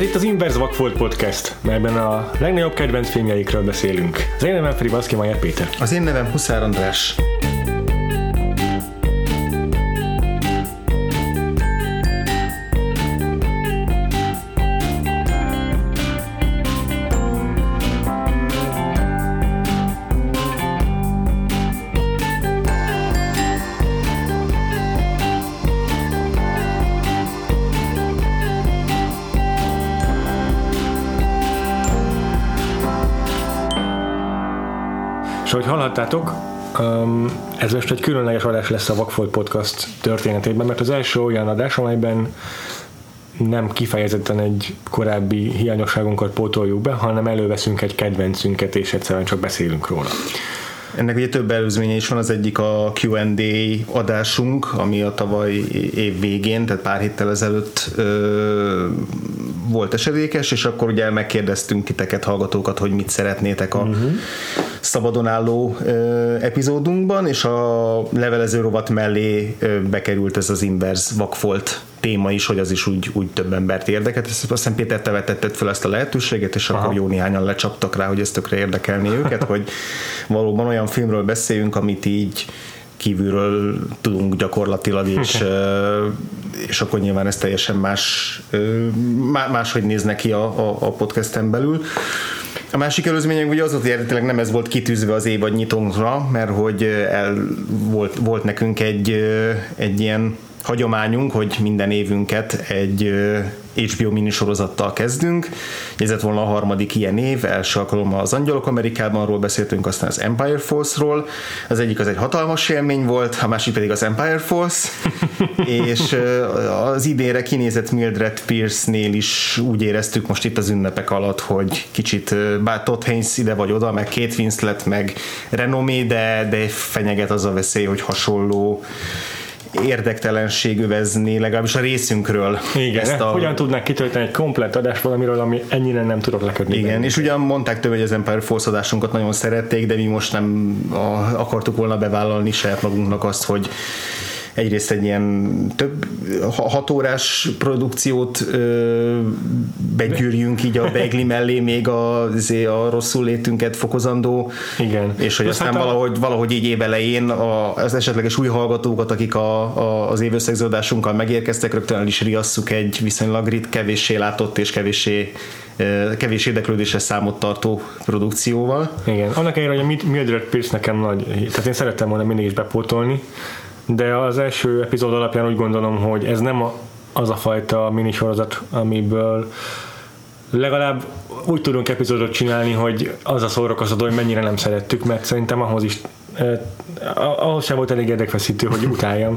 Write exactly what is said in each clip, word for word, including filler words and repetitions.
Ez itt az Inverse Vakfolt Podcast, melyben a legnagyobb kedvenc filmjeikről beszélünk. Az én nevem Fribaszki Mayer Péter. Az én nevem Huszár András. És ahogy hallhattátok, ez most egy különleges adás lesz a Vakfolt Podcast történetében, mert az első olyan adás, amelyben nem kifejezetten egy korábbi hiányosságunkat pótoljuk be, hanem előveszünk egy kedvencünket, és egyszerűen csak beszélünk róla. Ennek ugye több előzménye is van, az egyik a kú end á adásunk, ami a tavaly év végén, tehát pár héttel ezelőtt ö, volt esedékes, és akkor ugye megkérdeztünk titeket, hallgatókat, hogy mit szeretnétek a uh-huh. szabadon álló ö, epizódunkban, és a levelező rovat mellé ö, bekerült ez az Inverse Vakfolt téma is, hogy az is úgy, úgy több embert érdekelt. Aztán Péter, te vetetted fel ezt a lehetőséget, és Aha. akkor jó néhányan lecsaptak rá, hogy ez tökre érdekelni őket, hogy valóban olyan filmről beszéljünk, amit így kívülről tudunk gyakorlatilag, és, és akkor nyilván ez teljesen más, máshogy néz neki a, a, a podcasten belül. A másik előzmények ugye az volt, hogy eredetileg nem ez volt kitűzve az évad nyitónkra, mert hogy el volt, volt nekünk egy, egy ilyen hagyományunk, hogy minden évünket egy há bé o minisorozattal kezdünk. Nézett volna a harmadik ilyen év, első alkalommal az Angyalok Amerikában, arról beszéltünk, aztán az Empire Falls-ról. Az egyik az egy hatalmas élmény volt, a másik pedig az Empire Falls, és az idénre kinézett Mildred Pierce-nél is úgy éreztük most itt az ünnepek alatt, hogy kicsit bár Todd Haynes ide vagy oda, meg Kate Winslet, meg renomé, de, de fenyeget az a veszély, hogy hasonló érdektelenség övezni, legalábbis a részünkről. Igen, ezt a... hogyan tudnák kitölteni egy komplett adást valamiről, ami ennyire nem tudok lekötni. Igen, benne. És ugyan mondták több, hogy az Empire Falls adásunkat nagyon szerették, de mi most nem akartuk volna bevállalni saját magunknak azt, hogy egyrészt egy ilyen több hat órás produkciót ö, begyűrjünk így a begli mellé még a, a rosszul létünket fokozandó. Igen. És hogy aztán hát a... valahogy, valahogy így évelején a, az esetleges új hallgatókat, akik a, a, az évösszegződásunkkal megérkeztek, rögtön is riasszuk egy viszonylag rit kevéssé látott és kevéssé kevés érdeklődésre számot tartó produkcióval. Igen. Annak ellenére, hogy a Mildred Pierce nekem nagy, tehát én szerettem volna mindig is bepótolni, de az első epizód alapján úgy gondolom, hogy ez nem az a fajta minisorozat, amiből legalább úgy tudunk epizódot csinálni, hogy az a szórakoztató, hogy mennyire nem szerettük, mert szerintem ahhoz is ahhoz sem volt elég érdekfeszítő, hogy utáljam.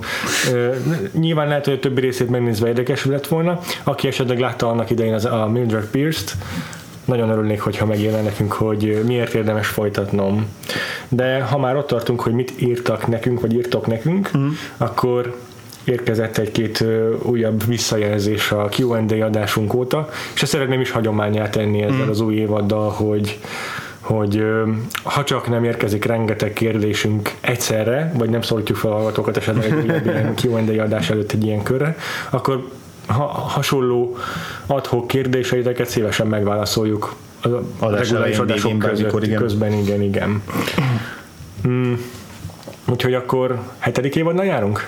Nyilván lehet, hogy a többi részét megnézve érdekes lett volna. Aki esetleg látta annak idején az a Mildred Pierce-t, nagyon örülnék, hogyha megjelenne nekünk, hogy miért érdemes folytatnom. De ha már ott tartunk, hogy mit írtak nekünk, vagy írtok nekünk, mm. akkor érkezett egy-két újabb visszajelzés a kú end á adásunk óta, és ezt szeretném is hagyománnyá tenni ezzel mm. az új évaddal, hogy, hogy ha csak nem érkezik rengeteg kérdésünk egyszerre, vagy nem szólítjuk fel a hallgatókat esetleg egy újabb ilyen kú end á adás előtt egy ilyen körre, akkor Ha, hasonló adhok kérdéseiteket szívesen megválaszoljuk az regulális adások között, közben, igen, igen. Mm, úgyhogy akkor hetedik évadnál járunk?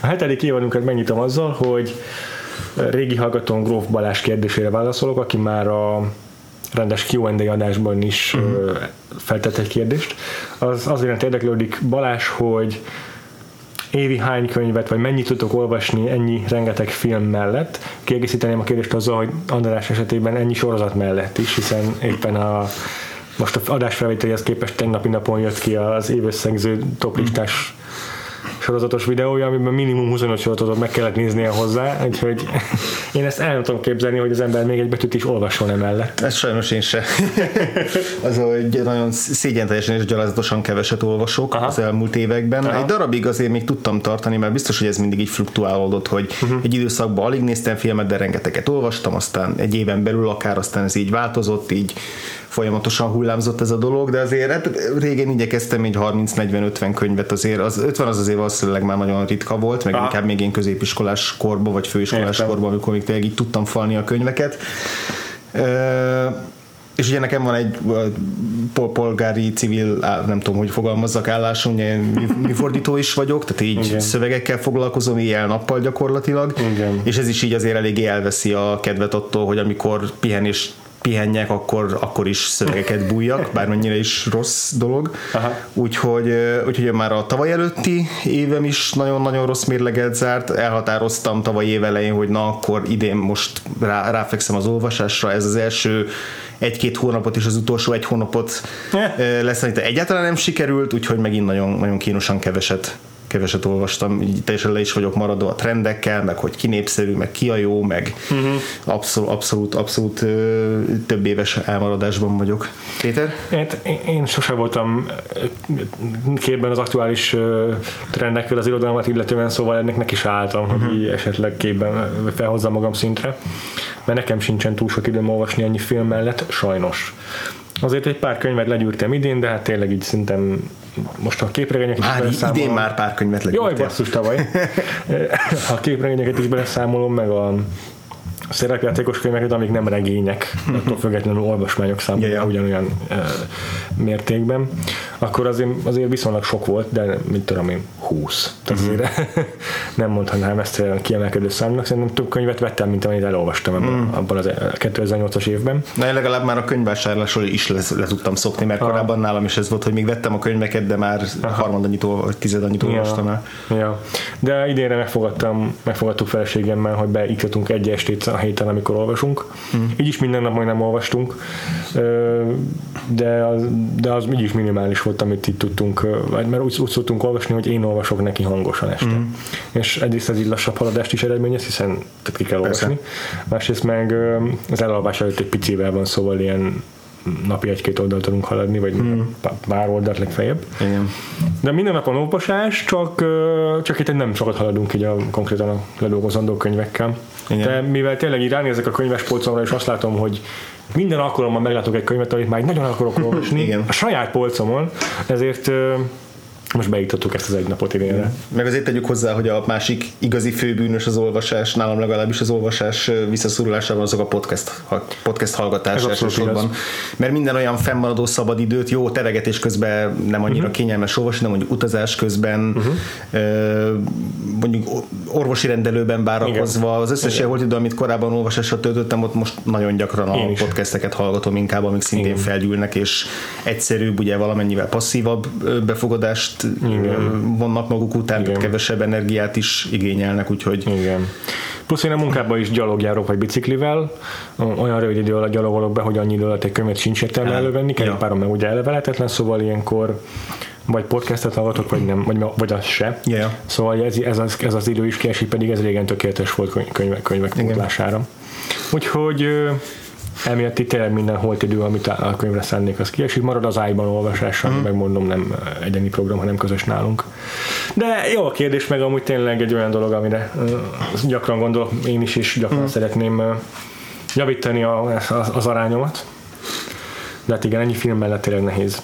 A hetedik évadunkat megnyitom azzal, hogy régi hallgatón Gróf Balázs kérdésére válaszolok, aki már a rendes kú end á adásban is uh-huh. feltett egy kérdést. Az, azért érdeklődik Balázs, hogy évi hány könyvet, vagy mennyit tudtok olvasni ennyi rengeteg film mellett? Kiegészíteném a kérdést azzal, hogy András esetében ennyi sorozat mellett is, hiszen éppen a most a adásfelvételéhez képest tegnapi napon jött ki az évösszegző toplistás sorozatos videója, amiben minimum huszonöt sorozatot meg kellett néznie hozzá, úgyhogy én ezt el nem tudom képzelni, hogy az ember még egy betűt is olvasson emellett. Ez sajnos én sem. Az, hogy nagyon szégyenteljesen és gyalázatosan keveset olvasok Aha. az elmúlt években. Aha. Egy darabig azért még tudtam tartani, mert biztos, hogy ez mindig így fluktuálódott, hogy uh-huh. egy időszakban alig néztem filmet, de rengeteget olvastam, aztán egy éven belül akár, aztán ez így változott, így folyamatosan hullámzott ez a dolog, de azért hát régen igyekeztem így harminc negyven ötven könyvet azért, az ötven az azért valószínűleg már nagyon ritka volt, meg Aha. inkább még én középiskolás korban, vagy főiskolás Értem. korban, amikor még tényleg így tudtam falni a könyveket. E- És ugye nekem van egy polgári, civil, nem tudom, hogy fogalmazzak, állásom, mi fordító is vagyok, tehát így Igen. szövegekkel foglalkozom, éjjel-nappal gyakorlatilag, Igen. és ez is így azért eléggé elveszi a kedvet attól, hogy amikor pihenés pihenjek, akkor, akkor is szövegeket bújjak, bármennyire is rossz dolog. Aha. Úgyhogy, úgyhogy már a tavaly előtti évem is nagyon-nagyon rossz mérleget zárt. Elhatároztam tavaly év elején, hogy na, akkor idén most rá, ráfekszem az olvasásra. Ez az első egy-két hónapot és az utolsó egy hónapot lesz, amit egyáltalán nem sikerült, úgyhogy megint nagyon, nagyon kínosan keveset keveset olvastam, így teljesen le is vagyok maradva a trendekkel, meg hogy ki népszerű, meg ki a jó, meg uh-huh. abszol, abszolút, abszolút ö, több éves elmaradásban vagyok. Péter? Én, én sose voltam képben az aktuális trendekkel az irodalmat illetően, szóval ennek neki is álltam, uh-huh. hogy esetleg képben felhozzam magam szintre, mert nekem sincsen túl sok időm olvasni annyi film mellett, sajnos. Azért egy pár könyvet legyűrtem idén, de hát tényleg így szerintem most a képregényeket már is beleszámolom. Idén már pár könyvet legyűrtem. Jaj, basszus, tavaly. A képregényeket is beleszámolom, meg a szerepjátékos könyveket, amik nem regények, attól függetlenül olvasmányok számban ja, ja. ugyanolyan e, mértékben, akkor azért, azért viszonylag sok volt, de mit tudom én, húsz. Tehát uh-huh. nem mondhatnám ezt a kiemelkedő számnak, szerintem több könyvet vettem, mint amit elolvastam abban, uh-huh. abban az kétezer-nyolcas évben. Na, legalább már a könyvvásárlásról is le, le tudtam szokni, mert uh-huh. korábban nálam is ez volt, hogy még vettem a könyveket, de már uh-huh. harmadannyit, vagy tizedannyit olvastam el. Ja. Ja. De idénre megfogadtam, megfogadtuk feleségemmel, hogy beiktatunk egy estét a héten, amikor olvasunk. Mm. Így is minden nap majdnem olvastunk, de az, de az így is minimális volt, amit itt tudtunk, mert úgy, úgy szoktunk olvasni, hogy én olvasok neki hangosan este. Mm. És egyrészt ez így lassabb haladást is eredményez, hiszen tehát ki kell olvasni. Persze. Másrészt meg az elalvás előtt egy picivel van, szóval ilyen napi egy-két oldalt tudunk haladni, vagy hmm. pár oldalt legfeljebb. Igen. De minden napon olvasás, csak, csak itt nem sokat haladunk így a konkrétan a ledolgozandó könyvekkel. Igen. De mivel tényleg így ránézek a könyvespolcomra, és azt látom, hogy minden alkalommal meglátok egy könyvet, amit már nagyon akarok olvasni a saját polcomon, ezért most beiktattuk ezt az egy napot idénre. Meg azért tegyük hozzá, hogy a másik igazi főbűnös az olvasás, nálam legalábbis az olvasás visszaszorulásában azok a podcast, podcast hallgatás elsősorban. Mert minden olyan fennmaradó szabadidőt, jó, teregetés közben nem annyira uh-huh. kényelmes olvasni, de mondjuk utazás közben, uh-huh. mondjuk orvosi rendelőben bárakozva, az összes ilyen volt idő, amit korábban olvasásra töltöttem, ott most nagyon gyakran a Én podcasteket is. hallgatom inkább, amik szintén Igen. felgyűlnek, és egyszerűbb, ugye valamennyivel passzívabb befogadást Igen. vannak maguk után, tehát kevesebb energiát is igényelnek, úgyhogy... Igen. Plusz én a munkában is gyalogjárok, vagy biciklivel, olyan rövid idő alatt gyalogolok be, hogy annyi idő alatt egy könyvet sincs értelme elővenni, kell ja. párom meg ugye eleveletetlen, szóval ilyenkor vagy podcastet hallgatok, vagy nem, vagy, vagy az se. Yeah. Szóval ez, ez, az, ez az idő is kiesik, pedig ez régen tökéletes volt könyvek, könyvek pótlására. Úgyhogy... Emiatt itt tényleg minden holt idő, amit a könyvre szánnék, az kiesik. Marad az ágyban olvasással, mm. megmondom, nem egyéni program, hanem közös nálunk. De jó a kérdés, meg amúgy tényleg egy olyan dolog, amire gyakran gondolok én is, és gyakran mm. szeretném javítani a, az, az arányomat. De hát igen, ennyi film mellett tényleg nehéz.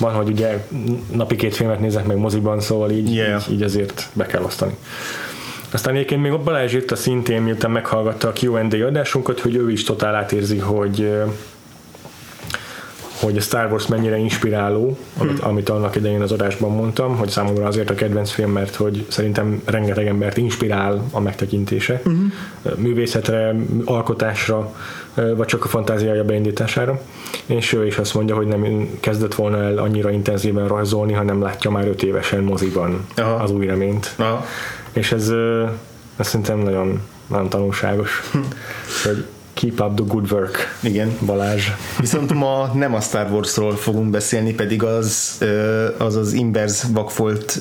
Van, hogy ugye napi két filmet nézek meg moziban, szóval így, yeah. így, így azért be kell osztani. Aztán egyébként még Balázs írta szintén, miután meghallgatta a kú end á adásunkat, hogy ő is totál átérzi, hogy, hogy a Star Wars mennyire inspiráló, amit, hmm. amit annak idején az adásban mondtam, hogy számomra azért a kedvenc film, mert hogy szerintem rengeteg embert inspirál a megtekintése, hmm. művészetre, alkotásra, vagy csak a fantáziája beindítására, és ő is azt mondja, hogy nem kezdett volna el annyira intenzíven rajzolni, hanem látja már öt évesen moziban Aha. az új reményt. Aha. És ez, ez szerintem nagyon, nagyon tanulságos, hogy keep up the good work. Igen. Balázs. Viszont ma nem a Star Warsról fogunk beszélni, pedig az az, az Inverse Vakfolt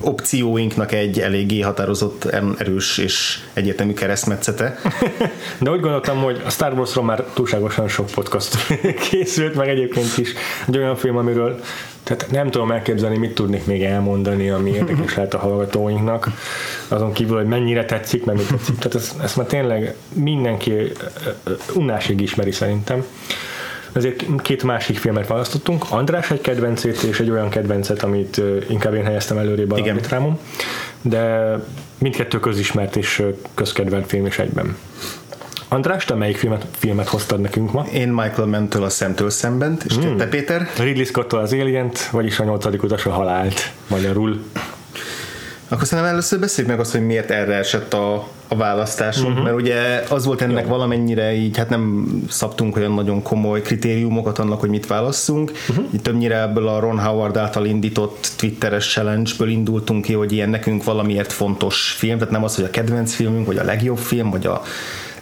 opcióinknak egy eléggé határozott, erős és egyértelmű keresztmetszete. De úgy gondoltam, hogy a Star Warsról már túlságosan sok podcast készült, meg egyébként is egy olyan film, amiről tehát nem tudom elképzelni, mit tudnék még elmondani, ami érdekes lehet a hallgatóinknak, azon kívül, hogy mennyire tetszik, meg mit tetszik. Tehát ezt, ezt már tényleg mindenki unásig ismeri szerintem. ezért két másik filmet választottunk. András egy kedvencét és egy olyan kedvencet, amit inkább én helyeztem előrébb a arbitrámon, de mindkettő közismert és közkedvelt film is egyben. András, te melyik filmet, filmet hoztad nekünk ma? Én Michael Mann-től a Szemtől szembent, és hmm. te Péter? Ridley Scott-tól az Alient, vagyis a nyolcadik utas a halált, magyarul. Akkor szerintem először beszéljük meg azt, hogy miért erre esett a, a választásunk, uh-huh. mert ugye az volt ennek Jó. valamennyire így, hát nem szabtunk olyan nagyon komoly kritériumokat annak, hogy mit válasszunk. Uh-huh. Így többnyire ebből a Ron Howard által indított twitteres challenge-ből indultunk ki, hogy ilyen nekünk valamiért fontos film, tehát nem az, hogy a kedvenc filmünk, vagy a legjobb film, vagy a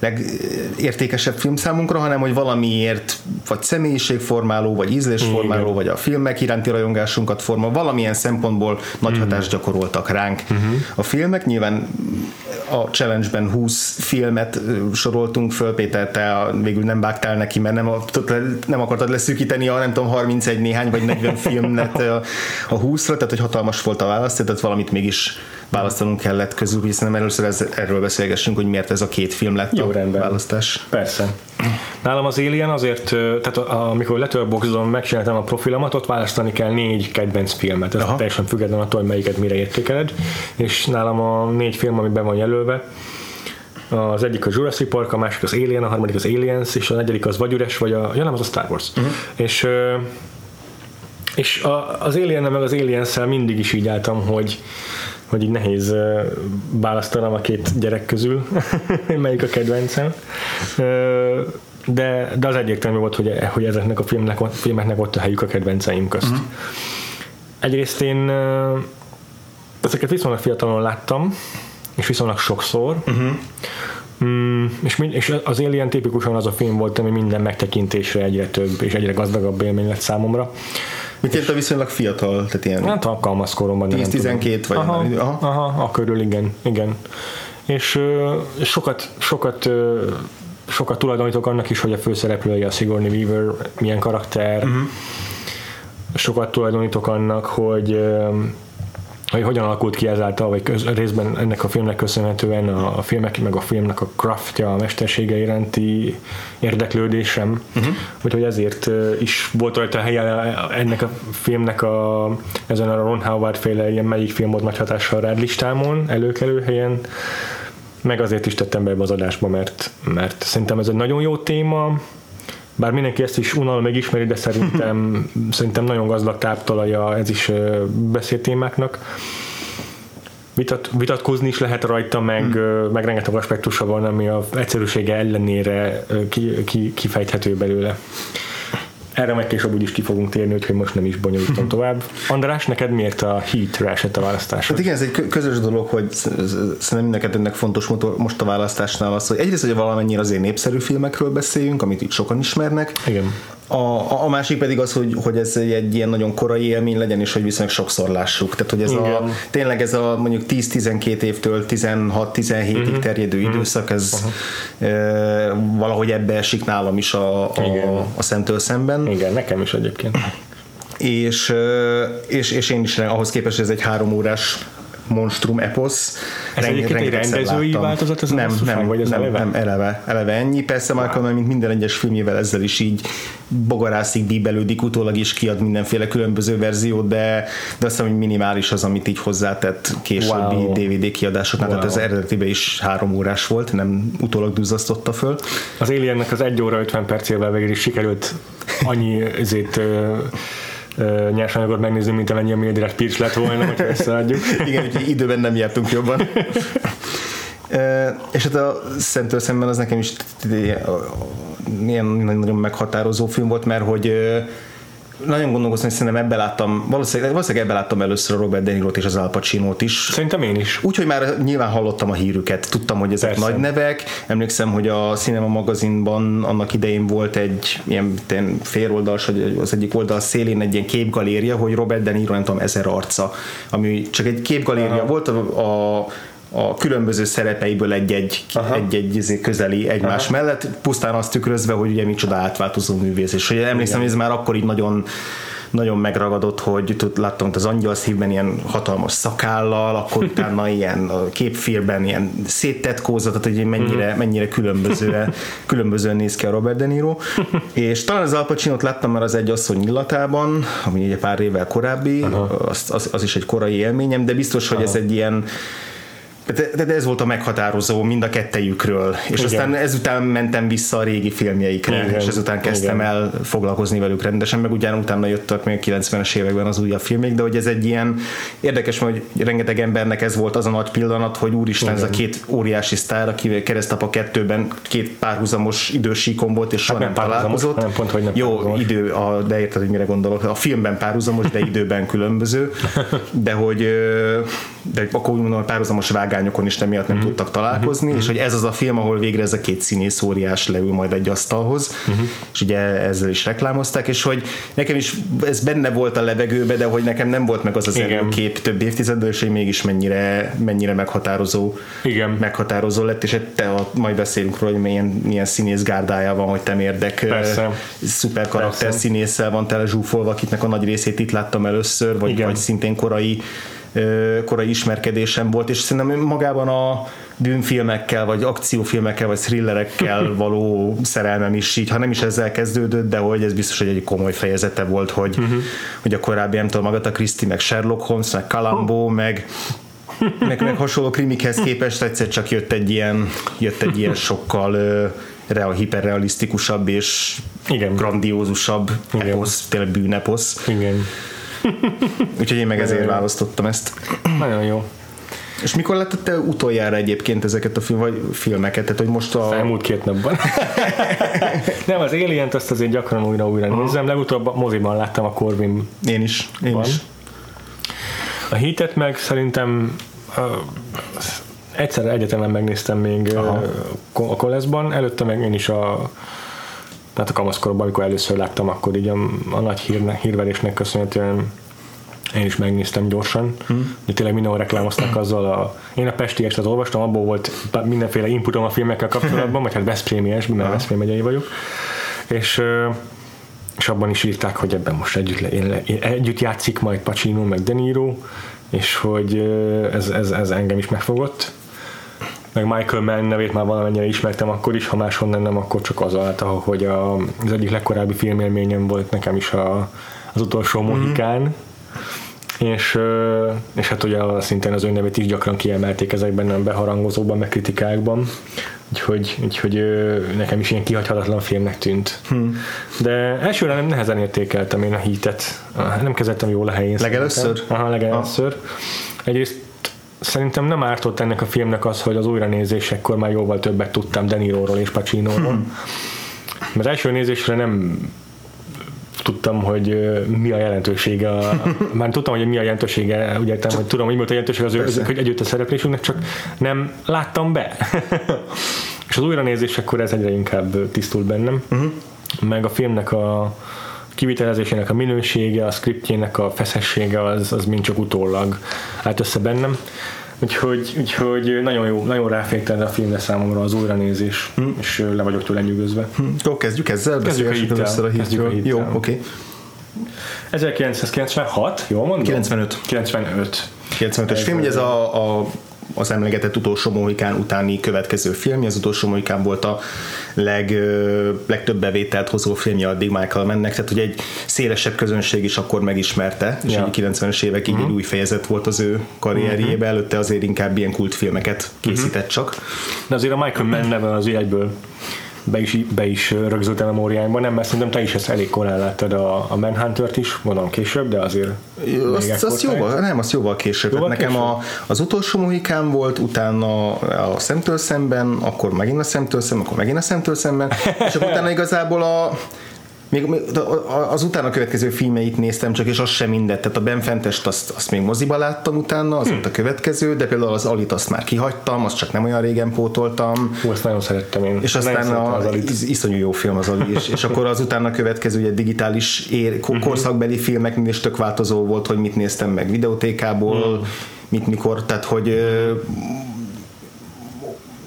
legértékesebb film számunkra, hanem hogy valamiért vagy személyiségformáló, vagy ízlésformáló, igen. vagy a filmek iránti rajongásunkat formál, valamilyen szempontból nagy mm. hatást gyakoroltak ránk. Mm-hmm. A filmek, nyilván a challenge-ben húsz filmet soroltunk föl, Péter, te végül nem vágtál neki, mert nem, nem akartad leszűkíteni a nem tudom, harmincegy néhány vagy negyven filmet a húszra, tehát hogy hatalmas volt a választ, tehát valamit mégis választanunk kellett közül, hiszen először ez, erről beszélgessünk, hogy miért ez a két film lett Jó, a rendben. választás. Persze. Nálam az Alien azért, tehát amikor Letterboxdon megcsináltam a profilomat, ott választani kell négy kedvenc filmet. Ez Aha. teljesen független attól, hogy melyiket mire értékeled. És nálam a négy film, ami be van jelölve, az egyik a Jurassic Park, a másik az Alien, a harmadik az Aliens, és a negyedik az vagy üres, vagy a... Ja, nem, az a Star Wars. Uh-huh. És, és az Alien-nel meg az Aliens-szel mindig is így álltam, hogy hogy így nehéz választanom a két gyerek közül, melyik a kedvencem. De, de az egyértelmű volt, hogy, hogy ezeknek a filmnek, filmeknek ott a helyük a kedvenceim közt. Uh-huh. Egyrészt én ezeket viszonylag fiatalon láttam, és viszonylag sokszor. Uh-huh. Mm, és, mind, és az Alien tipikusan az a film volt, ami minden megtekintésre egyre több és egyre gazdagabb élmény lett számomra. Mit ért a viszonylag fiatal? Tehát ilyen hát alkalmaz koromban. tíz-tizenkettő vagy. Aha, nem, aha. aha a körül, igen. igen. És, és sokat, sokat, sokat tulajdonítok annak is, hogy a főszereplője a Sigourney Weaver, milyen karakter. Uh-huh. Sokat tulajdonítok annak, hogy hogy hogyan alakult ki ezáltal, vagy köz, részben ennek a filmnek köszönhetően a, a filmek, meg a filmnek a craftja, a mestersége iránti érdeklődésem. Uh-huh. Úgyhogy ezért is volt rajta helye ennek a filmnek a, ezen a Ron Howard féle ilyen melyik film volt nagy hatással rád listámon, előkelő helyen. Meg azért is tettem be az adásba, mert, mert szerintem ez egy nagyon jó téma, bár mindenki ezt is unal megismeri, de szerintem, szerintem nagyon gazdag táptalaja ez is beszéltémáknak. Vitat, vitatkozni is lehet rajta, meg, hmm. meg rengeteg aspektusa van, ami az egyszerűsége ellenére ki, ki, kifejthető belőle. Erre meg később úgyis ki fogunk térni, úgyhogy most nem is bonyolítom tovább. András, neked miért a Heat-re esett a választásod? Hát igen, ez egy közös dolog, hogy szerintem mindenkinek fontos most a választásnál az, hogy egyrészt, hogy valamennyire azért népszerű filmekről beszéljünk, amit itt sokan ismernek. Igen. A, a másik pedig az, hogy, hogy ez egy ilyen nagyon korai élmény legyen, és hogy viszonylag sokszor lássuk. Tehát, hogy ez a, tényleg ez a mondjuk tíz-tizenkét évtől tizenhat-tizenhétig uh-huh. terjedő uh-huh. időszak, ez uh-huh. e, valahogy ebbe esik nálam is a, a, a Szemtől szemben. Igen, nekem is egyébként. És, és, és én is ahhoz képest, ez egy három órás monstrum eposz. Ez Ren, egyébként egy rendezői változat? Ez nem, nem, vagy ez nem, eleve? nem, eleve, eleve ennyi. Persze wow. Michael Mann, mint minden egyes filmjével ezzel is így bogarászik, bíbelődik, utólag is kiad mindenféle különböző verziót, de, de azt hiszem, hogy minimális az, amit így hozzátett későbbi wow. dé vé dé kiadásoknál. Wow. Tehát az eredetiben is három órás volt, nem utólag duzzasztotta föl. Az Aliennek az egy óra ötven percével végül is sikerült annyi ezért nyersanyagot megnézni, mint amennyi a Mildred Pierce lett volna, hogyha összeadjuk. Igen, úgyhogy időben nem jártunk jobban. E, és hát a Szemtől szemben az nekem is ilyen nagyon meghatározó film volt, mert hogy nagyon gondolkoztam, hogy szerintem ebben láttam, valószínűleg, valószínűleg ebben láttam először a Robert De Nirot és az Al Pacinót is. Szerintem én is. Úgyhogy már nyilván hallottam a hírüket, tudtam, hogy ezek Persze. nagy nevek. Emlékszem, hogy a Cinema magazinban annak idején volt egy ilyen féloldals, vagy az egyik oldal szélén egy ilyen képgaléria, hogy Robert De Niro, nem tudom, ezer arca, ami csak egy képgaléria Aha. volt, a, a a különböző szerepeiből egy-egy, egy-egy közeli egymás Aha. mellett, pusztán azt tükrözve, hogy ugye micsoda átváltozó művész, és ugye emlékszem, hogy ez már akkor így nagyon nagyon megragadott, hogy láttam az angyal szívben ilyen hatalmas szakállal, akkor utána ilyen képfilmben ilyen széttett kózatot, hogy mennyire, mennyire különbözően, különbözően néz ki a Robert De Niro. És talán az Al Pacinót láttam már az Egy asszony illatában, ami egy pár évvel korábbi, az, az, az is egy korai élményem, de biztos, hogy aha, ez egy ilyen, de, de ez volt a meghatározó mind a kettejükről, és igen, aztán ezután mentem vissza a régi filmjeikre, igen, és ezután kezdtem igen el foglalkozni velük rendesen, meg ugyan utána jöttek még kilencvenes években az újabb filmek, de hogy ez egy ilyen érdekes, hogy rengeteg embernek ez volt az a nagy pillanat, hogy úristen, igen, ez a két óriási sztár, aki Keresztapa kettőben két párhuzamos idősíkon volt, és soha hát nem, nem találkozott. Nem, pont, hogy nem jó, párhuzamos. Idő, a, de érted, hogy mire gondolok. A filmben párhuzamos, de időben különböző, de hogy de akkor úgy mondom, párhuzamos vágás is nem miatt nem uh-huh. tudtak találkozni, uh-huh. és hogy ez az a film, ahol végre ez a két színész óriás leül majd egy asztalhoz, uh-huh. és ugye ezzel is reklámozták, és hogy nekem is ez benne volt a levegőbe, de hogy nekem nem volt meg az az előkép több évtizedből, és hogy mégis mennyire, mennyire meghatározó, igen, meghatározó lett, és te majd beszélünk róla, hogy milyen, milyen színész gárdája van, hogy nem érdek, persze, szuper karakter színésszel van tele zsúfolva, akiknek a nagy részét itt láttam először, vagy, vagy szintén korai korai ismerkedésem volt, és szerintem magában a bűnfilmekkel, vagy akciófilmekkel, vagy thrillerekkel való szerelmem is így, ha nem is ezzel kezdődött, de hogy ez biztos, hogy egy komoly fejezete volt, hogy, uh-huh. hogy a korábbi, nem tudom, Agatha Christie, meg Sherlock Holmes, meg Columbo, oh. meg meg, meg hasonló krimikhez képest egyszer csak jött egy ilyen, jött egy ilyen sokkal real, hiperrealisztikusabb és igen, grandiózusabb igen, eposz, tényleg bűneposz. Igen. Úgyhogy én meg ezért nagyon választottam ezt. Nagyon jó. És mikor láttad te utoljára egyébként ezeket a film, vagy filmeket? Tehát, hogy most a... elmúlt két napban. Nem, az Alient azt azért gyakran újra-újra uh-huh. nézem. Legutóbb a moziban láttam a Corvinban. Én is. Én is. A Heatet meg szerintem uh, egyszer egyetemen megnéztem még uh, a koleszban. Előtte meg én is a tehát a kamaszkorban, amikor először láttam, akkor így a, a nagy hírne, hírverésnek köszönhetően én is megnéztem gyorsan, hmm. de tényleg mindenhol reklámozták azzal a... Én a Pesti Estet olvastam, abból volt mindenféle inputom a filmekkel kapcsolatban, vagy hát veszprémies, mert Veszprém megyei vagyok, és, és abban is írták, hogy ebben most együtt, le, együtt játszik majd Pacino, meg De Niro, és hogy ez, ez, ez engem is megfogott. Meg Michael Mann nevét már valamennyire ismertem akkor is, ha máshonnan nem, akkor csak azáltal, hogy a, az egyik legkorábbi filmélményem volt nekem is a, az utolsó Mohikán, mm-hmm. és, és hát ugye szintén az ő nevét is gyakran kiemelték ezekben a beharangozóban, meg kritikákban, úgyhogy, úgyhogy nekem is ilyen kihagyhatatlan filmnek tűnt. Mm. De elsőre nem nehezen értékeltem én a Heatet, nem kezeltem jól a helyén. Legelőször? Aha, legelőször. Egyrészt szerintem nem ártott ennek a filmnek az, hogy az újranézésekkor már jóval többet tudtam De Niróról és Pacinóról. Hmm. Mert első nézésre nem tudtam, hogy mi a jelentősége. A, már tudtam, hogy mi a jelentősége, ugye, hogy tudom, hogy mi volt a jelentősége az ő, az, hogy együtt a szereplésünknek, csak nem láttam be. És az újranézésekkor ez egyre inkább tisztult bennem. Hmm. Meg a filmnek a kivitelezésének a minősége, a szkriptjének a feszessége, az, az mind csak utólag állt össze bennem. Úgyhogy, úgyhogy nagyon jó, nagyon ráféktelde a filmre számomra az újranézés, hmm. és le vagyok tőle nyűgözve. Hmm. Jó, kezdjük ezzel, beszélgetjük először a Heatről. Jó, oké. Okay. ezerkilencszázkilencvenhat, jól mondom? kilencvenöt. kilencvenöt. kilencvenötös film, ugye ez a, a az emlegetett utolsó Mohikán utáni következő film. Az utolsó Mohikán volt a leg, ö, legtöbb bevételt hozó filmje addig Michael Mannnek, tehát hogy egy szélesebb közönség is akkor megismerte, és ja. a kilencvenes évekig uh-huh. egy új fejezet volt az ő karrierjében, uh-huh. előtte azért inkább ilyen kultfilmeket készített uh-huh. csak. De azért a Michael Mann neve az egyből be is, be is rögzült a memóriámban, nem, mert szerintem te is ezt elég korán láttad a, a Manhuntert is, mondom később, de azért azt, azt jóval, nem, azt jóval később. Jóval nekem később? A, az utolsó Mohikán volt, utána a Szemtől szemben, akkor megint a Szemtől szemben, akkor megint a Szemtől szemben, és akkor utána igazából a Még, az utána következő filmeit néztem csak, és az sem mindent. Tehát a Ben Fentest azt, azt még moziba láttam utána, az volt a következő, de például az Alit azt már kihagytam, azt csak nem olyan régen pótoltam. Hú, azt nagyon szerettem én. És aztán az a, az iszonyú jó film az Ali, és, és akkor az utána következő ugye digitális ér, korszakbeli filmek, és tök változó volt, hogy mit néztem meg videótékából, mit mikor, tehát hogy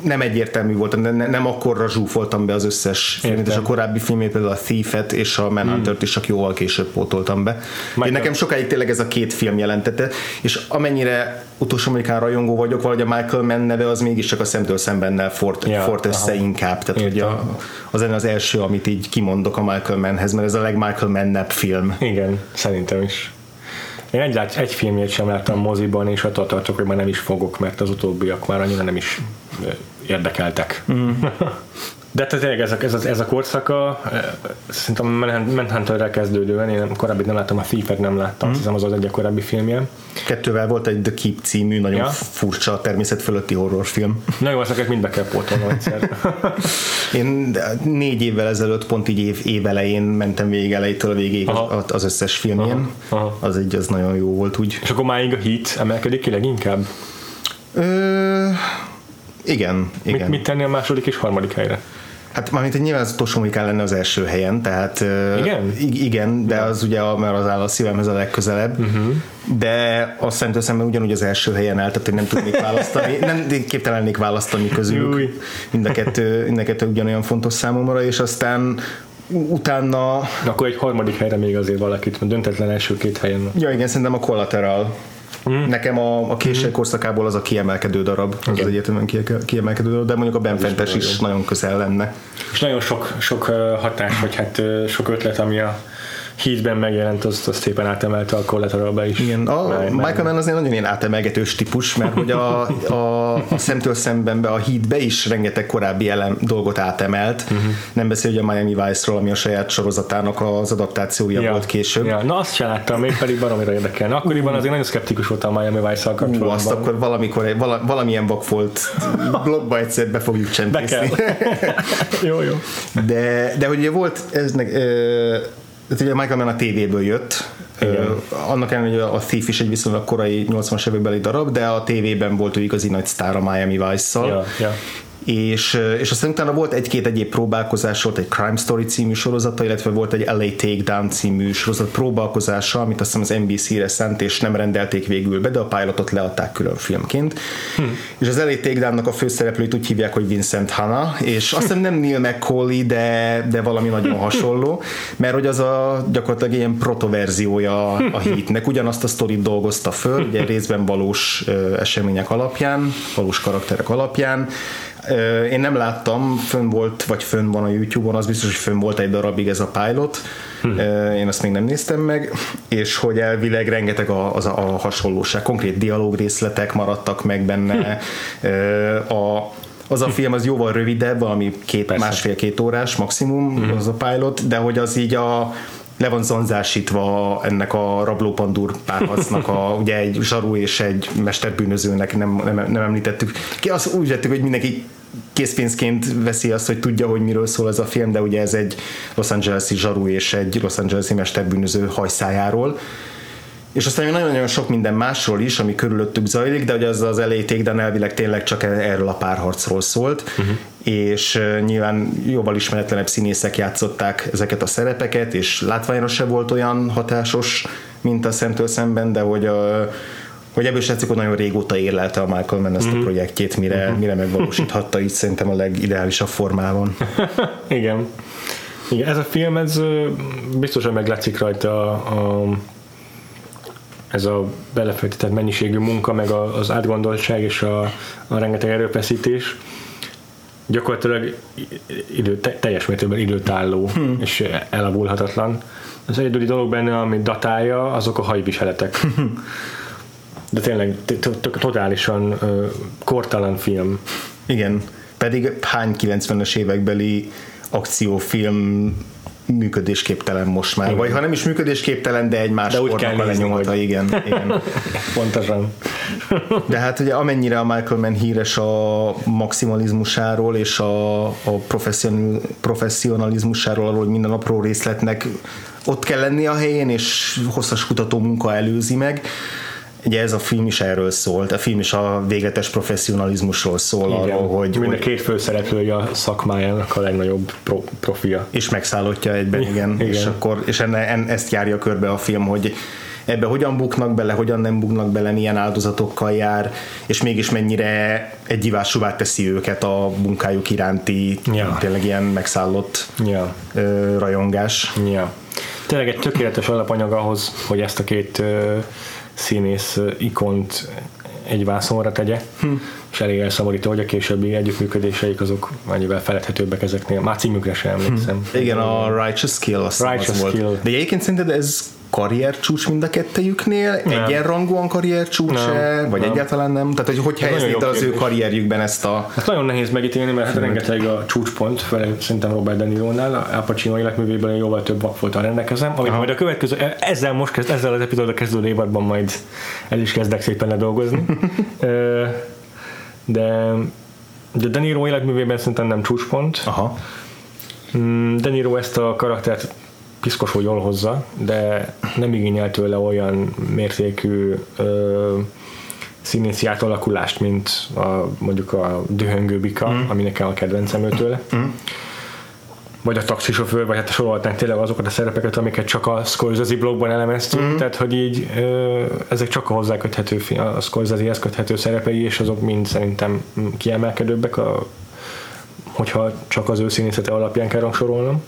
nem egyértelmű volt, nem, nem akkorra zsúfoltam be az összes filmet, és a korábbi filmét, például a Thief-et és a Manhuntert hmm. is csak jóval később pótoltam be. Én nekem sokáig tényleg ez a két film jelentette, és amennyire utolsó amerikán rajongó vagyok, valahogy a Michael Mann neve az mégiscsak a szemtől szembennel fort, ja, fort össze aha. inkább, tehát hogy a, az lenne az első, amit így kimondok a Michael Mannhez, mert ez a leg Michael Mann-nebb film. Igen, szerintem is. Én egy, egy filmjét sem láttam moziban, és attól tartok, hogy már nem is fogok, mert az utóbbiak már annyira nem is érdekeltek. Mm. De tényleg ez a, ez a, ez a korszaka, szerintem Manhunterrel kezdődően, én korábbi nem láttam, a Thief-et nem láttam, mm. hiszem az az egy a korábbi filmje. Kettővel volt egy The Keep című, nagyon ja. furcsa természet fölötti horrorfilm. Na jó, azokat mind be kell pótolnom egyszer. Én négy évvel ezelőtt, pont így év, év elején mentem végig elejétől a végéig aha. az összes filmjén. Aha. Aha. Az egy, az nagyon jó volt úgy. És akkor máig a Heat emelkedik ki leginkább? Ö... Igen, igen. Mit, mit tenni a második és harmadik helyre? Hát mármint egy nyilván az utolsó múlikán lenne az első helyen, tehát igen, i- igen de az ugye, a, mert az áll a szívemhez a legközelebb, uh-huh. de azt szerintem szemben ugyanúgy az első helyen áll, tehát hogy nem tudnék választani, nem képtelen lennék választani közülük, mind a kettő, mind a kettő ugyanolyan fontos számomra, és aztán utána... Na, akkor egy harmadik helyre még azért valakit, döntetlen első két helyen. Ja igen, szerintem a Collateral. Mm. Nekem a, a késő mm. korszakából az a kiemelkedő darab, az, az egyetemen kiemelkedő darab, de mondjuk a Ben Fentes is, is nagyon közel lenne. És nagyon sok, sok hatás, vagy hát sok ötlet, ami a Heatben megjelent, azt, azt szépen átemelte a Collateralba is. Igen, a már, Michael Mann azért nagyon ilyen átemelgetős típus, mert hogy a, a, a szemtől szembenbe a Heatbe is rengeteg korábbi elem, dolgot átemelt. Uh-huh. Nem beszél ugye a Miami Vice-ról, ami a saját sorozatának az adaptációja ja. volt később. Ja. Na azt sem láttam, én pedig baromira érdekelne. Akkoriban azért nagyon szkeptikus voltam a Miami Vice-szal kapcsolatban. Ú, azt akkor valamikor, vala, valamilyen vakfolt blogba egyszer be fogjuk csempészni. Jó, jó. De, de hogy ugye volt eznek... E, tehát ugye Michael Mann a tévéből jött, ö, annak ellenére, hogy a Thief is egy viszonylag korai nyolcvanas évekbeli darab, de a tévében volt ő igazi nagy sztár a Miami Vice-szal. Ja, ja. És, és aztán utána volt egy-két egyéb próbálkozás, volt egy Crime Story című sorozata, illetve volt egy el á Takedown című sorozat próbálkozása, amit azt hiszem az en bé cére szánt, és nem rendelték végül be, de a pilotot leadták külön filmként. Hm. És az el á Takedown-nak a főszereplőit úgy hívják, hogy Vincent Hanna, és azt hiszem nem Neil McCauley, de, de valami nagyon hasonló, mert hogy az a gyakorlatilag ilyen protoverziója a Heatnek. Ugyanazt a sztorit dolgozta föl, ugye részben valós események alapján, valós karakterek alapján. Én nem láttam, fönn volt, vagy fönn van a YouTube-on, az biztos, hogy fönn volt egy darabig ez a pilot, hmm. én azt még nem néztem meg, és hogy elvileg rengeteg a, az a, a hasonlóság, konkrét dialógrészletek maradtak meg benne, hmm. a az a film az jóval rövidebb, ami két, másfél-két órás maximum, hmm. az a pilot, de hogy az így a le van zanzásítva ennek a rablópandúr párharcnak, a, ugye egy zsaru és egy mesterbűnözőnek, nem, nem, nem említettük. Ki azt úgy vettük, hogy mindenki készpénzként veszi azt, hogy tudja, hogy miről szól ez a film, de ugye ez egy Los Angeles-i zsaru és egy Los Angeles-i mesterbűnöző hajszájáról. És aztán nagyon-nagyon sok minden másról is, ami körülöttük zajlik, de ugye az az elejték, de elvileg tényleg csak erről a párharcról szólt, uh-huh. és nyilván jóval ismeretlenebb színészek játszották ezeket a szerepeket, és látványra se volt olyan hatásos, mint a szemtől szemben, de hogy, a, hogy ebből is látszik, hogy nagyon régóta érlelte a Michael Mann ezt uh-huh. a projektjét, mire, uh-huh. mire megvalósíthatta, így szerintem a legideálisabb formában. Igen. Igen. Ez a film, ez biztos, hogy meglátszik rajta a, a ez a belefektetett mennyiségű munka, meg az átgondoltság és a, a rengeteg erőfeszítés gyakorlatilag idő, teljes mértékben időtálló hmm. és elavulhatatlan. Az egyedüli dolog benne, ami datálja, azok a hajviseletek. De tényleg totálisan kortalan film. Igen, pedig hány kilencvenes évekbeli akciófilm működésképtelen most már, igen. vagy ha nem is működésképtelen, de egy más kornak a lenyomata, igen, igen. Pontosan. De hát ugye amennyire a Michael Mann híres a maximalizmusáról és a, a professzionalizmusáról, arról, hogy minden apró részletnek ott kell lenni a helyén, és hosszas kutató munka előzi meg, ugye ez a film is erről szólt, a film is a végletes professzionalizmusról szól, igen, arról, hogy... Mind a két főszereplője a szakmájának a legnagyobb pro, profia. És megszállottja egyben, igen. igen. És, akkor, és enne, en, ezt járja körbe a film, hogy ebbe hogyan buknak bele, hogyan nem buknak bele, milyen áldozatokkal jár, és mégis mennyire egyivásúvá teszi őket a munkájuk iránti ja. tényleg ilyen megszállott ja. ö, rajongás. Ja. Tényleg egy tökéletes alapanyag ahhoz, hogy ezt a két ö, színész ö, ikont egy vászonra tegye, hm. és elég elszabadító, hogy a későbbi együttműködéseik azok annyivel feledhetőbbek ezeknél. Már címükre sem emlékszem. Hm. Igen, a Righteous Kill azt Righteous az Kill. Volt. De egyébként szerinted ez karriercsúcs mind a kettejüknél? Nem. Egyenrangúan karriercsúcs-e? Vagy nem. egyáltalán nem? Tehát, hogy hogy helyeznéd az ő karrierjükben ezt a... Hát nagyon nehéz megítélni, mert hát rengeteg a csúcspont, szerintem Robert De Niro-nál, Al Pacino életművében jóval több vakfolttal rendelkezem, amit Aha. majd a következő, ezzel most kezd, ezzel az epizódra kezdődő évadban majd el is kezdek szépen ledolgozni. De, de De Niro életművében szerintem nem csúcspont. Aha. De Niro ezt a karaktert piszkos, hogy jól hozza, de nem igényel tőle olyan mértékű ö, színészi átalakulást, mint a, mondjuk a Dühöngő Bika, mm. ami nekem a kedvencem tőle. Mm. Vagy a Taxisofőr, vagy hát sorolhatnánk tényleg azokat a szerepeket, amiket csak a Scorsese blogban elemeztünk, mm. tehát hogy így ö, ezek csak a hozzá köthető, a Scorsesehez köthető szerepei, és azok mind szerintem kiemelkedőbbek, a, hogyha csak az ő színészete alapján kell rangsorolnom.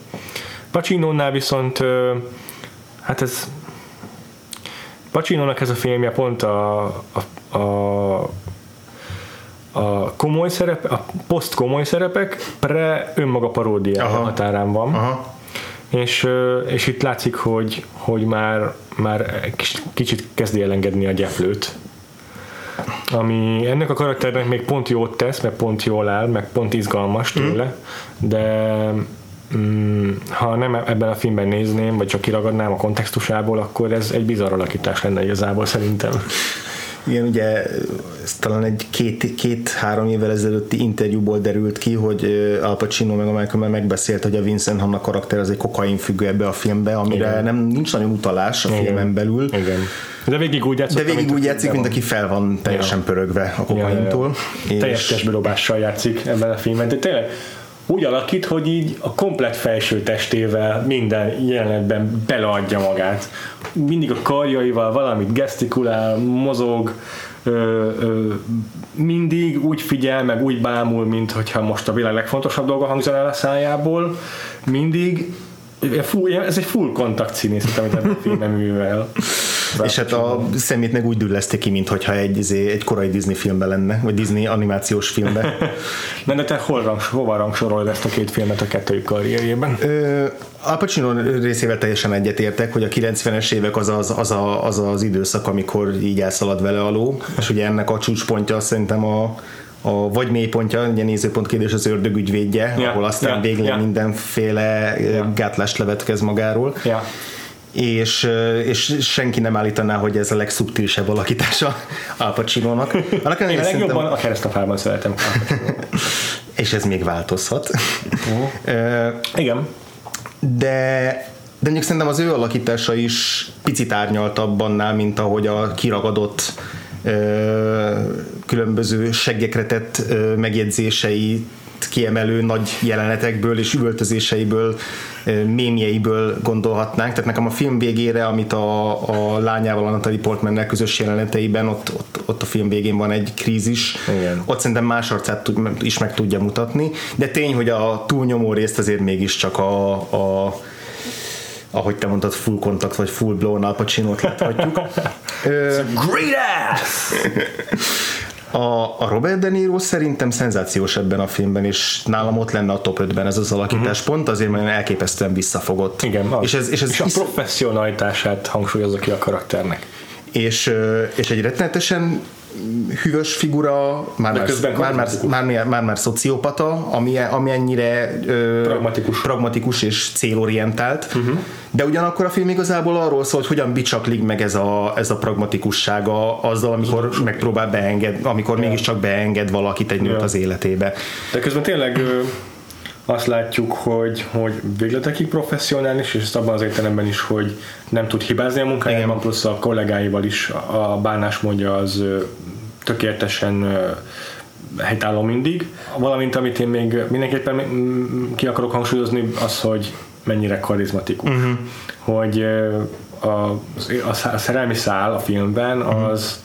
Pacinónál viszont hát ez Pacinónak ez a filmje pont a, a, a, a komoly szerep, a poszt komoly szerepek pre önmaga paródia Aha. határán van. Aha. És, és itt látszik, hogy, hogy már, már kicsit kezdi elengedni a gyeplőt, ami ennek a karakternek még pont jót tesz, meg pont jól áll, meg pont izgalmas tőle, mm. de ha nem ebben a filmben nézném, vagy csak kiragadnám a kontextusából, akkor ez egy bizarr alakítás lenne igazából szerintem. Igen, ugye ez talán egy két, két-három évvel ezelőtti interjúból derült ki, hogy Al Pacino meg a Michael Mann megbeszélt, hogy a Vincent Hanna karakter az egy kokainfüggő ebbe a filmbe, amire Igen. nem nincs nagyon utalás a Igen. filmen belül. Igen. De végig úgy játszik, de végig mint, úgy játszik mint aki fel van teljesen ja. pörögve a kokaintól. Ja, ja. Teljes testbedobással játszik ebben a filmben. De tényleg úgy alakít, hogy így a komplet felső testével minden jelenetben beleadja magát. Mindig a karjaival valamit gesztikulál, mozog, ö, ö, mindig úgy figyel, meg úgy bámul, mint hogyha most a világ legfontosabb dolga hangzol el a szájából. Mindig. Ez egy full kontakt színészet, amit ebben a filmben művel. És hát a szemét meg úgy dülleszti ki, mintha egy, egy korai Disney filmben lenne, vagy Disney animációs filmben. Na, de te hol rangs, hova rangsorolod ezt a két filmet a kettőjük karrierjében? Ö, Al Pacino részével teljesen egyetértek, hogy a kilencvenes évek az az, az, a, az az időszak, amikor így elszalad vele a ló, és ugye ennek a csúcspontja szerintem a a vagy mélypontja, ugye nézőpont kérdés az Ördög ügyvédje, yeah, ahol aztán yeah, végleg yeah. mindenféle yeah. gátlást levetkez magáról. Yeah. És, és senki nem állítaná, hogy ez a legszubtilisebb alakítása Al Pacinónak. Én legjobban szerintem... a keresztapában szeretem. És ez még változhat. uh, Igen. De... De mondjuk szerintem az ő alakítása is picit árnyaltabb annál, mint ahogy a kiragadott ö, különböző seggekre tett ö, megjegyzései kiemelő nagy jelenetekből és üvöltözéseiből, mémjeiből gondolhatnánk. Tehát nekem a film végére, amit a, a lányával, a Natalie Portmannel közös jeleneteiben, ott, ott, ott a film végén van egy krízis. Igen. Ott szerintem más arcát is meg tudja mutatni. De tény, hogy a túlnyomó részt azért mégiscsak a, a ahogy te mondtad, full kontakt vagy full blown Al Pacinót láthatjuk. It's a great ass! A, a Robert De Niro szerintem szenzációs ebben a filmben, és nálam ott lenne a top ötben ez az alakítás, uh-huh. pont azért, mert elképesztően visszafogott. Igen, és, ez, és, ez és a professzionalitását hangsúlyozza ki a karakternek. És, és egy rettenetesen hűvös figura, már-már már, már, már, már, már, már szociopata, ami, ami ennyire ö, pragmatikus. pragmatikus és célorientált, uh-huh. de ugyanakkor a film igazából arról szól, hogy hogyan bicsaklik meg ez a, ez a pragmatikussága azzal, amikor uh-huh. megpróbál beengedni, amikor yeah. mégiscsak beenged valakit, egy nőt yeah. az életébe. De közben tényleg ö, azt látjuk, hogy, hogy végletekig professzionális, és ezt abban az értelemben is, hogy nem tud hibázni a munkájában, plusz a kollégáival is a bánásmódja az tökéletesen helytálló mindig. Valamint, amit én még mindenképpen ki akarok hangsúlyozni, az, hogy mennyire karizmatikus. Uh-huh. Hogy a, a szerelmi szál a filmben az,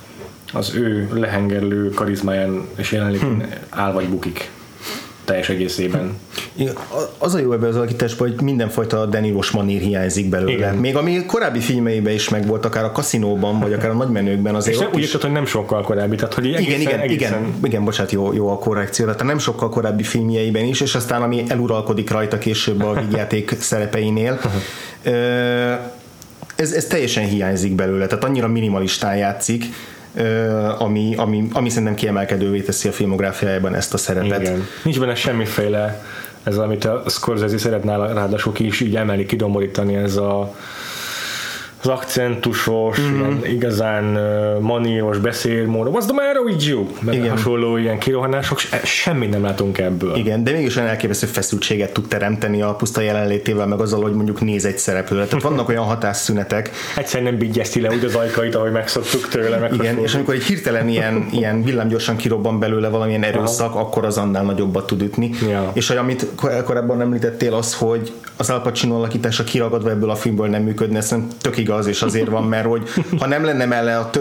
az ő lehengerlő karizmáján és jelenlétén hmm. áll vagy bukik teljes egészében. Igen, az a jó ebben az alakításban, hogy mindenfajta De Niro-s manír hiányzik belőle. Igen. Még ami korábbi filmeiben is megvolt, akár a Kaszinóban, vagy akár a Nagymenőkben azért. És úgy is, hogy nem sokkal korábbi. Tehát, hogy egészen, igen, igen, egészen... igen, igen, bocsánat, jó, jó a korrekció. Tehát nem sokkal korábbi filmjeiben is, és aztán ami eluralkodik rajta később a vígjáték szerepeinél. Ez, ez teljesen hiányzik belőle. Tehát annyira minimalistán játszik, Ami, ami, ami szerintem kiemelkedővé teszi a filmográfiájában ezt a szerepet. Igen. Nincs benne semmiféle ez, amit a Scorsese szeretne, ráadásul ki is így emelni, kidomborítani, ez a, az akcentusos, mm-hmm. igazán maníros beszélmód, what's the matter with you? Mert hasonló ilyen kirohanások, semmit nem látunk ebből. Igen, de mégis olyan elképesztő feszültséget tud teremteni a puszta jelenlétével, meg azzal, hogy mondjuk néz egy szereplőre. Tehát vannak olyan hatásszünetek. Egyszerűen nem bigyeszti le úgy az ajkait, ahogy megszoktuk tőle. Meg igen, és amikor egy hirtelen ilyen, ilyen villámgyorsan kirobban belőle valamilyen erőszak, aha. akkor az annál nagyobbat tud ütni. Ja. És hogy amit korábban említettél, az, hogy az Al Pacino alakítása kiragadva ebből a filmből nem működne, tök igaz, és azért van, mert hogy ha nem lenne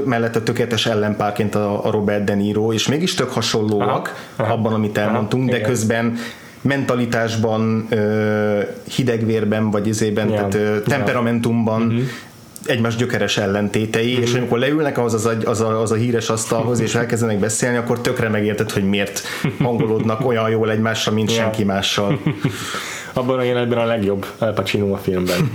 mellette tökéletes ellenpárként a Robert De Niro, és mégis tök hasonlóak aha, abban, amit elmondtunk, aha, de igen. közben mentalitásban, hidegvérben, vagy izében, yeah. tehát temperamentumban yeah. uh-huh. egymás gyökeres ellentétei, mm-hmm. és amikor leülnek ahhoz az a, az, a, az a híres asztalhoz, és elkezdenek beszélni, akkor tökre megérted, hogy miért hangolódnak olyan jól egymással, mint yeah. senki mással. Abban a jelenetben a legjobb Al Pacino a filmben.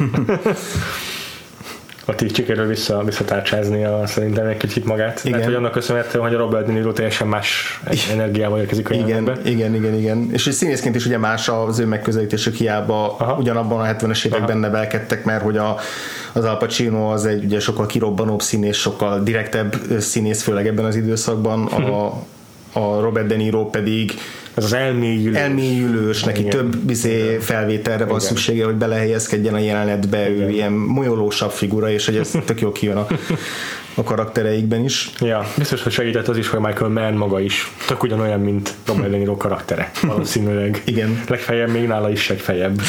Ott így sikerül vissza, visszatárcsázni a, szerintem egy kicsit magát. Igen. Lehet, hogy annak köszönhetően, hogy a Robert De Niro teljesen más energiával érkezik a jelenetbe. Igen, igen, igen. És hogy színészként is ugye más az ő megközelítésük, hiába aha. ugyanabban a hetvenes években aha. nevelkedtek, mert hogy a, az Al Pacino az egy ugye sokkal kirobbanóbb színész, sokkal direktebb színész, főleg ebben az időszakban. A, a Robert De Niro pedig ez az elmélyülős. elmélyülős neki igen. több bizé felvételre van igen. szüksége, hogy belehelyezkedjen a jelenetbe, igen. ő ilyen molyolósabb figura, és hogy ez tök jó kijön a, a karaktereikben is. Ja, biztos, hogy segített az is, hogy Michael Mann maga is tök ugyanolyan, mint Robert De Niro karaktere, valószínűleg. Igen. Legfeljebb még nála is egy fejebb.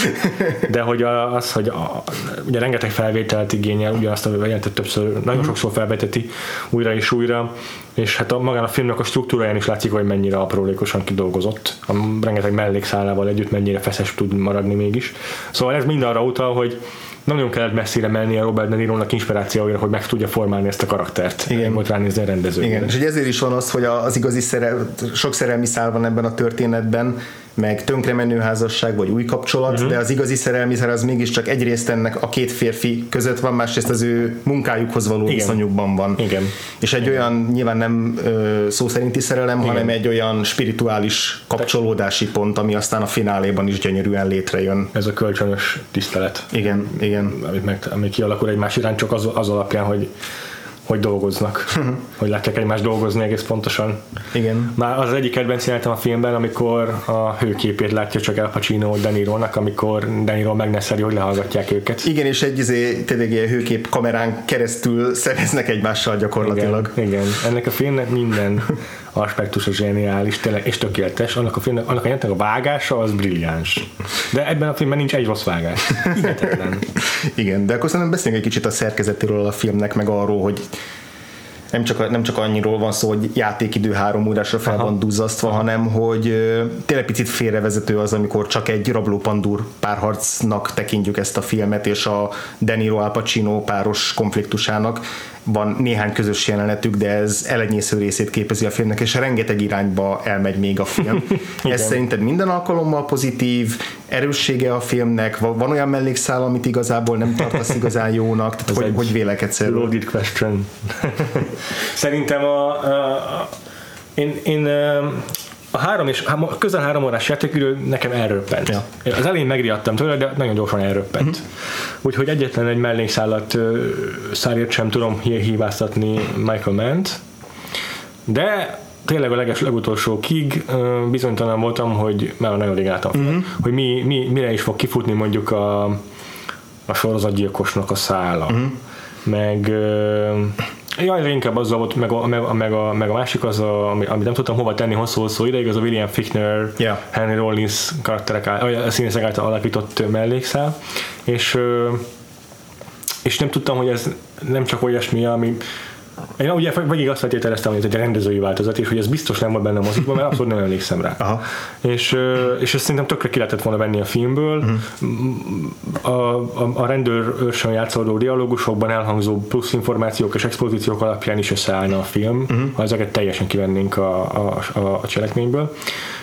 De hogy az, hogy a, ugye rengeteg felvételt igényel, ugyanazt a jelentet többször, nagyon sokszor felveteti újra és újra, és hát a, magán a filmnek a struktúráján is látszik, hogy mennyire aprólékosan kidolgozott, a rengeteg mellékszálával együtt mennyire feszes tud maradni mégis. Szóval ez mind arra utal, hogy nagyon kellett messzire menni a Robert De Nirónak inspirációjára, hogy meg tudja formálni ezt a karaktert. Igen. Volt ránézni a rendezőjére. Igen, és ezért is van az, hogy az igazi szerel, sok szerelmi szál van ebben a történetben, meg tönkremenő házasság, vagy új kapcsolat, uh-huh. de az igazi szerelmi szál az mégiscsak egyrészt ennek a két férfi között van, másrészt az ő munkájukhoz való igen. viszonyukban van. Igen. És egy igen. olyan nyilván nem ö, szó szerinti szerelem, igen. hanem egy olyan spirituális kapcsolódási pont, ami aztán a fináléban is gyönyörűen létrejön. Ez a kölcsönös tisztelet. Igen, igen. Amit meg, ami kialakul egymás iránt, csak az, az alapján, hogy hogy dolgoznak, hogy látják egymást dolgozni egész pontosan. Igen. Már az egyik kedvenc jelenetem a filmben, amikor a hőképét látja csak Al Pacino De Nirónak, amikor De Niro megneszeli, hogy lehallgatják őket. Igen, és egy izé, tényleg ilyen hőkép kamerán keresztül szereznek egymással gyakorlatilag. Igen, igen. Ennek a filmnek minden aspektusa zseniális, tényleg, és tökéletes. Annak a filmnek, annak a jelenetnek a vágása az brilliáns. De ebben a filmben nincs egy rossz vágás. Hihetetlen. Igen, de akkor szerintem beszéljünk egy kicsit a szerkezetéről a filmnek, meg arról, hogy Nem csak, nem csak annyiról van szó, hogy játékidő három órásra fel aha. van duzzasztva, aha. hanem hogy tényleg picit félrevezető az, amikor csak egy rablópandúr párharcnak tekintjük ezt a filmet, és a De Niro-Al Pacino páros konfliktusának van néhány közös jelenetük, de ez elenyésző részét képezi a filmnek, és rengeteg irányba elmegy még a film. Ez szerinted minden alkalommal pozitív, erőssége a filmnek, van olyan mellékszál, amit igazából nem tartasz igazán jónak, tehát hogy, hogy vélekedsz erről? Loaded question. Szerintem a, a, én, én a három és a közel három órás játékidő nekem elröppent. Ja. Az elején megriadtam tőle, de nagyon gyorsan elröppent. Uh-huh. Úgyhogy egyetlen egy mellékszállat szárért sem tudom hibáztatni Michael Mann-t, de tényleg a leges legutolsó kig bizonytalan voltam, hogy már nagyon rég álltam fel, uh-huh. hogy mi, mi, mire is fog kifutni mondjuk a, a sorozatgyilkosnak a szála. Uh-huh. Meg jaj, inkább azzal volt, meg a, meg a, meg a, meg a másik az, a, amit nem tudtam hova tenni hosszú-hosszú ideig, az a William Fichtner, yeah. Henry Rollins karakterek, áll, a színészek által alakított mellékszál, és és nem tudtam, hogy ez nem csak olyasmi, ami én ugye végig azt feltételeztem, hogy ez egy rendezői változat, és hogy ez biztos nem volt benne a mozikban, mert abszolút nem emlékszem rá. Aha. És, és ezt szerintem tökre ki lehetett volna venni a filmből. A, a, a rendőrőrsön játszódó dialógusokban elhangzó plusz információk és expozíciók alapján is összeállna a film, ha ezeket teljesen kivennénk a, a, a cselekményből.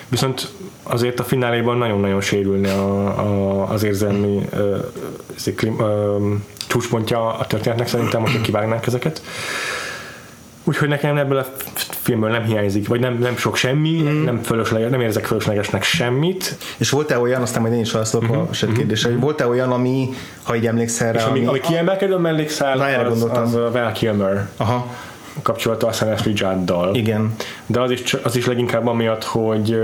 Viszont azért a fináléban nagyon-nagyon sérülne a, a, az érzelmi csúcspontja a történetnek szerintem, hogyha kivágnánk ezeket. Úgyhogy nekem ebből a filmből nem hiányzik, vagy nem, nem sok semmi, mm. nem, fölösleges, nem érzek fölöslegesnek semmit. És volt-e olyan, aztán majd én is válaszolok mm-hmm. a set kérdésre, mm-hmm. volt-e olyan, ami, ha így emlékszel rá, ami... ami, ami kiemelkedő mellékszál, az, az Val Kilmer Aha. kapcsolata a Ashley Judd-dal. Igen. De az is, az is leginkább amiatt, hogy,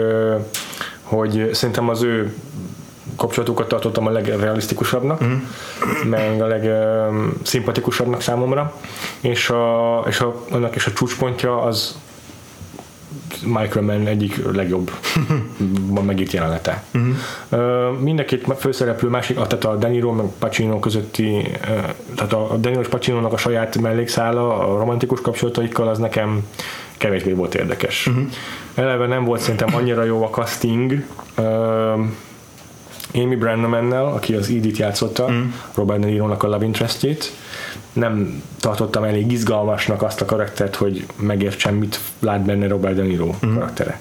hogy szerintem az ő kapcsolatukat tartottam a legrealisztikusabbnak, mm. meg a legszimpatikusabbnak számomra, és, a, és a, annak is a csúcspontja az Michael Mann egyik legjobb megírt jelenete. Mm. Mind a két főszereplő, másik, tehát a De Niro meg Pacino közötti, tehát a De Niro és Pacinónak a saját mellékszála a romantikus kapcsolataikkal az nekem kevésbé volt érdekes. Mm. Eleve nem volt szerintem annyira jó a casting, Amy Brannamennel, aki az Edith játszotta, mm. Robert De Nironak a love interestjét. Nem tartottam elég izgalmasnak azt a karaktert, hogy megértsem, mit lát benne Robert De Niro mm. karaktere.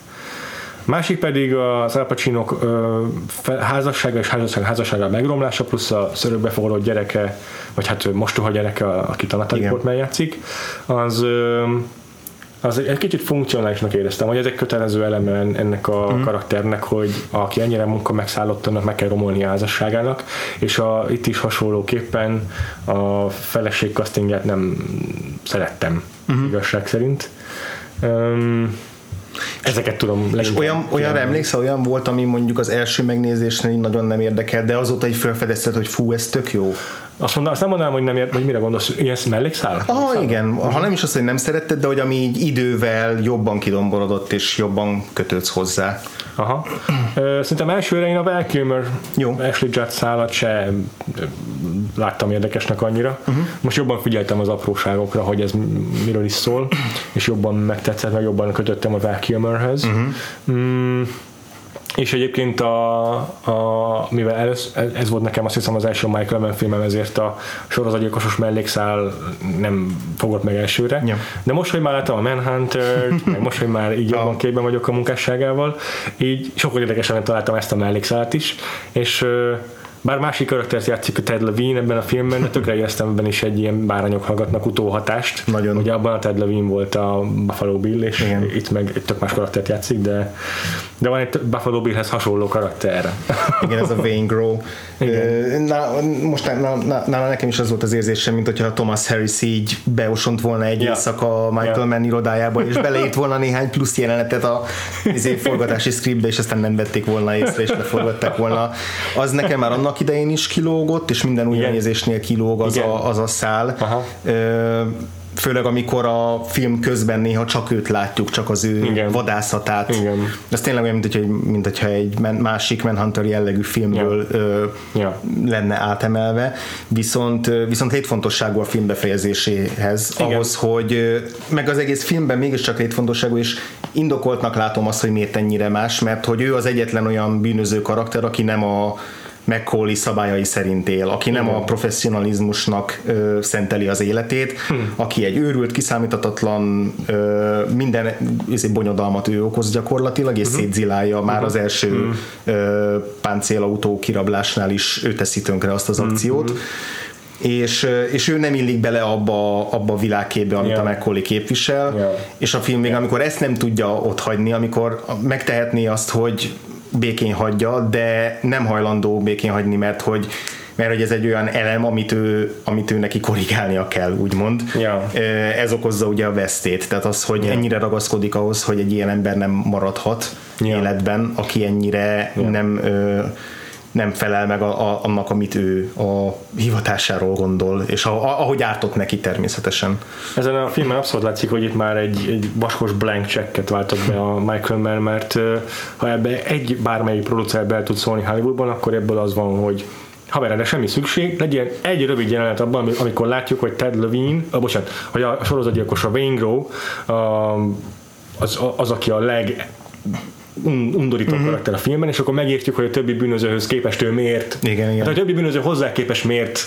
Másik pedig az Al Pacino házassága és házassága megromlása, plusz a szörökbefoglalt gyereke, vagy hát mostoha gyereke, akit a Natalie Portman játszik, az... az egy kicsit funkcionálisnak éreztem, hogy ez egy kötelező eleme ennek a mm. karakternek, hogy aki ennyire munka megszállott, annak meg kell romolni a házasságának, és a, itt is hasonlóképpen a feleség castingját nem szerettem, mm. igazság szerint. Um, Ezeket tudom. És olyan, olyanra emlékszel, olyan volt, ami mondjuk az első megnézésnél nagyon nem érdekel, de azóta így felfedezted, hogy fú, ez tök jó. Azt, mondanám, azt nem mondanám, hogy nem ér, hogy mire gondolsz, ilyen mellékszál? Ah, igen, uh-huh. ha nem is azt, hogy nem szeretted, de hogy ami így idővel jobban kidomborodott és jobban kötődsz hozzá. Aha. Szerintem elsőre én a Val Kilmer Ashley Judd szállat se láttam érdekesnek annyira. Uh-huh. Most jobban figyeltem az apróságokra, hogy ez miről is szól, és jobban megtetszett, meg jobban kötöttem a Val Kilmerhez. Uh-huh. Mm, és egyébként a, a, mivel először, ez volt nekem azt hiszem az első Michael Mann filmem, ezért a sorozatgyilkosos mellékszál nem fogott meg elsőre. Ja. De most, hogy már láttam a Manhuntert, meg most, hogy már így jobban képben vagyok a munkásságával, így sokkal érdekesen találtam ezt a mellékszállat is, és bár másik karaktert játszik a Ted Levine ebben a filmben, de tökre éreztem ebben is egy ilyen bárányok hallgatnak utóhatást. Nagyon. Ugye abban a Ted Levine volt a Buffalo Bill, és igen. itt meg egy tök más karaktert játszik, de, de van egy Buffalo Billhez hasonló karakter. Igen, ez a Wayne Grow. Na, most nála na, na, nekem is az volt az érzésem, mint hogyha Thomas Harris így beosont volna egy yeah. éjszaka a Michael yeah. Mann irodájába, és beleírt volna néhány plusz jelenetet a forgatási scriptbe, és aztán nem vették volna észre, és leforgatták volna. Az nekem már annak idején is kilógott, és minden új nézésnél kilóg az a, az a szál. Ö, főleg amikor a film közben néha csak őt látjuk, csak az ő igen. vadászatát. Igen. Ez tényleg olyan, mint hogyha, mint hogyha egy másik Manhunter jellegű filmből ja. Ö, ja. lenne átemelve. Viszont, viszont létfontosságú a film befejezéséhez, igen. ahhoz, hogy meg az egész filmben mégiscsak létfontosságú, és indokoltnak látom azt, hogy miért ennyire más, mert hogy ő az egyetlen olyan bűnöző karakter, aki nem a McCauley szabályai szerint él, aki nem a professzionalizmusnak ö, szenteli az életét, hmm. aki egy őrült, kiszámíthatatlan, ö, minden bonyodalmat ő okoz gyakorlatilag, és uh-huh. szétzilálja már uh-huh. az első uh-huh. ö, páncélautó kirablásnál is, ő teszi tönkre azt az akciót, uh-huh. És, és ő nem illik bele abba, abba a világképbe, amit yeah. a McCauley képvisel, yeah. és a film még yeah. amikor ezt nem tudja otthagyni, amikor megtehetné azt, hogy békén hagyja, de nem hajlandó békén hagyni, mert hogy, mert hogy ez egy olyan elem, amit ő, amit ő neki korrigálnia kell, úgymond. Ja. Ez okozza ugye a vesztét. Tehát az, hogy ja. ennyire ragaszkodik ahhoz, hogy egy ilyen ember nem maradhat ja. életben, aki ennyire ja. nem, nem felel meg a, a, annak, amit ő a hivatásáról gondol, és a, a, ahogy ártott neki természetesen. Ezen a filmen abszolút látszik, hogy itt már egy, egy vaskos blank checket váltott be a Michael Mann, mert ha ebbe egy bármelyik producer be tud szólni Hollywoodban, akkor ebből az van, hogy haver, erre semmi szükség, legyen egy rövid jelenet abban, amikor látjuk, hogy Ted Levine, ah, bocsánat, hogy a sorozatgyilkos, a Wayne Grove, az, az, aki a leg... undorító mm-hmm. karakter a filmben, és akkor megértjük, hogy a többi bűnözőhöz képest ő miért. Igen, igen. Hát a többi bűnöző hozzá képest miért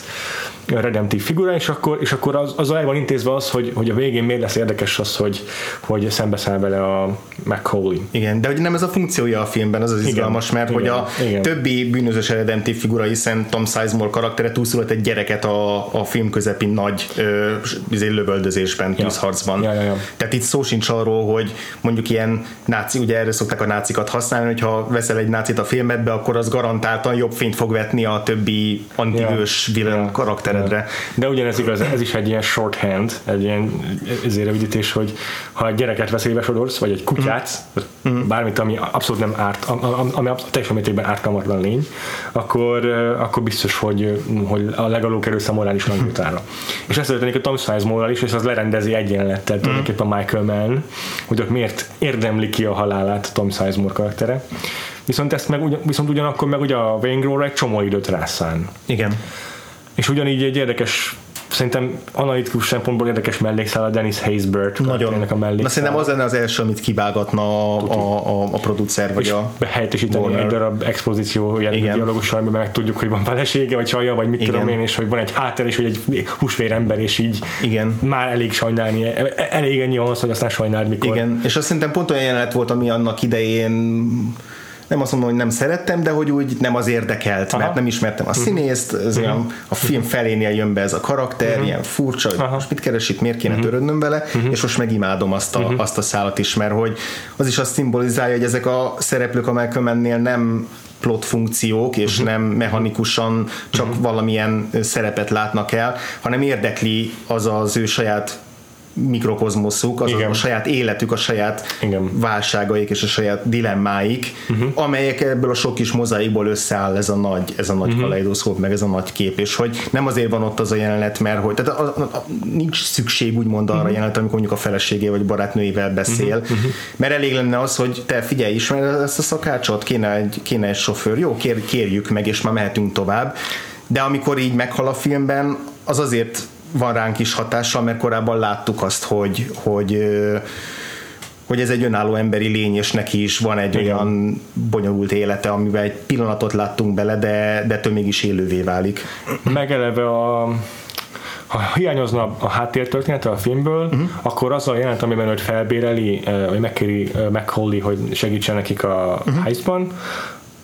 redemptív figura, és akkor, és akkor az, az el van intézve az, hogy, hogy a végén miért lesz érdekes az, hogy, hogy szembeszáll vele a McCauley. Igen, de hogy nem ez a funkciója a filmben, az az izgalmas, mert igen, hogy a igen. többi bűnözős redemptív figura, hiszen Tom Sizemore karaktere túlszúlt egy gyereket a, a film közepi nagy ö, lövöldözésben, tűzharcban. Ja. Ja, ja, ja. Tehát itt szó sincs arról, hogy mondjuk ilyen náci, ugye erre szokták a nácikat használni, hogyha veszel egy nácit a filmedbe, akkor az garantáltan jobb fényt fog vetni a többi antihős ja. villain ja. karaktere. De ugyanez igaz, ez is egy ilyen shorthand, egy ilyen rövidítés, hogy ha egy gyereket veszélybe sodorsz, vagy egy kutyát, mm. bármit, ami abszolút nem árt, ami teljesen mértékben ártalmatlan lény, akkor, akkor biztos, hogy, hogy a legaló kerülsz a morális nagyutára. És ez történik a Tom Sizemore-ral is, és az lerendezi egy jelenettel mm. tulajdonképpen Michael Mann, hogy ott miért érdemli ki a halálát Tom Sizemore karaktere. Viszont, ezt meg, viszont ugyanakkor meg ugye a Wayne Grower egy csomó időt rászán. Igen. És ugyanígy egy érdekes, szerintem analitikus szempontból érdekes mellékszál a Dennis Haysbert. Nagyon. A mellékszál. Na szerintem az lenne az első, amit kibágatna a, a, a producer, vagy és a behelyettesíteni Warner. Egy darab expozíció, ilyen dialogussal, mert meg tudjuk, hogy van felesége, vagy csalja, vagy mit igen. tudom én, és hogy van egy háter, és hogy egy húsvér ember, és így igen. már elég sajnálni, elég ennyi ahhoz, hogy aztán sajnáld mikor. Igen, és azt szerintem pont olyan jelenet volt, ami annak idején... nem azt mondom, hogy nem szerettem, de hogy úgy nem az érdekelt, aha. mert nem ismertem a színészt, uh-huh. a, a film felénél jön be ez a karakter, uh-huh. ilyen furcsa, hogy aha. most mit keres itt, miért kéne uh-huh. törődnöm vele, uh-huh. és most megimádom azt a, uh-huh. azt a szálat is, mert hogy az is azt szimbolizálja, hogy ezek a szereplők a Michael Mann-nél nem plot funkciók, és uh-huh. nem mechanikusan csak uh-huh. valamilyen szerepet látnak el, hanem érdekli az az ő saját mikrokozmoszuk, az a saját életük, a saját igen. válságaik és a saját dilemmáik, uh-huh. amelyek ebből a sok kis mozaikból összeáll ez a nagy, ez a nagy uh-huh. kaleidoszkóp, meg ez a nagy kép, és hogy nem azért van ott az a jelenet, mert hogy tehát a, a, a, nincs szükség úgymond arra uh-huh. jelenet, amikor mondjuk a feleségével vagy barátnőivel beszél, uh-huh. Uh-huh. mert elég lenne az, hogy te figyelj, ismered ezt a szakácsot, kéne egy, kéne egy sofőr, jó, kér, kérjük meg, és már mehetünk tovább, de amikor így meghal a filmben, az azért van ránk is hatással, mert korábban láttuk azt, hogy, hogy, hogy ez egy önálló emberi lény, és neki is van egy igen. olyan bonyolult élete, amiben egy pillanatot láttunk bele, de, de től mégis élővé válik. Megeleve a ha hiányozna a háttértörténete a filmből, uh-huh. akkor az a jelent, amiben őt felbéreli, vagy megkéri McCauley, hogy segítsen nekik a uh-huh. heistban,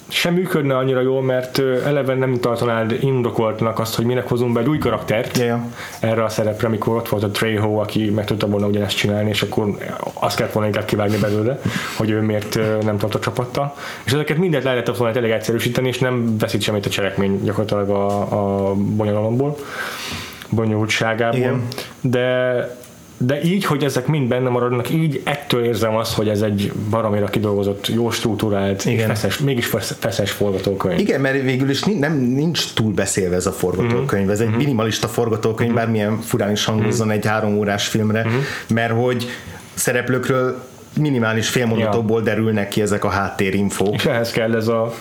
sem működne annyira jól, mert eleven nem tartanád indokoltnak azt, hogy minek hozunk be egy új karaktert yeah. erre a szerepre, amikor ott volt a Trejo, aki meg tudta volna ugyanezt csinálni, és akkor azt kellett volna inkább kivágni belőle, hogy ő miért nem tart a csapattal. És ezeket mindent le lehetett volna elég egyszerűsíteni, és nem veszít semmit a cselekmény gyakorlatilag a, a bonyolulomból, bonyolultságából. Igen. De... de így, hogy ezek mind benne maradnak, így ettől érzem azt, hogy ez egy baromira kidolgozott, jó struktúrált, feszes, mégis feszes forgatókönyv. Igen, mert végül is nem, nincs túl beszélve ez a forgatókönyv, ez egy mm-hmm. minimalista forgatókönyv, mm-hmm. bármilyen furán is hangozzon mm-hmm. egy három órás filmre, mm-hmm. mert hogy szereplőkről minimális félmondatokból ja. derülnek ki ezek a háttérinfók. És ehhez kell ez a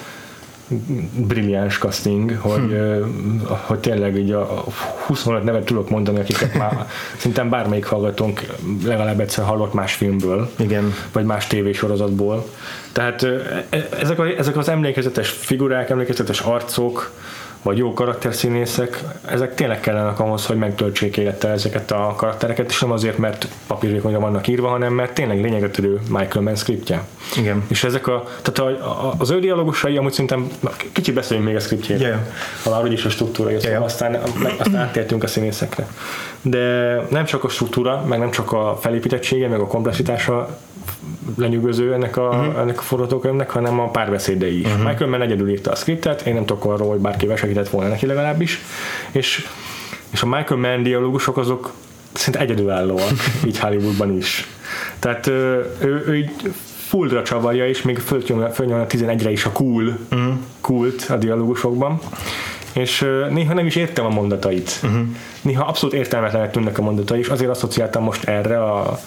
brilliáns casting, hogy, hm. uh, hogy tényleg így a huszonöt nevet tudok mondani, akiket már szintén bármelyik hallgatónk legalább egyszer hallott más filmből, igen. vagy más tévésorozatból. Tehát uh, ezek, a, ezek az emlékezetes figurák, emlékezetes arcok, vagy jó karakterszínészek, ezek tényleg kellenek ahhoz, hogy megtöltsék élettel ezeket a karaktereket, és nem azért, mert papírvékonyra vannak írva, hanem mert tényleg lényegre törő Michael Mann scriptje. Igen. És ezek a, tehát a, a, az ő dialogusai amúgy szerintem, kicsit beszéljünk még a scriptjéről, yeah. ha már úgyis a struktúra jött, yeah. aztán, aztán áttértünk a színészekre. De nem csak a struktúra, meg nem csak a felépítettsége, meg a komplexitása lenyűgöző ennek a, uh-huh. ennek a forgatókönyvnek, hanem a párbeszédei is. Uh-huh. Michael Mann egyedül írta a scriptet, én nem tudok arról, hogy bárkivel segített volna neki legalábbis, és, és a Michael Mann dialógusok azok szinte egyedülállóak, így Hollywoodban is. Tehát ő, ő, ő így fullra csavarja, és még fölnyomja a tizenegyre is a cool, uh-huh. coolt a dialógusokban, és néha nem is értem a mondatait. Uh-huh. Néha abszolút értelmetlenek tűnnek a mondatai, és azért asszociáltam most erre a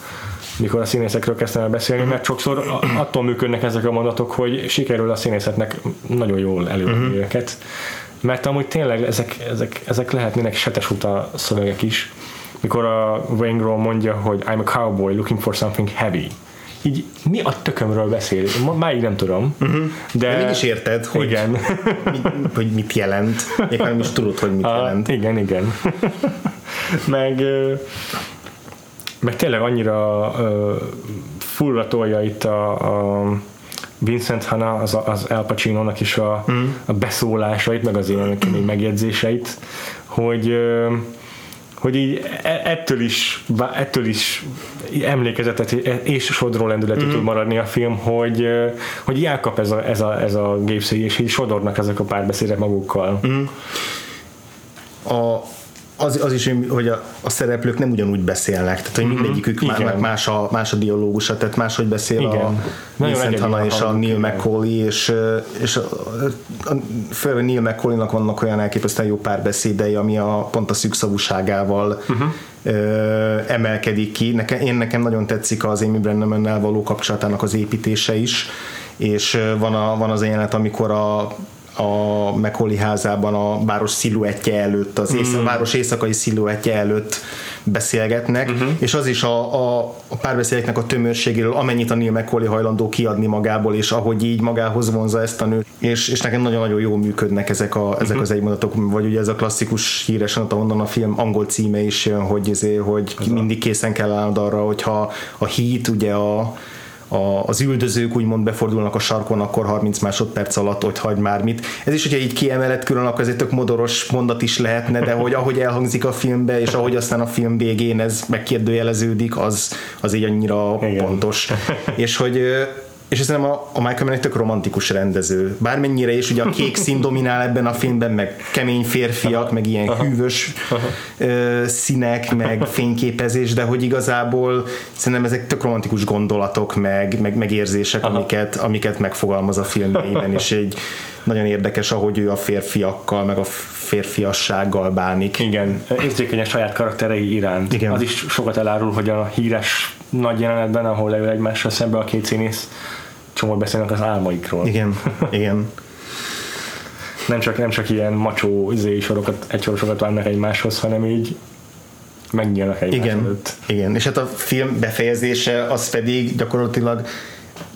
mikor a színészekről kezdtem el beszélni, mert sokszor attól működnek ezek a mondatok, hogy sikerül a színészetnek nagyon jól előadni uh-huh. őket, Mert amúgy tényleg ezek, ezek, ezek lehetnének setes uta szövegek is, mikor a Wayne Grohl mondja, hogy I'm a cowboy looking for something heavy. Így mi a tökömről beszél? Máig nem tudom. Uh-huh. De, de mégis érted, hogy, igen. mit, hogy mit jelent. Még nem is tudod, hogy mit a, jelent. Igen, igen. meg, meg tényleg annyira uh, fullatolja itt a, a Vincent Hanna, az, az Al Pacinónak is a, uh-huh. a beszólásait, meg az ilyen uh-huh. megjegyzéseit, hogy... Uh, hogy így ettől is, ettől is emlékezetet és sodrólendületű mm. tud maradni a film, hogy, hogy elkap ez a, ez a, ez a gépszély, és így sodornak ezek a párbeszédek magukkal. Mm. A, az, az is, hogy a, a szereplők nem ugyanúgy beszélnek, tehát hogy mm-hmm. mindegyikük már más a, más a dialógusa, tehát máshogy beszél igen. a Vincent Hanna és a Neil McCauley, és, és a, a, főleg Neil McCauleynak vannak olyan elképesztően jó párbeszédei, ami a, pont a szűkszavúságával mm-hmm. ö, emelkedik ki. Nekem, én nekem nagyon tetszik az Amy Brennan-nel való kapcsolatának az építése is, és van, a, van az jelenet, amikor a a McCauley házában a város sziluettje előtt, az éjsz- mm. város éjszakai sziluettje előtt beszélgetnek, mm-hmm. és az is a, a, a párbeszédeknek a tömörségéről, amennyit a Neil McCauley hajlandó kiadni magából, és ahogy így magához vonza ezt a nőt, és, és nekem nagyon-nagyon jól működnek ezek, a, ezek mm-hmm. az egymondatok, vagy ugye ez a klasszikus híres anat, ahonnan a film angol címe is jön, hogy, ezért, hogy mindig készen kell állnod arra, hogyha a Heat, ugye a A, az üldözők úgymond befordulnak a sarkon, akkor harminc másodperc alatt ott hagy már mit. Ez is, hogyha így kiemelett külön, akkor ez egy tök modoros mondat is lehetne, de hogy ahogy elhangzik a filmbe, és ahogy aztán a film végén ez megkérdőjeleződik, az, az így annyira igen. pontos. És hogy és hiszem a, a Michael Mann egy tök romantikus rendező. Bármennyire is, ugye a kék szín dominál ebben a filmben, meg kemény férfiak, meg ilyen hűvös ö, színek, meg fényképezés, de hogy igazából szerintem ezek tök romantikus gondolatok, meg, meg, meg érzések, amiket, amiket megfogalmaz a filmjeiben, és egy nagyon érdekes, ahogy ő a férfiakkal, meg a férfiassággal bánik. Igen, érzékeny a saját karakterei iránt. Igen. Az is sokat elárul, hogy a híres nagy jelenetben, ahol leül egymással szembe a két színész, csomóan beszélnek az álmaikról. Igen, igen. nem, csak, nem csak ilyen macsó izé sorokat, egysorosokat várnak egymáshoz, hanem így megnyílnak egymás igen, előtt. Igen, és hát a film befejezése az pedig gyakorlatilag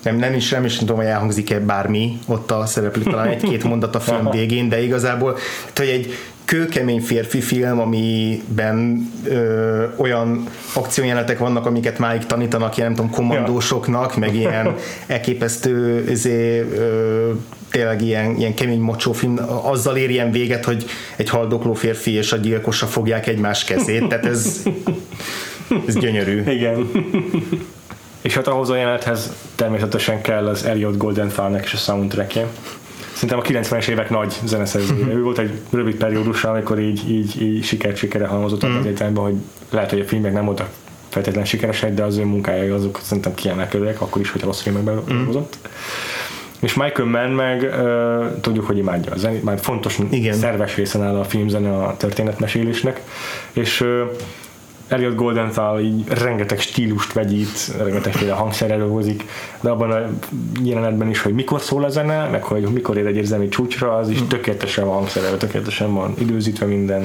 nem, nem is, nem is tudom, hogy elhangzik-e bármi ott a szereplő, talán egy-két mondat a film végén, de igazából hogy egy kőkemény férfi film, amiben ö, olyan akciójelenetek vannak, amiket máig tanítanak ilyen, nem tudom, kommandósoknak, meg ilyen elképesztő izé, ö, tényleg ilyen, ilyen kemény mocsó film, azzal ér ilyen véget, hogy egy haldokló férfi és a gyilkosa fogják egymás kezét, tehát ez, ez gyönyörű. Igen. És hát ahhoz a jelenethez természetesen kell az Elliot Goldenthal-nek és a soundtrackje. Szerintem a kilencvenes évek nagy zeneszerzője. Ő volt egy rövid periódusra, amikor így, így, így siker-sikere halmozott mm. az értelemben, hogy lehet, hogy a filmek nem voltak feltétlenül sikeresek, de az ő munkájai azok szerintem kiemelkedőek, akkor is, hogyha rossz filmekben dolgozott. Mm. És Michael Mann meg uh, tudjuk, hogy imádja a zenét, már fontos, igen. szerves részen áll a filmzene a történetmesélésnek, és uh, Elliot Goldenthal így rengeteg stílust vegyít, rengetegféle hangszerrel dolgozik, de abban a jelenetben is, hogy mikor szól a zene, meg hogy mikor ér egy érzelmi csúcsra, az is tökéletesen van hangszerrel, tökéletesen van időzítve minden.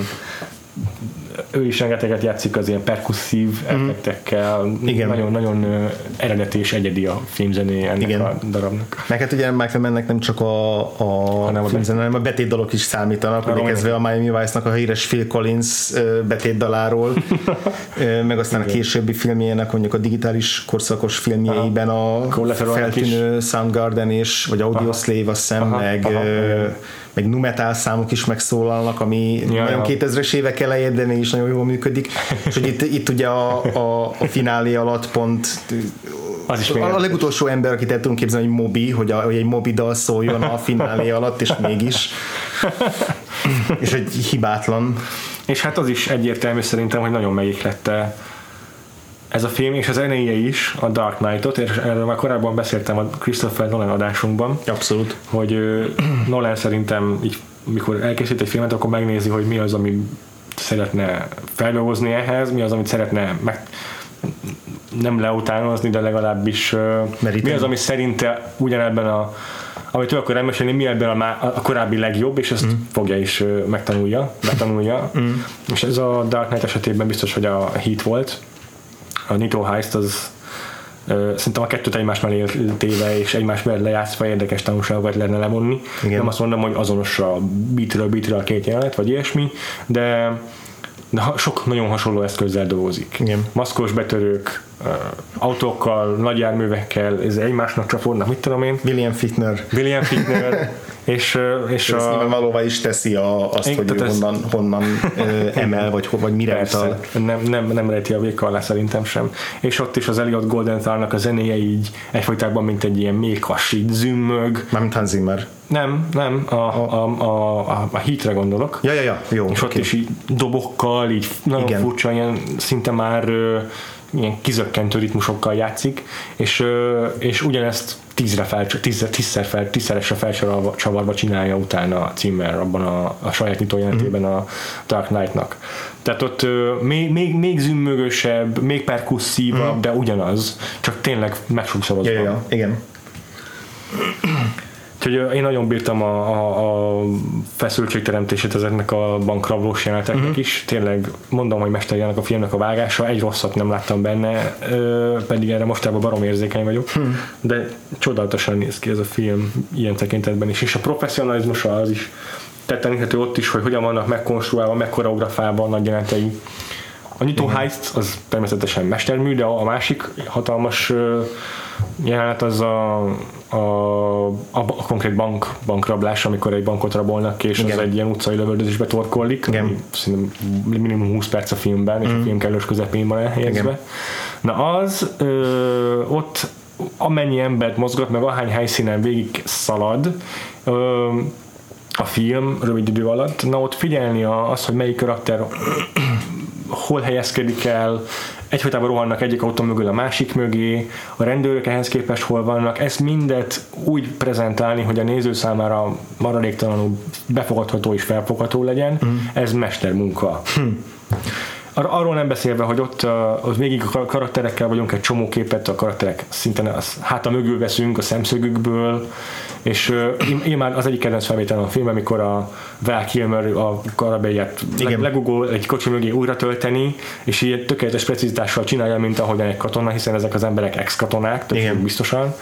Ő is rengeteget játszik az ilyen perkusszív effektekkel, nagyon-nagyon eredeti és egyedi a filmzené ennek igen. a darabnak. Meg hát ugye Michael Mannnek nem csak a, a filmzené, hanem a betétdalok is számítanak, idekezve a Miami Vice-nak a híres Phil Collins betétdaláról, meg aztán igen. a későbbi filmjének, mondjuk a digitális korszakos filmjeiben aha. a feltűnő Soundgarden és vagy Audioslave, azt hiszem, meg... Aha. meg numetál számok is megszólalnak, ami ja, nagyon ja. kétezres évek elején, de mégis nagyon jól működik. És hogy itt, itt ugye a, a, a finálé alatt pont az is a, a legutolsó ember, akit el tudunk képzelni, hogy Moby, hogy, a, hogy egy Moby dal szóljon a finálé alatt, és mégis. És egy hibátlan. És hát az is egyértelmű szerintem, hogy nagyon megéklette ez a film, és az zenéje is, a Dark Knight-ot, és erről már korábban beszéltem a Christopher Nolan adásunkban. Abszolút. Hogy Nolan szerintem így, mikor elkészít egy filmet, akkor megnézi, hogy mi az, amit szeretne feldolgozni ehhez, mi az, amit szeretne meg... nem leutánozni, de legalábbis meríteni. Mi az, ami szerinte ugyanebben a amit ő akar elmesélni, mi ebből a, a korábbi legjobb, és ezt mm. fogja is megtanulja, megtanulja. Mm. És ez a Dark Knight esetében biztos, hogy a Heat volt. A Nito Heist az szerintem a kettőt egymás mellé téve és egymás mellé lejátszva érdekes tanulságot lehetne levonni. Igen. Nem azt mondom, hogy azonos a beatről beatre a két jelenet, vagy ilyesmi, de, de sok nagyon hasonló eszközzel dolgozik. Igen. Maszkos betörők, autókkal, nagy járművekkel, ez egymásnak csapódnak, mit tudom én. William Fichtner. William Fichtner. És, és ezt nyilván valóban is teszi a, azt, én, hogy honnan, honnan emel, vagy, vagy mire persze, utal. Nem, nem, nem rejti a véka alá szerintem sem. És ott is az Elliot Goldenthalnak a zenéje így egyfajtában, mint egy ilyen mékas, így zümmög. Mármint Hans Zimmer. Nem, nem, a, a, a, a, a Heatre gondolok. Ja, ja, ja. Jó, és ott okay. is így dobokkal, így nagyon igen. furcsa, ilyen szinte már ilyen kizökkentő ritmusokkal játszik, és, és ugyanezt tízre fel, tízre, tízszer fel, tízszeresre felcsavarva csinálja utána a címmel abban a, a saját nyitó jelentében a Dark Knight-nak. Tehát ott uh, még, még, még zümmögösebb, még perkusszívabb, mm. de ugyanaz, csak tényleg megsokszavazva. Ja, ja, igen. Úgyhogy én nagyon bírtam a, a, a feszültségteremtését ezeknek a bankrablós jeleneteknek uh-huh. is. Tényleg mondom, hogy mesterjának a filmnek a vágása, egy rosszat nem láttam benne, ö, pedig erre mostában barom érzékeny vagyok, hmm. de csodálatosan néz ki ez a film ilyen tekintetben is. És a professzionalizmusa az is tetteníthető ott is, hogy hogyan vannak megkonstruálva, megkoreografálva a nagy jelentei. A nyitó uh-huh. heist az természetesen mestermű, de a másik hatalmas jelenet az a A, a, a konkrét bank, bankrablás, amikor egy bankot rabolnak és igen. az egy ilyen utcai lövöldözésbe torkollik, szerintem minimum húsz perc a filmben, és mm. a film kellős közepén van elhelyezve. Na az ö, ott amennyi embert mozgat, meg ahány helyszínen végig szalad ö, a film rövid idő alatt, na ott figyelni az, hogy melyik karakter hol helyezkedik el, egyfajtában rohannak egyik autó mögül a másik mögé, a rendőrök ehhez képest hol vannak, ezt mindet úgy prezentálni, hogy a néző számára maradéktalanul befogadható és felfogható legyen, mm. ez mestermunka. Hm. Ar- arról nem beszélve, hogy ott uh, az végig a karakterekkel vagyunk, egy csomó képet a karakterek szinten az, hát a mögül veszünk a szemszögükből, és uh, én, én már az egyik kedvenc felvételen a film, amikor a Val Kilmer a karabélyát leg, legugol egy kocsi mögé újra tölteni, és ilyen tökéletes precizitással csinálja, mint ahogyan egy katona, hiszen ezek az emberek ex-katonák, tehát biztosan,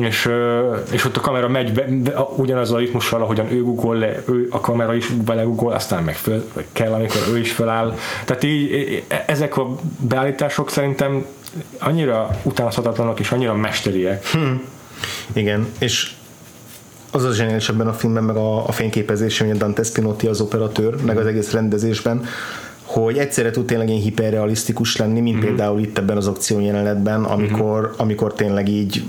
és, uh, és ott a kamera megy be, a, ugyanaz a ritmussal, ahogyan ő gugol le, ő a kamera is belegugol, aztán meg föl kell, amikor ő is föláll, tehát így ezek a beállítások szerintem annyira utánozhatatlanok és annyira mesteriek. Hm. Igen, és az a zseniális ebben a filmben, meg a, a fényképezésben, hogy a Dante Spinotti az operatőr, meg az egész rendezésben, hogy egyszerre tud tényleg ilyen hiperrealisztikus lenni, mint mm-hmm. például itt ebben az akció jelenetben, amikor, mm-hmm. amikor tényleg így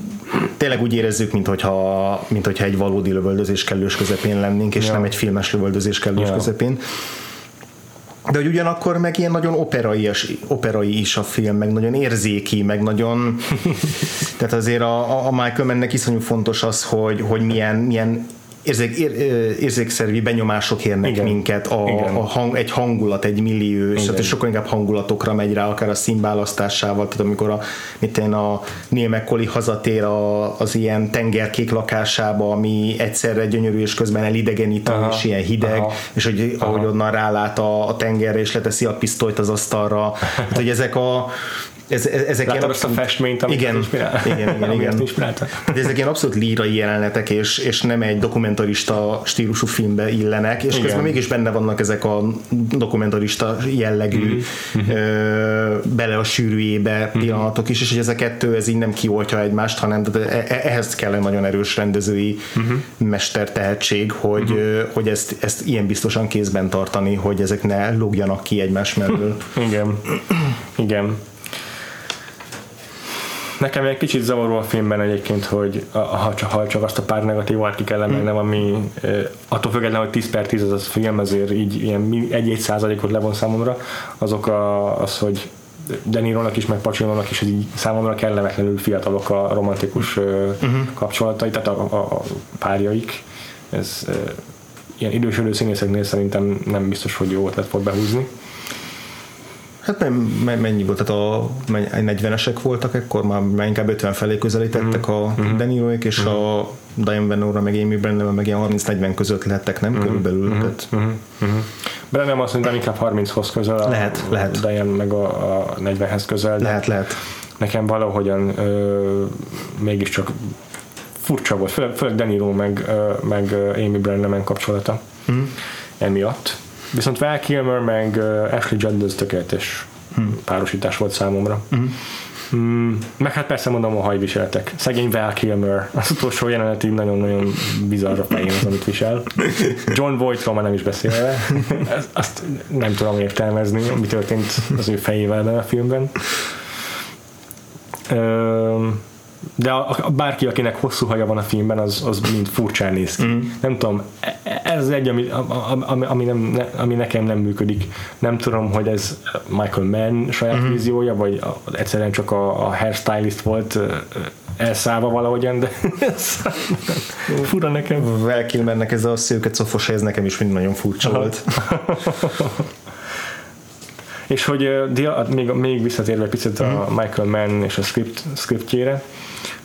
tényleg úgy érezzük, minthogyha, minthogyha egy valódi lövöldözés kellős közepén lennénk, és ja. nem egy filmes lövöldözés kellős ja. közepén. De hogy ugyanakkor meg ilyen nagyon operai, operai is a film, meg nagyon érzéki, meg nagyon... Tehát azért a, a Michael Mann-nek iszonyú fontos az, hogy, hogy milyen, milyen érzék, ér, érzékszervi benyomások érnek igen. minket, a, a hang, egy hangulat, egy millió, és tehát sokkal inkább hangulatokra megy rá, akár a színválasztásával, tehát amikor a, mint én a Neil McCauley hazatér a, az ilyen tengerkék lakásába, ami egyszerre gyönyörű, és közben elidegenítő, aha, és ilyen hideg, aha, és hogy, ahogy onnan rálát a, a tengerre, és leteszi a pisztolyt az asztalra, tehát hogy ezek a Ez, ezek láttam ezt a festményt, amit igen, inspirál. Igen, igen, igen. Ezek ilyen abszolút lírai jelenetek, és, és nem egy dokumentarista stílusú filmbe illenek, és igen. közben mégis benne vannak ezek a dokumentarista jellegű mm-hmm. ö, bele a sűrűjébe pillanatok mm-hmm. is, és hogy ez a kettő ez így nem kioltja egymást, hanem ehhez kell egy nagyon erős rendezői mm-hmm. mestertehetség, hogy, mm-hmm. hogy ezt, ezt ilyen biztosan kézben tartani, hogy ezek ne logjanak ki egymás mellől. Igen, igen. Nekem egy kicsit zavaró a filmben egyébként, hogy a, ha, csak, ha csak azt a pár negatívát ki kell emelnem, ami attól függetlenül, hogy tíz per tíz az a film, ezért így ilyen egy-egy százalékot levon számomra, azok a, az, hogy De Nironak is, meg Pacinónak is, így számomra kellemetlenül fiatalok a romantikus uh-huh. kapcsolatai, tehát a, a, a párjaik. Ez ilyen idősödő színészeknél szerintem nem biztos, hogy jó ötlet volt behúzni. Hát nem, mennyi volt, tehát a negyvenesek voltak, ekkor már, már inkább ötven felé közelítettek mm. a mm. De Niroék, és mm. a Diane Van-ra meg Amy Brennan meg ilyen harminc-negyven között lehettek, nem? Mm. Körülbelül. Mm. Tehát... Mm. Brennan azt mondja, inkább harminchoz közel, a lehet, lehet. Diane meg a, a negyvenhez közel. Lehet, lehet. Nekem valahogyan ö, mégiscsak furcsa volt, főleg, főleg De Niro meg, ö, meg Amy Brennan kapcsolata mm. emiatt. Viszont Val Kilmer meg Ashley Judd az tökéletes hmm. párosítás volt számomra. Hmm. Mm, meg hát persze mondom a hajviseletek. Szegény Val Kilmer. Az utolsó jelenetig nagyon-nagyon bizarra fején az, amit visel. John Voight-ról már nem is beszélve. Azt nem tudom értelmezni, mi történt az ő fejével ebben a filmben. De a, a, bárki, akinek hosszú haja van a filmben, az, az mind furcsán néz ki. Mm. Nem tudom, ez az egy, ami, ami, ami, nem, ne, ami nekem nem működik. Nem tudom, hogy ez Michael Mann saját mm. víziója, vagy a, egyszerűen csak a, a hairstylist volt elszállva valahogyan, de fura nekem. Val Kilmernek ez a szőke cofos, ez nekem is mind nagyon furcsa volt. És hogy még, még visszatérve picit a Michael Mann és a script, scriptjére,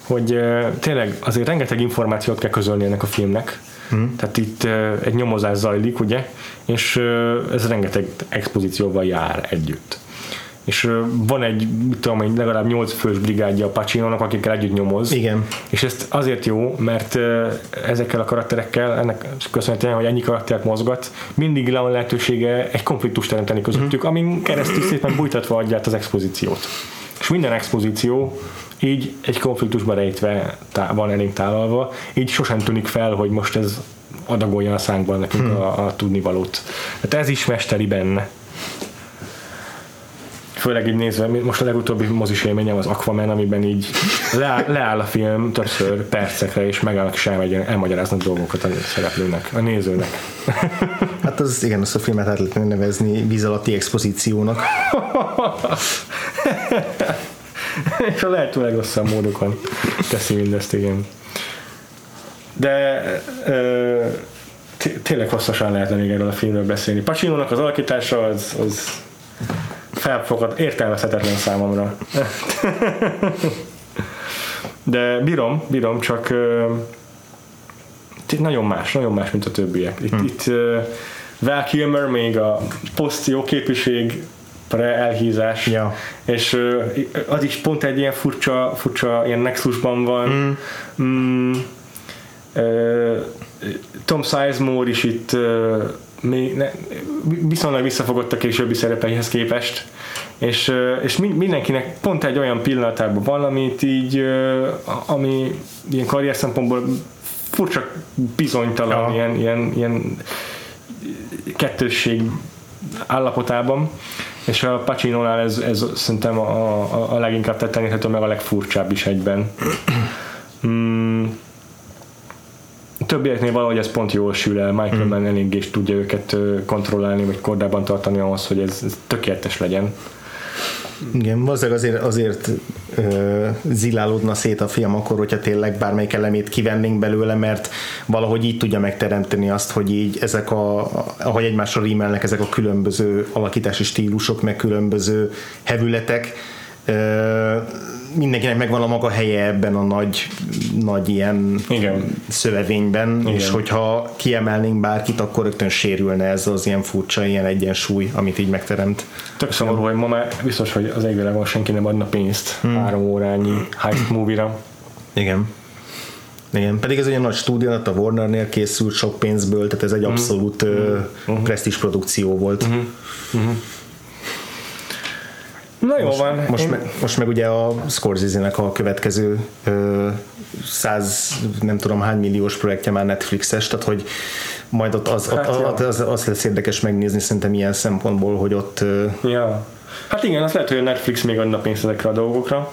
hogy tényleg azért rengeteg információt kell közölni ennek a filmnek. Hmm. Tehát itt egy nyomozás zajlik, ugye, és ez rengeteg expozícióval jár együtt. És van egy, mit tudom, egy legalább nyolc fős brigádja a Pacinónak, akikkel együtt nyomoz. Igen. És ezt azért jó, mert ezekkel a karakterekkel, ennek köszönhetően, hogy ennyi karaktert mozgat, mindig le van lehetősége egy konfliktust teremteni közöttük, amin keresztül szépen bújtatva adja át az expozíciót. És minden expozíció így egy konfliktusba rejtve van elénk tálalva, így sosem tűnik fel, hogy most ez adagolja a szánkban nekünk hmm. a, a tudnivalót. Tehát ez is mesteri benne. Főleg így nézve, most a legutóbbi mozis élményem az Aquaman, amiben így leáll, leáll a film többször percekre, és megállnak és elmagyaráznak dolgokat a szereplőnek, a nézőnek. Hát az igen, azt a filmet át lehetne nevezni víz alatti expozíciónak. És a lehető legrosszabb módokon teszi mindezt, igen. De ö, té- tényleg hosszasan lehetne még erről a filmről beszélni. Pacinónak az alakítása az... az felfogad, értelmezhetetlen számomra. De bírom, bírom, csak uh, nagyon más, nagyon más, mint a többiek. Itt, hmm. itt uh, Val Kilmer még a poszt jó képviség, pre-elhízás, ja. és uh, az is pont egy ilyen furcsa, furcsa ilyen nexusban van. Hmm. Mm, uh, Tom Sizemore is itt uh, még ne, viszonylag visszafogott a későbbi szerepeihez képest, és, és mindenkinek pont egy olyan pillanatában van, amit így, ami ilyen karrier szempontból furcsa bizonytalan, ja. ilyen, ilyen, ilyen kettősség állapotában, és a Pacinónál ez, ez szerintem a, a, a leginkább tetten érhető, meg a legfurcsább is egyben. mm. Többieknél valahogy ez pont jól sül el. Michael mm. Mann eléggé is tudja őket kontrollálni, vagy kordában tartani ahhoz, hogy ez, ez tökéletes legyen. Igen, valószínűleg azért, azért ö, zilálódna szét a film akkor, hogyha tényleg bármelyik elemét kivennénk belőle, mert valahogy így tudja megteremteni azt, hogy így ezek a, ahogy egymásra rímelnek ezek a különböző alakítási stílusok, meg különböző hevületek, ö, mindenkinek megvan a maga helye ebben a nagy, nagy ilyen igen. szövevényben, igen. és hogyha kiemelnénk bárkit, akkor rögtön sérülne ez az ilyen furcsa, ilyen egyensúly, amit így megteremt. Tök szomorú, hogy ma már biztos, hogy az égvilágon senki nem adna pénzt három hmm. órányi heist movie-ra. Igen. Igen. Pedig ez egy nagy stúdió, a Warnernél készült sok pénzből, tehát ez egy abszolút hmm. uh-huh. presztízs produkció volt. Uh-huh. Uh-huh. Na jó, most, van. Most, én... me, most meg ugye a Scorsese-nek a következő ö, száz, nem tudom hány milliós projektje már Netflixes, tehát hogy majd ott az, hát, ott, az, az, az lesz érdekes megnézni szerintem ilyen szempontból, hogy ott... Ö... Ja. Hát igen, azt lehet, hogy a Netflix még adna pénzt ezekre a dolgokra.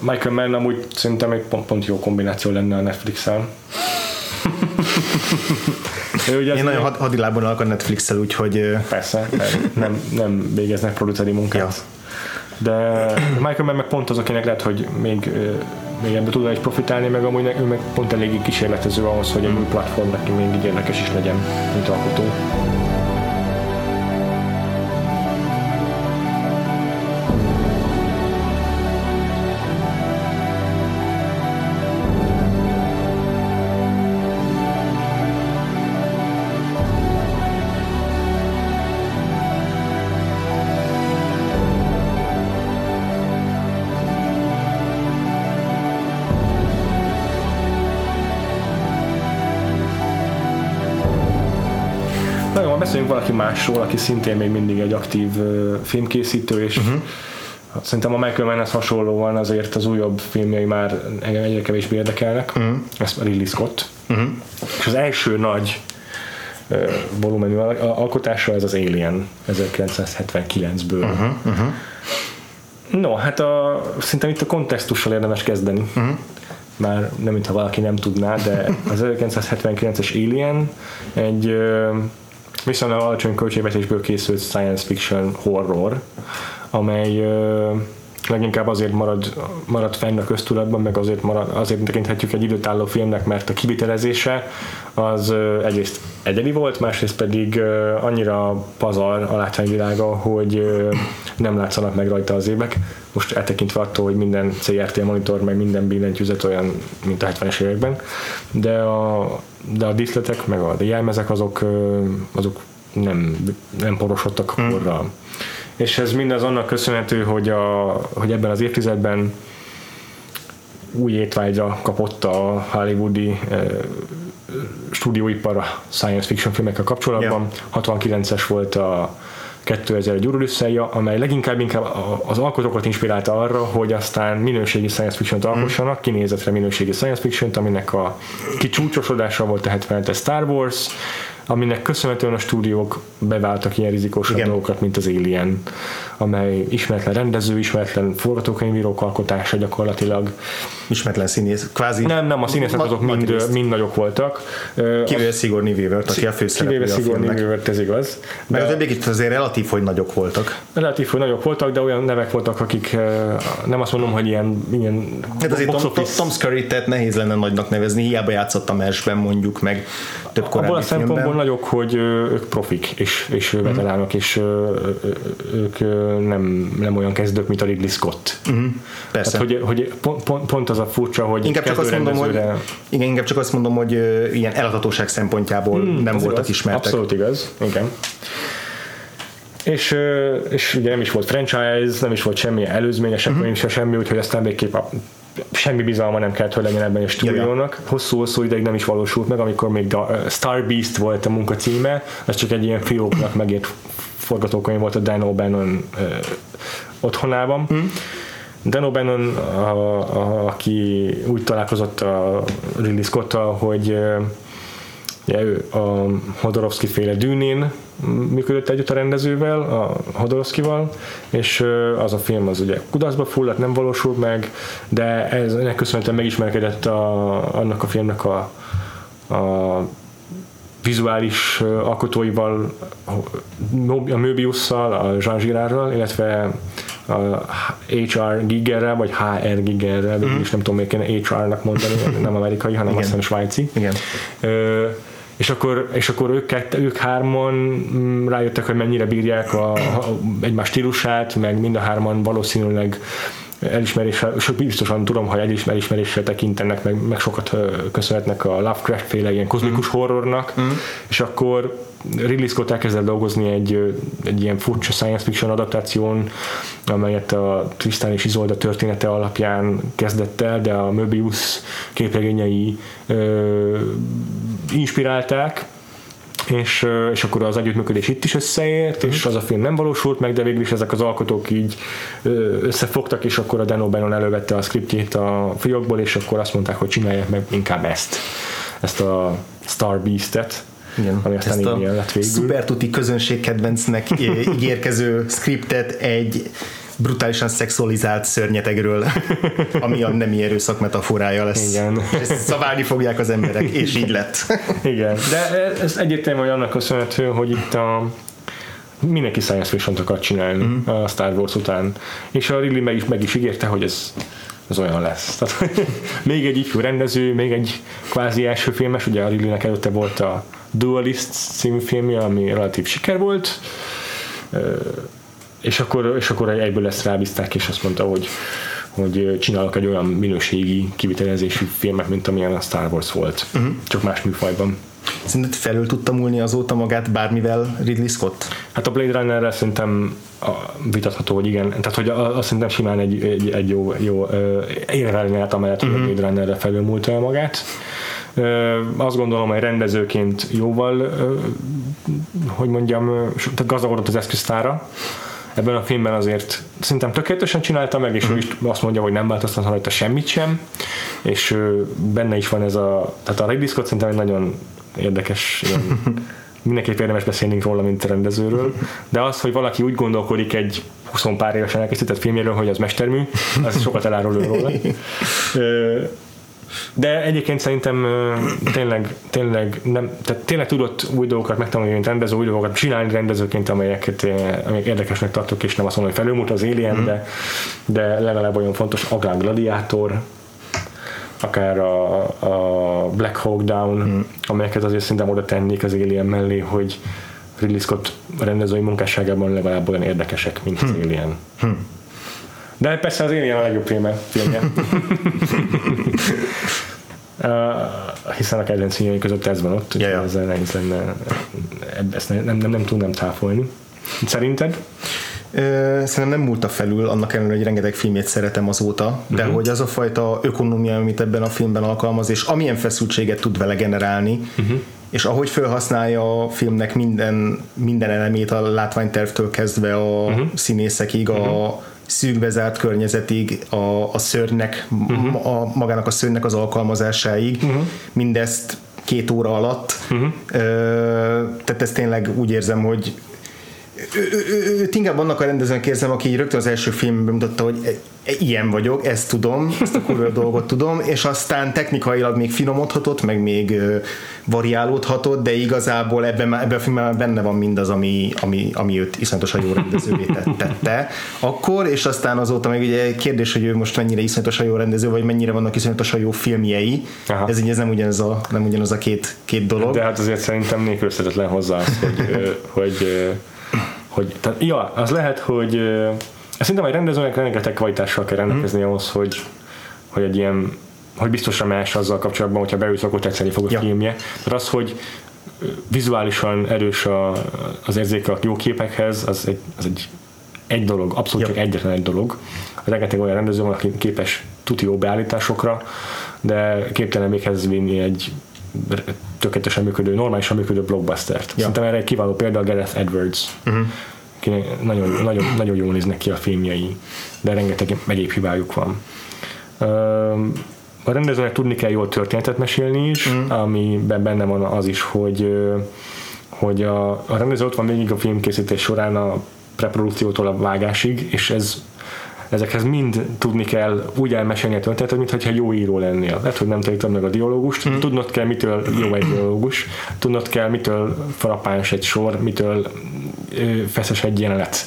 Michael Mann amúgy szerintem egy pont, pont jó kombináció lenne a Netflix-el. Én nagyon még... had, hadilában alak a Netflix-el, úgyhogy... Persze, nem, nem végeznek produceri munkát. Ja. De Michael Mann meg pont az, akinek lehet, hogy még, még ebből tudna is profitálni, meg amúgy ő meg pont eléggé kísérletező ahhoz, hogy egy új platform neki még így érdekes is legyen, mint alkotó. Na jó, beszéljünk valaki másról, aki szintén még mindig egy aktív filmkészítő, és uh-huh. szerintem a Michael Mannhez hasonlóan azért az újabb filmjei már engem egyre kevésbé érdekelnek, uh-huh. ez a Ridley Scott, uh-huh. és az első nagy uh, volumenű alkotása ez az Alien ezerkilencszázhetvenkilencből. Uh-huh. Uh-huh. No, hát a, szerintem itt a kontextussal érdemes kezdeni. Uh-huh. Már nem, mintha valaki nem tudná, de az ezerkilencszázhetvenkilences Alien egy uh, viszonylag alacsony költségvetésből készült science fiction horror, amely uh, leginkább azért marad, marad fenn a köztudatban, meg azért, marad, azért tekinthetjük egy időtálló filmnek, mert a kivitelezése az uh, egyrészt egyedi volt, másrészt pedig uh, annyira pazar a látványvilága, hogy uh, nem látszanak meg rajta az évek. Most eltekintve attól, hogy minden cé er té monitor, meg minden billentyűzet olyan, mint a hetvenes években, de a, de a díszletek, meg a jelmezek azok, uh, azok nem, nem porosodtak korra. Hmm. És ez mindaz annak köszönhető, hogy, a, hogy ebben az évtizedben új étvágyra kapott a hollywoodi e, stúdióipar a science fiction filmekkel kapcsolatban. Yeah. hatvankilences volt a kétezer-egy Odüsszeia, amely leginkább inkább az alkotókat inspirálta arra, hogy aztán minőségi science fiction-t alkossanak, mm. kinézetre minőségi science fiction-t, aminek a kicsúcsosodása volt a hetvenes Star Wars, aminek köszönhetően a stúdiók beváltak ilyen rizikós dolgokat, mint az Alien, amely ismeretlen rendező, ismeretlen forgatókönyvírók alkotása gyakorlatilag. Ismeretlen színész, kvázi... Nem, nem, a színészek ma, azok mind, mind nagyok voltak. Kivéve Sigourney Weavert, aki a főszereplője a filmnek. Kivéve Sigourney Weavert, ez igaz. De meg az ebbékét azért relatív, hogy nagyok voltak. Relatív, hogy nagyok voltak, de olyan nevek voltak, akik nem azt mondom, hogy ilyen... ilyen hát azért Tom, Tom Skerritt nehéz lenne nagynak nevezni, hiába játszott a Mersben mondjuk, meg több korábbi filmben. Nagyok, hogy ők profik és, és mm. veteránok, és ők nem, nem olyan kezdők, mint a Ridley Scott. Mm. Persze. Tehát, hogy, hogy pont, pont, pont az a furcsa, hogy inkább csak azt mondom, hogy, igen, inkább csak azt mondom, hogy ilyen eladhatóság szempontjából mm, nem voltak igaz, ismertek. Abszolút igaz, igen. És, és ugye nem is volt franchise, nem is volt semmi előzménye, semmi, mm. semmi, úgyhogy aztán végképp a semmi bizalma nem kellett, hogy legyen ebben a stúdiónak. Hosszú-hosszú ideig nem is valósult meg, amikor még Star Beast volt a munka címe, az csak egy ilyen fióknak megért forgatókönyv volt a Dan O'Bannon ö, otthonában. Mm. Dan O'Bannon, a, a, aki úgy találkozott a Ridley Scott-tal, hogy ugye, ő a Jodorowsky féle Dűnén működött együtt a rendezővel, a Jodorowskyval, és az a film az ugye kudarcba fulladt, nem valósul meg, de ez, ennek köszönhetően megismerkedett a, annak a filmnek a, a vizuális alkotóival, a Möbiusszal, a Jean Girardral, illetve a há er Gigerrel, vagy há er Gigerrel, mm. és nem tudom, még kéne há er-nak mondani, nem amerikai, hanem igen. Aztán svájci. Igen. Ö, És akkor, és akkor ők, kett, ők hárman rájöttek, hogy mennyire bírják a, a egymás stílusát, meg mind a hárman valószínűleg elismeréssel, és biztosan tudom, ha egy elismeréssel tekintenek, meg, meg sokat köszönhetnek a Lovecraft-féle ilyen kozmikus mm. horrornak, mm. és akkor Ridley Scott elkezdett dolgozni egy, egy ilyen furcsa science fiction adaptáción, amelyet a Tristan és Isolda története alapján kezdett el, de a Möbius képregényei ö, inspirálták, és, és akkor az együttműködés itt is összeért, mm. és az a film nem valósult meg, de végül is ezek az alkotók így összefogtak, és akkor a Dan O'Bannon elővette a szkriptjét a fiókból, és akkor azt mondták, hogy csinálják meg inkább ezt, ezt a Star Beast-et. Igen, ami aztán így lett végül. Szupertuti közönség kedvencnek ígérkező szkriptet egy brutálisan szexualizált szörnyetegről, ami a nemi erőszak metaforája lesz. Igen. És szaválni fogják az emberek, és így lett. Igen, de ez egyértelműen annak köszönhető, hogy itt a mindenki science fiction-t akar csinálni mm. a Star Wars után. És a Ridley meg is, meg is ígérte, hogy ez az olyan lesz. Tehát, még egy ifjú rendező, még egy kvázi első filmes, ugye a Ridley-nek előtte volt a Dualist című filmje, ami relatív siker volt, és akkor, és akkor egyből ezt rábízták, és azt mondta, hogy, hogy csinálok egy olyan minőségi kivitelezésű filmet, mint amilyen a Star Wars volt, uh-huh. csak más műfajban. Szerinted felül tudta múlni azóta magát bármivel Ridley Scott? Hát a Blade Runnerrel szerintem vitatható, hogy igen. Tehát, hogy azt szerintem simán egy, egy, egy jó, jó érvelni állt amellett, uh-huh. hogy a Blade Runnerre felülmúlta magát. Azt gondolom, hogy rendezőként jóval, hogy mondjam, gazdagodott az eszköztára. Ebben a filmben azért szerintem tökéletesen csinálta meg, és mm. ő is azt mondja, hogy nem változtat rajta semmit sem, és benne is van ez a... Tehát a Ridley Scott szerintem egy nagyon érdekes... mindenképp érdemes beszélnünk róla, mint rendezőről, de az, hogy valaki úgy gondolkodik egy húsz pár évesen elkészített filmjéről, hogy az mestermű, az sokat elárul róla. De egyébként szerintem tényleg, tényleg, nem, tehát tényleg tudott új dolgokat megtanulni, mint rendező, új dolgokat csinálni rendezőként, amelyeket, amelyek érdekesnek tartok, és nem azt mondom, hogy felülmúlt az Alien, mm. de, de legalább olyan fontos, akár Gladiátor, akár a, a Black Hawk Down, mm. amelyeket azért szerintem oda tennék az Alien mellé, hogy Ridley Scott rendezői munkásságában legalább olyan érdekesek, mint az Alien. Mm. De persze az Alien a legjobb filme, filmje. uh, hiszen a kedvenc filmjei között ez van ott, yeah, ezzel nehéz lenne ezt nem, nem, nem, nem tudnám táfolni. Szerinted? Szerintem nem múlta felül, annak ellenére, hogy rengeteg filmjét szeretem azóta, de uh-huh. hogy az a fajta ökonómia, amit ebben a filmben alkalmaz, és amilyen feszültséget tud vele generálni, uh-huh. és ahogy felhasználja a filmnek minden, minden elemét, a látványtervtől kezdve a uh-huh. színészekig, uh-huh. a szűkbezárt környezetig, a, a szörnynek, uh-huh. a, magának a szörnynek az alkalmazásáig, uh-huh. mindezt két óra alatt. Uh-huh. Tehát ez tényleg úgy érzem, hogy őt inkább annak a rendezőnek érzem, aki rögtön az első filmben bemutatta, hogy ilyen vagyok, ezt tudom, ezt a kurva dolgot tudom, és aztán technikailag még finomodhatott, meg még variálódhatott, de igazából ebben, ebben a filmben benne van mindaz, ami, ami, ami őt iszonyatosan jó rendezővé tette akkor, és aztán azóta meg ugye kérdés, hogy ő most mennyire iszonyatosan jó rendező, vagy mennyire vannak iszonyatosan jó filmjei. Aha. Ez így ez nem ugyanaz a, nem ugyanaz a két, két dolog. De hát azért szerintem nélkülözhetetlen hozzá az, hogy, hogy hogy, tehát, ja, az lehet, hogy e, szerintem egy rendezőnek rengeteg kvalitással kell rendelkezni ahhoz, hogy, hogy egy ilyen, hogy biztosan más azzal kapcsolatban, hogyha beülsz, akkor tetszeni fog a ja. filmje. Tehát az, hogy vizuálisan erős a, az érzéke a jó képekhez, az egy, az egy, egy dolog, abszolút ja. csak egyetlen egy dolog. Rengeteg olyan rendező van, aki képes tuti jó beállításokra, de képtelen véghez vinni egy tökéletesen működő, normálisan működő blockbustert. Ja. Szerintem erre egy kiváló példa a Gareth Edwards, uh-huh. akinek nagyon, nagyon, nagyon jól néznek ki a filmjei, de rengeteg egyéb hibájuk van. A rendezőnek tudni kell jól történetet mesélni is, uh-huh. amiben benne van az is, hogy, hogy a, a rendező ott van végig a filmkészítés során a preprodukciótól a vágásig, és ez ezekhez mind tudni kell úgy elmesélni a történetet, mintha jó író lennél. Lehet, hogy nem tanítom meg a dialógust, mm. tudnod kell, mitől jó egy dialógus, tudnod kell, mitől frappáns egy sor, mitől ö, feszes egy jelenet.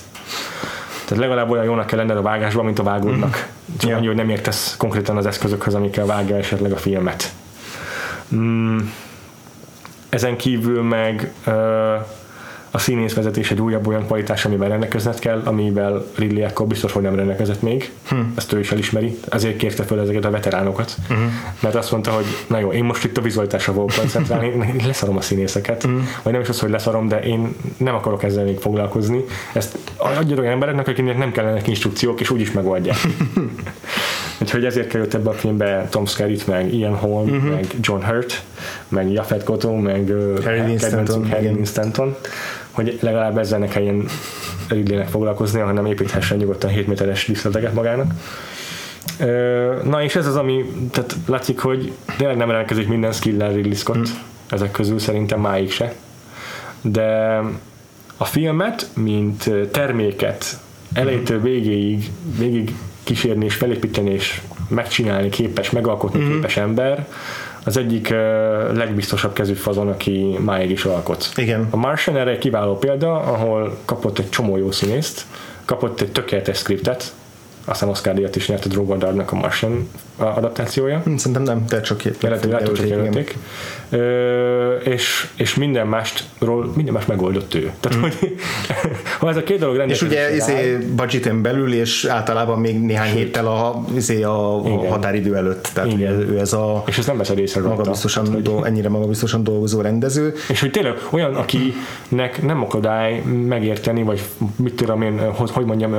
Tehát legalább olyan jónak kell lenned a vágásban, mint a vágódnak. Mm. Csak ja. annyi, hogy nem értesz konkrétan az eszközökhöz, amikkel vágja esetleg a filmet. Mm. Ezen kívül meg... Ö, a színészvezetés egy újabb olyan kvalitás, amivel rendelkezned kell, amivel Ridley akkor biztos, hogy nem rendelkezett még. Hm. Ezt ő is elismeri. Ezért kérte föl ezeket a veteránokat. Uh-huh. Mert azt mondta, hogy na jó, én most itt a vizualitásra fogok koncentrálni, leszarom a színészeket. Uh-huh. Vagy nem is az, hogy leszarom, de én nem akarok ezzel még foglalkozni. Ezt adja olyan embereknek, akiknek nem kellenek instrukciók, és úgyis megoldják. Úgyhogy ezért került ebbe a filmbe Tom Skerritt, meg Ian Holm, uh-huh. meg John Hurt, meg Jafet Kotto, meg Harry Stanton, hogy legalább ezzel ne kelljen Ridleynek foglalkozni, hanem építhessen nyugodtan hét méteres díszleteket magának. Na és ez az, ami tehát látszik, hogy tényleg nem rendelkezik minden skill-el Ridley Scott, mm. ezek közül szerintem máig se. De a filmet, mint terméket elejétől végéig, végig kísérni és felépíteni és megcsinálni képes, megalkotni mm. képes ember, az egyik uh, legbiztosabb kezű fazon, aki máig is alkot. Igen. A Martian erre egy kiváló példa, ahol kapott egy csomó jó színészt, kapott egy tökéletes szkriptet, aztán Oscar-díjat is nyert a Drew Goddardnak a Martian adaptációja. Szerintem nem, de csak jelölték. És, és minden másról, minden más megoldott ő. Tehát, mm. hogy ha ez a két dolog rendelkezik. És ugye izé budgeten belül, és általában még néhány Sőt. héttel a, izé a, a határidő előtt. Tehát ugye ő ez a és ez nem veszed észre magabiztosan, tehát, dol, ennyire magabiztosan dolgozó rendező. És hogy tényleg olyan, akinek nem akadály megérteni, vagy mit tudom én, hogy mondjam,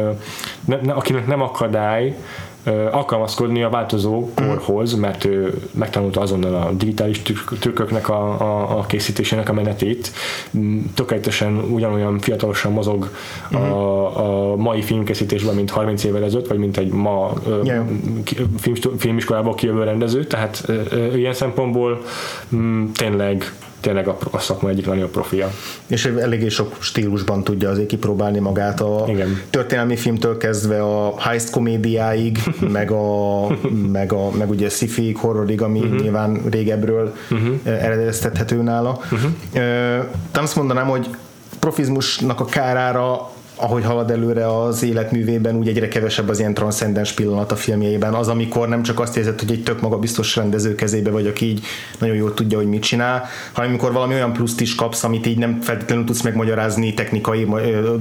ne, ne, akinek nem akadály alkalmazkodni a változó korhoz, mert ő megtanulta azonnal a digitális trükköknek a, a, a készítésének a menetét. Tökéletesen ugyanolyan fiatalosan mozog a, a mai filmkészítésben, mint harminc évvel ezelőtt, vagy mint egy ma yeah. film, filmiskolából kijövő rendező, tehát ilyen szempontból m- tényleg tényleg a, a szakma egyik legnagyobb profilja. És eléggé sok stílusban tudja azért kipróbálni magát a igen. történelmi filmtől kezdve a heist komédiáig, meg a, meg a meg ugye sci-fi horrorig, ami uh-huh. nyilván régebről uh-huh. eredeztethető nála. Uh-huh. Azt mondanám, hogy profizmusnak a kárára, ahogy halad előre az életművében, úgy egyre kevesebb az ilyen transzcendens pillanat a filmjeiben. Az, amikor nem csak azt érzed, hogy egy tök magabiztos rendező kezébe vagy, aki így nagyon jól tudja, hogy mit csinál, hanem amikor valami olyan pluszt is kapsz, amit így nem feltétlenül tudsz megmagyarázni technikai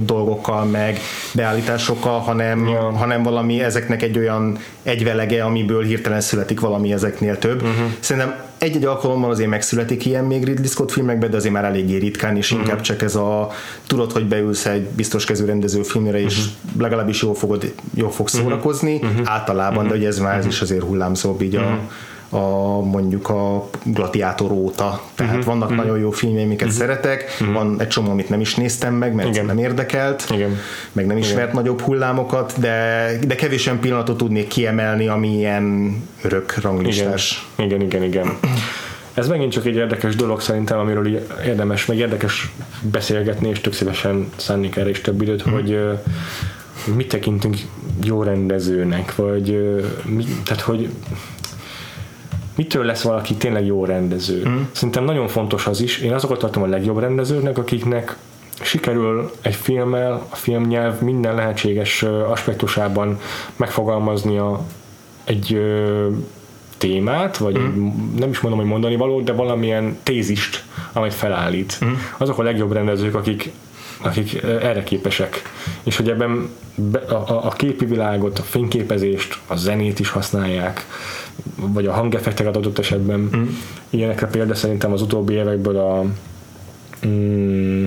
dolgokkal, meg beállításokkal, hanem, ja. hanem valami ezeknek egy olyan egyvelege, amiből hirtelen születik valami ezeknél több. Uh-huh. Szerintem egy-egy alkalommal azért megszületik ilyen még Ridley Scott filmekben, de azért már eléggé ritkán, és uh-huh. inkább csak ez a tudod, hogy beülsz egy biztos kezű rendező filmre, és uh-huh. legalábbis jól, fogod, jól fogsz szórakozni, uh-huh. általában, uh-huh. de hogy ez már uh-huh. is azért hullámzóbb így uh-huh. a, a mondjuk a Gladiátor óta. Tehát uh-huh. vannak uh-huh. nagyon jó filmjei, amiket uh-huh. szeretek, uh-huh. van egy csomó, amit nem is néztem meg, mert igen. nem érdekelt, igen. meg nem ismert igen. nagyobb hullámokat, de, de kevés olyan pillanatot tudnék kiemelni, ami ilyen örök ranglistás. Igen, igen, igen. igen. Ez megint csak egy érdekes dolog szerintem, amiről érdemes, meg érdekes beszélgetni, és tök szívesen szánnék erre is több időt, mm. hogy mit tekintünk jó rendezőnek, vagy mi, tehát hogy mitől lesz valaki tényleg jó rendező. Mm. Szerintem nagyon fontos az is, én azokat tartom a legjobb rendezőknek, akiknek sikerül egy filmmel, a filmnyelv minden lehetséges aspektusában megfogalmaznia egy témát, vagy mm. nem is mondom, hogy mondani való, de valamilyen tézist, amit felállít. Mm. Azok a legjobb rendezők, akik, akik erre képesek. És hogy ebben a, a, a képi világot, a fényképezést, a zenét is használják, vagy a hangeffekteket adott esetben. Mm. Ilyenekre példa szerintem az utóbbi évekből a... Mm,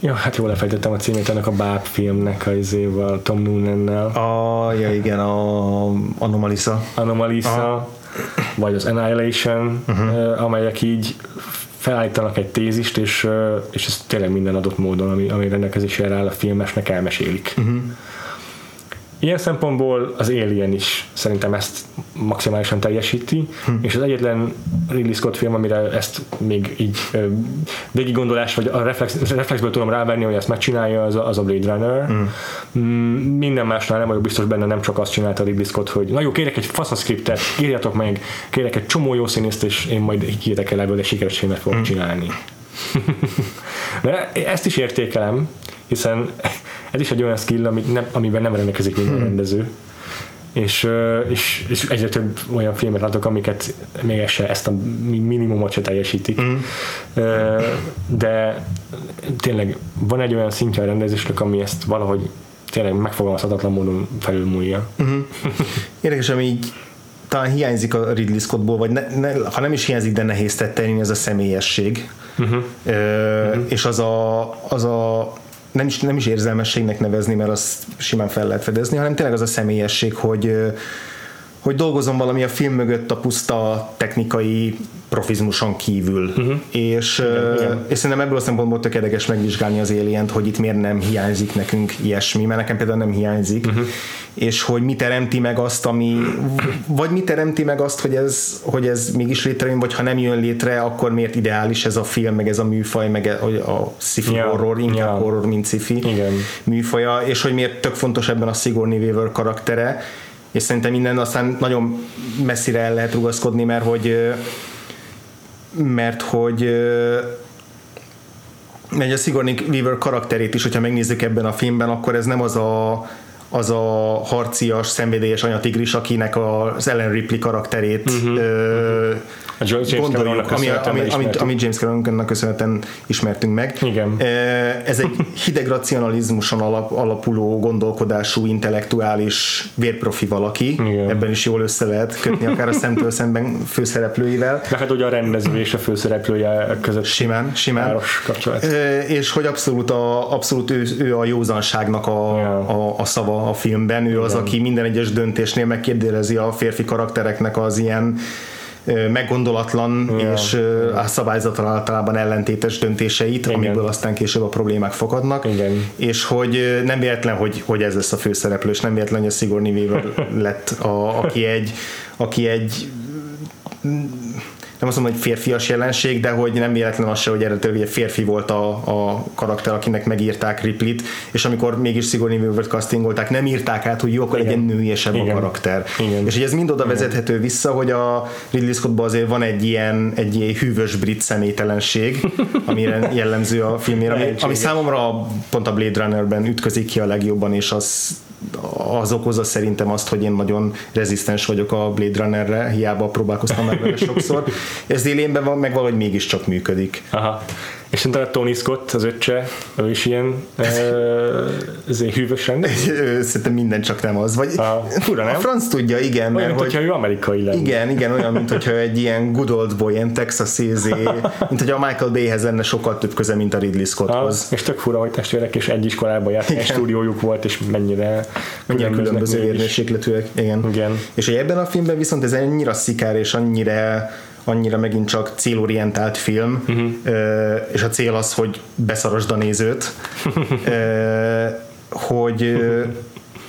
ja, hát jól lefejtettem a címét ennek a báb filmnek a izével, Tom Noonennel. A, ja igen, a Anomalisa. Anomalisa, aha. Vagy az Annihilation, uh-huh. amelyek így felállítanak egy tézist, és, és ez tényleg minden adott módon, ami, ami rendelkezésére áll a filmesnek, elmesélik. Uh-huh. Ilyen szempontból az Alien is szerintem ezt maximálisan teljesíti, hm. és az egyetlen Ridley Scott film, amire ezt még így végiggondolás, vagy a reflex, reflexből tudom rávenni, hogy ezt megcsinálja, az a, az a Blade Runner. Hm. Minden másnál nem vagyok biztos benne, nem csak azt csinálta Ridley Scott, hogy na jó, kérek egy faszaszkriptet, írjatok meg, kérek egy csomó jó színészt, és én majd hírek el ebből, és sikeres filmet fogok hm. csinálni. De ezt is értékelem, hiszen ez is egy olyan skill, amit nem, amiben nem rendelkezik minden hmm. rendező, és, és, és egyre több olyan filmet látok, amiket még se, ezt a minimumot se teljesítik, hmm. de tényleg van egy olyan szintje a rendezésnek, ami ezt valahogy tényleg megfogalmazhatatlan módon felülmúlja. Hmm. Érdekes, ami így talán hiányzik a Ridley Scottból, vagy ne, ne, ha nem is hiányzik, de nehéz tettelni, ez a személyesség. Uh-huh. Ö, uh-huh. És az a, az a nem, is, nem is érzelmességnek nevezni, mert azt simán fel lehet fedezni, hanem tényleg az a személyesség, hogy, hogy dolgozom valami a film mögött a puszta technikai profizmuson kívül. Uh-huh. És, uh, és szerintem ebből a szempontból tök érdekes megvizsgálni az Alient, hogy itt miért nem hiányzik nekünk ilyesmi, mert nekem például nem hiányzik, uh-huh. és hogy mi teremti meg azt, ami vagy mi teremti meg azt, hogy ez, hogy ez mégis létrejön, vagy ha nem jön létre, akkor miért ideális ez a film, meg ez a műfaj, meg a, a sci-fi yeah. horror, inkább yeah. horror, mint sci-fi igen. műfaja, és hogy miért tök fontos ebben a Sigourney Weaver karaktere, és szerintem minden aztán nagyon messzire el lehet rugaszkodni, mert hogy mert hogy mert a Sigourney Weaver karakterét is, hogyha megnézzük ebben a filmben, akkor ez nem az a az a harcias, szenvedélyes anyatigris, akinek az Ellen Ripley karakterét uh-huh. ö, A James Cameronnak köszönhetően ami, ami, amit James Cameronnak köszönhetően ismertünk meg. Igen. Ez egy hideg racionalizmuson alap, alapuló gondolkodású, intellektuális vérprofi valaki. Igen. Ebben is jól össze lehet kötni akár a szemtől szemben főszereplőivel. De hát ugye a rendező és a főszereplője között simán, simán. Áros kapcsolat. És hogy abszolút, a, abszolút ő, ő a józanságnak a, yeah. a, a szava a filmben. Ő az, igen. aki minden egyes döntésnél megkérdezi a férfi karaktereknek az ilyen meggondolatlan yeah. és yeah. szabályzattal általában ellentétes döntéseit, igen. amiből aztán később a problémák fakadnak, igen. és hogy nem véletlen, hogy, hogy ez lesz a főszereplő, és nem véletlen, hogy a Sigourney Weaver lett, a, aki egy aki egy nem azt mondom, hogy férfias jelenség, de hogy nem véletlen az se, hogy eredetileg egy férfi volt a, a karakter, akinek megírták Ripley-t, és amikor mégis Sigourney Weavert castingolták, nem írták át, hogy jó, akkor legyen nőiesebb a karakter. Igen. És hogy ez mind oda igen. vezethető vissza, hogy a Ridley Scottban azért van egy ilyen, egy ilyen hűvös brit személytelenség, amire jellemző a filmére, ami, ami számomra pont a Blade Runnerben ütközik ki a legjobban, és az az okozza szerintem azt, hogy én nagyon rezisztens vagyok a Blade Runnerre, hiába próbálkoztam már vele sokszor. Ez Alienben van, meg valahogy mégiscsak működik. Aha. És szerintem Tony Scott, az öccse, ő is ilyen euh, hűvös rendező? Szerintem minden csak nem az. Vagy a, fura, nem? A franc tudja, igen. Olyan, mert, mint hogyha ő amerikai lenne. Igen, igen, olyan, mint hogyha egy ilyen good old boy, ilyen texasi, mint hogyha a Michael Bayhez lenne sokkal több köze, mint a Ridley Scotthoz. A, és tök fura, hogy testvérek és egy iskolában járt, egy stúdiójuk volt, és mennyire mennyire különböző érvénységletűek. Igen. igen. És hogy ebben a filmben viszont ez annyira szikár, és annyira annyira megint csak célorientált film, uh-huh. és a cél az, hogy beszarasd a nézőt, hogy,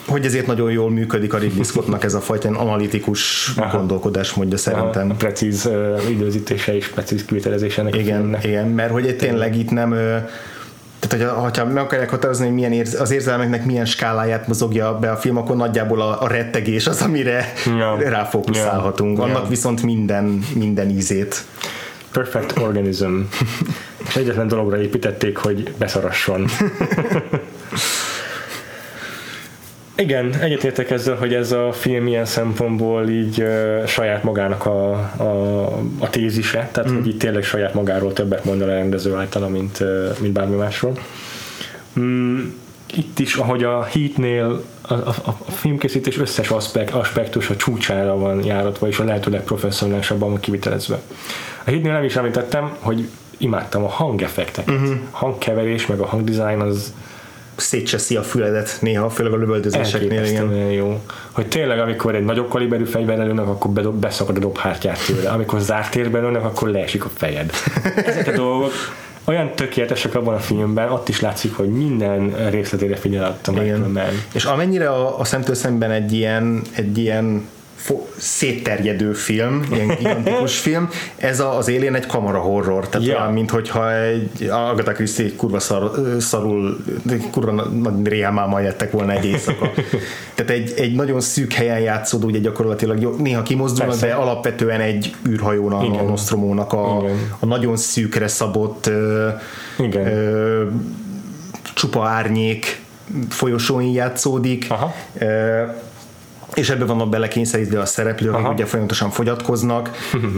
hogy ezért nagyon jól működik a Ridley Scottnak ez a fajta analitikus aha. gondolkodás mondja szerintem. A precíz uh, időzítése és precíz kivitelezésének. Igen, igen, mert hogy tényleg itt nem... Tehát, hogyha meg akarják határozni, hogy milyen érz- az érzelmeknek milyen skáláját mozogja be a film, akkor nagyjából a, a rettegés az, amire yeah. ráfókuszálhatunk. Yeah. Annak viszont minden, minden ízét. Perfect organism. És egyetlen dologra építették, hogy beszarasson. Igen, egyetértek ezzel, hogy ez a film ilyen szempontból így uh, saját magának a, a, a tézise, tehát mm. hogy itt tényleg saját magáról többet mondani a rendező általa, mint, uh, mint bármi másról. Mm, itt is, ahogy a Heatnél a, a, a filmkészítés összes aspekt, aspektus a csúcsára van járatva, és a lehető legprofesszionálisabban van kivitelezve. A Heatnél nem is említettem, hogy imádtam a hangeffekteket. Mm-hmm. A hangkeverés, meg a hangdesign az szétcseszi a füledet néha, főleg a lövöldözéseknél. Elképesztően jó. Hogy tényleg, amikor egy nagyobb kaliberű fegyverrel lőnek, akkor bedob, beszakad a dobhártyát tőle. Amikor zárt térben lőnek, akkor leesik a fejed. Ezek a dolgok olyan tökéletesek abban a filmben, ott is látszik, hogy minden részletére figyel a Michael Mann. És amennyire a, a szemtől szemben egy ilyen, egy ilyen szétterjedő film, ilyen gigantikus film, ez az Alien egy kamara horror, tehát yeah. olyan, minthogyha egy Agatha Christie egy kurva szar, szarul kurva nagy réhámmal jöttek volna egy éjszaka. Tehát egy, egy nagyon szűk helyen játszódó, ugye gyakorlatilag néha kimozdulnak, persze. de alapvetően egy űrhajónak, igen. a Nostromónak a, a nagyon szűkre szabott igen. Ö, csupa árnyék folyosóin játszódik. Aha. Ö, és ebben vannak belekényszerítve a szereplők, akik ugye folyamatosan fogyatkoznak,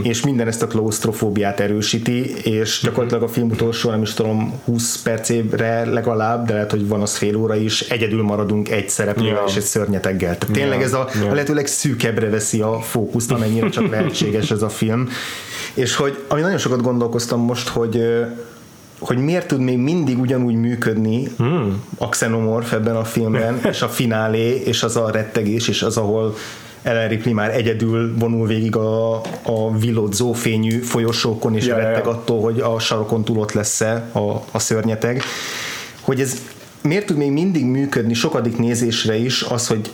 és minden ezt a klausztrofóbiát erősíti, és gyakorlatilag a film utolsó, nem is tudom, húsz percére legalább, de lehet, hogy van az fél óra is, egyedül maradunk egy szereplővel yeah. és egy szörnyeteggel. Tehát tényleg yeah. ez a, yeah. a lehetőleg szűkebbre veszi a fókuszt, amennyire csak lehetséges ez a film. És hogy, ami nagyon sokat gondolkoztam most, hogy hogy miért tud még mindig ugyanúgy működni hmm. a Xenomorph ebben a filmben, és a finálé, és az a rettegés, és az, ahol Ellen Ripley már egyedül vonul végig a, a villódzó fényű folyosókon, és ja, retteg ja. attól, hogy a sarokon túl ott lesz-e a, a szörnyeteg. Hogy ez miért tud még mindig működni sokadik nézésre is az, hogy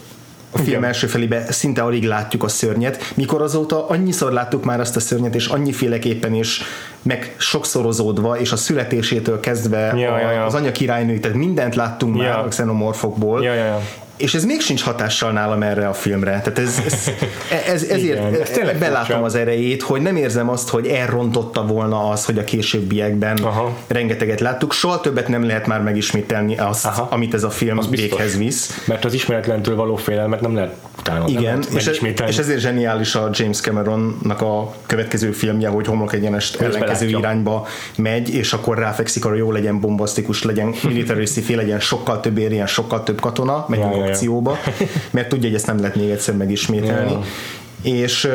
a film igen. első felében szinte alig látjuk a szörnyet, mikor azóta annyiszor láttuk már azt a szörnyet, és annyiféleképpen is meg sokszorozódva, és a születésétől kezdve ja, a, ja, ja. az anya királynői, tehát mindent láttunk ja. már a xenomorfokból, ja, ja, ja. és ez még sincs hatással nálam erre a filmre. Tehát ez, ez, ez, ezért igen, belátom az erejét, hogy nem érzem azt, hogy elrontotta volna az, hogy a későbbiekben aha. rengeteget láttuk. Soha többet nem lehet már megismételni azt, aha. amit ez a film az véghez visz. Mert az ismeretlentől való félelmet nem lehet utálom. Igen, és, e, és ezért zseniális a James Cameronnak a következő filmje, hogy homlok egyenest ellenkező irányba megy, és akkor ráfekszik arra, jó legyen, bombasztikus legyen, militarisztifé legyen, sokkal több érjen, sokkal több katona, megyünk yeah, akcióba, yeah. mert tudja, hogy ezt nem lehet még egyszer megismételni. Yeah. És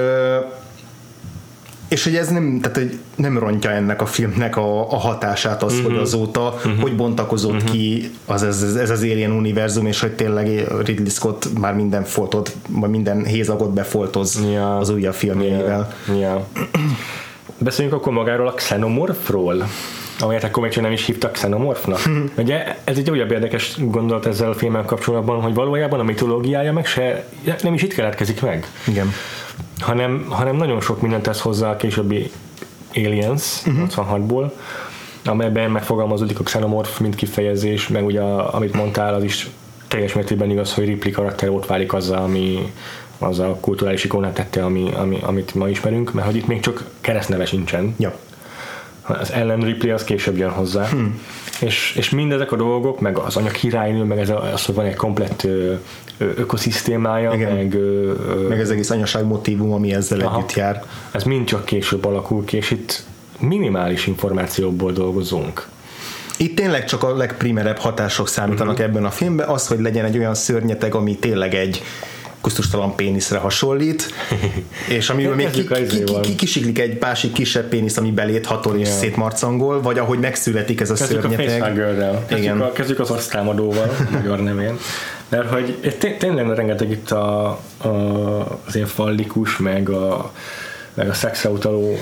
és hogy ez nem, tehát, hogy nem rontja ennek a filmnek a, a hatását az, uh-huh. hogy azóta, uh-huh. hogy bontakozott uh-huh. ki az, ez, ez az Alien univerzum, és hogy tényleg Ridley Scott már minden foltot, vagy minden hézagot befoltoz yeah. az újabb filmjeivel. Yeah. Yeah. Beszéljünk akkor magáról a Xenomorphról, amelyet akkor még nem is hívtak Xenomorphnak. Hmm. Ugye ez egy újabb érdekes gondolat ezzel a filmmel kapcsolatban, hogy valójában a mitológiája meg se, nem is itt keletkezik meg. Igen. Hanem, hanem nagyon sok mindent tesz hozzá a későbbi Aliens uh-huh. nyolcvanhatból, amelyben megfogalmazódik a Xenomorph mint kifejezés, meg ugye amit mondtál, az is teljes mértékben igaz, hogy Ripley karakter ott válik azzal, ami az a kulturális ikonát tette, ami, ami, amit ma ismerünk, mert hogy itt még csak keresztneve sincsen. Ja. Az Ellen Ripley az később jön hozzá. Hmm. És, és mindezek a dolgok, meg az anya királynő, meg ez az, hogy van egy komplett ö, ö, ökoszisztémája, igen. meg... Ö, ö, meg az egész anyaság motívum, ami ezzel aha, együtt jár. Ez mind csak később alakul ki, és itt minimális információból dolgozunk. Itt tényleg csak a legprimerebb hatások számítanak uh-huh. ebben a filmben, az, hogy legyen egy olyan szörnyeteg, ami tényleg egy kusztustalan péniszre hasonlít, és amiről még ki, ki, ki, ki, kisiklik egy másik kisebb pénisz, ami belét hatol és yeah. szétmarcangol, vagy ahogy megszületik ez a szörnyeteg. Kezdjük a Facehuggerrel. Kezdjük, a, kezdjük az arctámadóval, magyar nevén. Mert hogy tényleg rengeteg itt a, a, az ilyen fallikus, meg a meg a szexre utaló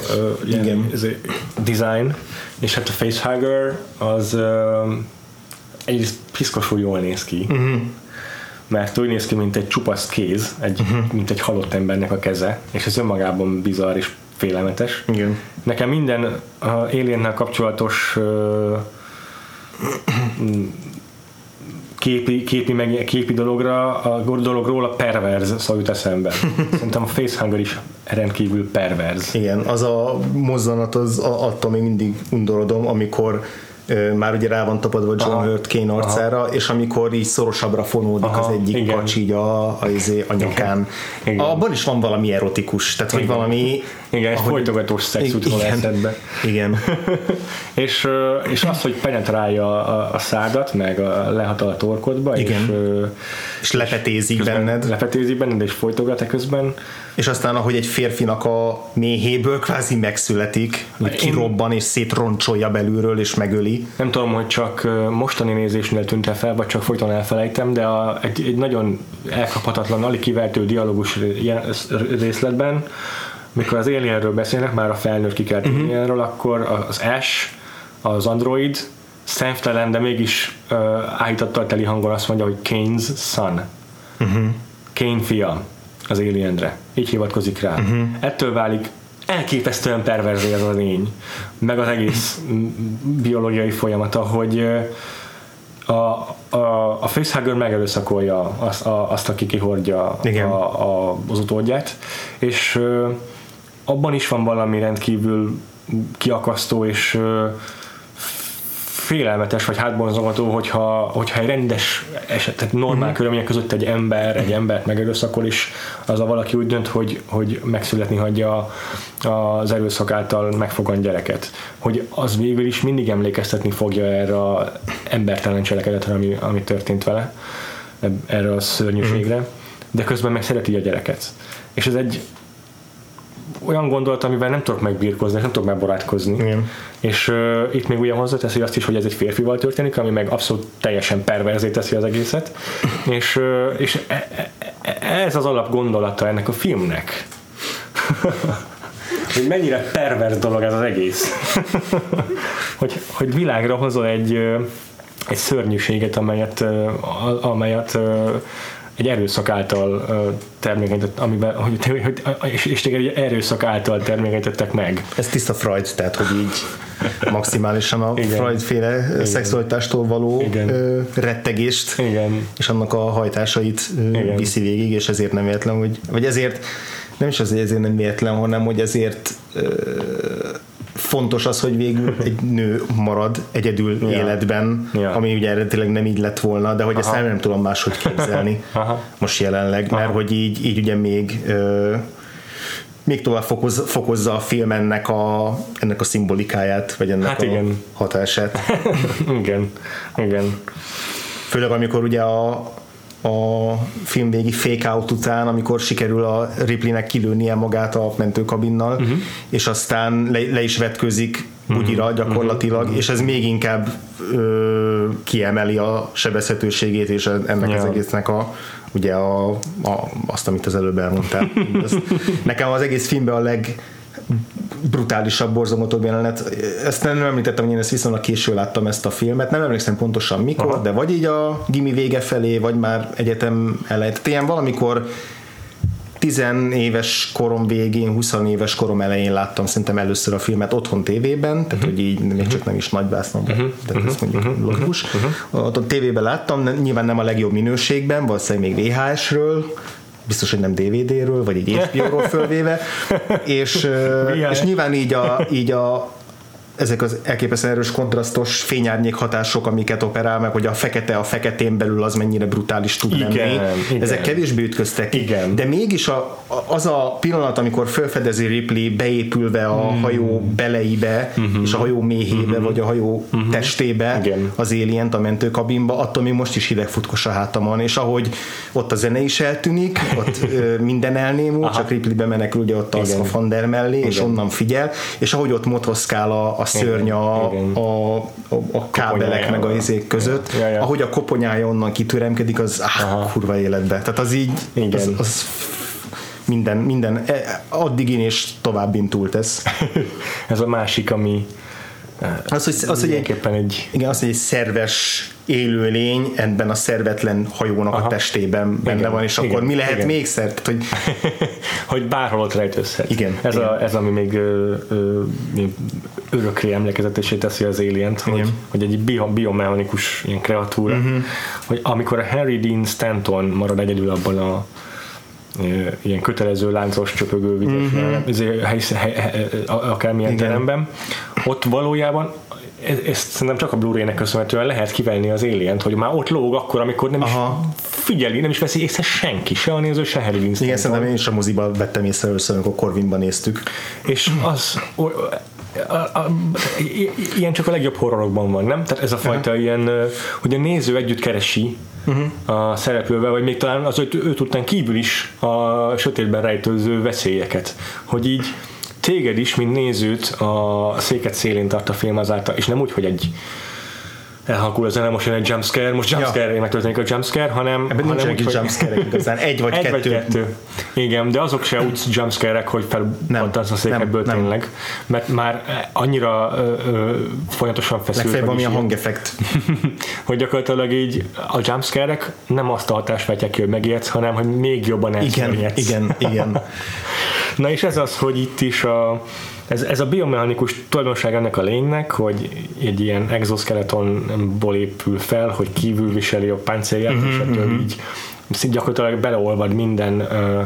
uh, design, és hát a Facehugger az uh, egyrészt piszkosul jól néz ki. Uh-huh. Mert úgy néz ki, mint egy csupasz kéz, egy, uh-huh. mint egy halott embernek a keze, és ez önmagában bizarr és félelmetes. Igen. Nekem minden Aliennel kapcsolatos uh, képi, képi, meg, képi dologra, a dologról a perverz szó jut eszembe. Szerintem a Facehugger is rendkívül perverz. Igen, az a mozzanat, az attól még mindig undorodom, amikor már ugye rá van tapadva John Hurt Kane arcára, és amikor így szorosabbra fonódik aha, az egyik igen. kacs így a, a, a nyakán. Igen. Abban is van valami erotikus, tehát hogy valami... Igen, egy folytogatós szex úgy van eszedbe. Igen. és, és az, hogy penetrálja a, a szádat, meg a, lehat a torkodba, igen. és... És lepetézik benned. Lepetézik benned, és folytogat közben. És aztán, ahogy egy férfinak a méhéből kvázi megszületik, hogy kirobban, és szétroncsolja belülről, és megöli. Nem tudom, hogy csak mostani nézésnél tűnt el fel, vagy csak folyton elfelejtem, de a, egy, egy nagyon elkaphatatlan, alig kivertő dialógus részletben, mikor az Alienről beszélnek, már a felnőtt kikelt uh-huh. Alienről, akkor az Ash, az android, szemtelen, de mégis uh, áhítattal teli hangon azt mondja, hogy Kane's son. Uh-huh. Kane fia az Alienre. Így hivatkozik rá. Uh-huh. Ettől válik elképesztően perverzé ez a lény, meg az egész biológiai folyamata, hogy a, a, a Facehugger megerőszakolja azt, a, azt, aki kihordja a, a, az utódját, és abban is van valami rendkívül kiakasztó és félelmetes, vagy hátborzongató, hogyha, hogyha egy rendes eset, tehát normál uh-huh. körülmények között egy ember, egy embert megerőszakol, és az a valaki úgy dönt, hogy, hogy megszületni hagyja az erőszak által megfogant gyereket. Hogy az végül is mindig emlékeztetni fogja erre az embertelen cselekedetre, ami, ami történt vele, erre a szörnyűségre, uh-huh. de közben meg szereti a gyereket. És ez egy olyan gondolat, amivel nem tudok megbírkozni, nem tudok megbarátkozni. Igen. És uh, itt még ugye hozzáteszi azt is, hogy ez egy férfival történik, ami meg abszolút teljesen perverzé teszi az egészet. és, uh, és ez az alap gondolata ennek a filmnek. Hogy mennyire perverz dolog ez az egész. hogy, hogy világra hozol egy, egy szörnyűséget, amelyet, amelyet egy erőszak által termékenyített, amiben, hogy, hogy, és, és téged egy erőszak által termékenyítettek meg. Ez tiszta Freud, tehát hogy így maximálisan a igen. Freud-féle igen. szexualitástól való ö, rettegést, igen. és annak a hajtásait ö, viszi végig, és ezért nem véletlen, hogy, vagy ezért nem is azért, ezért nem véletlen, hanem hogy ezért ö, fontos az, hogy végül egy nő marad egyedül ja. életben, ja. ami ugye eredetileg nem így lett volna, de hogy Aha. ezt nem, nem tudom máshogy képzelni Aha. most jelenleg, Aha. mert hogy így, így ugye még ö, még tovább fokoz, fokozza a film ennek a, ennek a szimbolikáját, vagy ennek hát a igen. hatását. igen, igen. Főleg amikor ugye a a film végi fake out után, amikor sikerül a Ripleynek kilőnie magát a mentőkabinnal, uh-huh. és aztán le, le is vetközik bugyira uh-huh. gyakorlatilag, uh-huh. és ez még inkább ö, kiemeli a sebezhetőségét, és ennek ja. az egésznek a, ugye a, a, azt, amit az előbb elmondtál. Nekem az egész filmben a leg brutálisabb, borzongatóbb jelenet. Ezt nem említettem, hogy én ezt viszonylag késő láttam ezt a filmet, nem emlékszem pontosan mikor, Aha. de vagy így a gimi vége felé, vagy már egyetem elejét. Ilyen valamikor tizenéves korom végén, húsz éves korom elején láttam szerintem először a filmet otthon tévében, tehát hogy így még csak nem is nagybásznom, tehát ez mondjuk logikus. Otthon tévében láttam, nyilván nem a legjobb minőségben, valószínűleg még vé há esről, biztos, hogy nem dé vé déről, vagy egy há bé óról fölvéve, és, és nyilván így a, így a ezek az elképesztően erős kontrasztos fényárnyék hatások, amiket operál meg, hogy a fekete a feketén belül az mennyire brutális tud lenni. Ezek kevésbé ütköztek. Igen. De mégis a, az a pillanat, amikor felfedezi Ripley beépülve a mm. hajó beleibe, mm-hmm. és a hajó méhébe, mm-hmm. vagy a hajó mm-hmm. testébe igen. az Alient a mentőkabinba, attól még most is hidegfutkos a hátamon, és ahogy ott a zene is eltűnik, ott minden elnémul, Aha. csak Ripley bemenekül ugye ott a szkafander mellé, igen. és onnan figyel, és ahogy ott motoszkál a a szörny a, a, a kábelek meg a izék között, ja, ja. ahogy a koponyája onnan kitüremkedik, az áh, kurva életbe. Tehát az így az, az minden, minden addigin és továbbin túl tesz. Ez a másik, ami az, hogy, az, hogy egy, egy... Igen, az, hogy egy szerves élőlény ebben a szervetlen hajónak Aha. a testében benne igen, van, és igen, akkor mi lehet igen. még szert? Hogy... hogy bárhol ott rejtőzhet. Igen, ez, igen. A, ez, ami még ö, ö, örökké emlékezetését teszi az Alient, hogy, hogy egy biomechanikus ilyen kreatúra, uh-huh. hogy amikor a Harry Dean Stanton marad egyedül abban a ilyen kötelező láncos csöpögő videós, mm-hmm. akármilyen igen. teremben, ott valójában ezt szerintem csak a Blu-ray-nek köszönhetően lehet kivenni az Alient, hogy már ott lóg akkor, amikor nem Aha. is figyeli, nem is veszi észre senki, se a néző, se Harry Winston. Igen, szerintem én is a moziban vettem észre először, amikor Corvinban néztük. És az o, a, a, a, ilyen csak a legjobb horrorokban van, nem? Tehát ez a fajta Aha. ilyen, hogy a néző együtt keresi Uh-huh. a szereplővel, vagy még talán az, hogy őt után kívül is a sötétben rejtőző veszélyeket. Hogy így téged is, mint nézőt a széket szélén tart a film azáltal, és nem úgy, hogy egy elhalkul az elem, most jön egy jumpscare, most jumpscare, ja. megtörténik a jumpscare, hanem... Ebben hanem nincs egy jumpscare igazán, egy vagy egy kettő. Vagy kettő. Igen, de azok se úgy jumpscare-ek, hogy felpattansz a székekből nem, tényleg, nem. mert már annyira ö, ö, folyamatosan feszült. Legfeljebb valami a hangeffekt. Hogy gyakorlatilag így a jumpscare-ek nem azt a hatást vettek ki, hogy megijedsz, hanem hogy még jobban elszörnyedsz. Igen, igen, igen. Na és ez az, hogy itt is a... Ez, ez a biomechanikus tulajdonság ennek a lénynek, hogy egy ilyen exoskeletonból épül fel, hogy kívül viseli a páncélját, mm-hmm, és ettől mm-hmm. így gyakorlatilag beleolvad minden uh,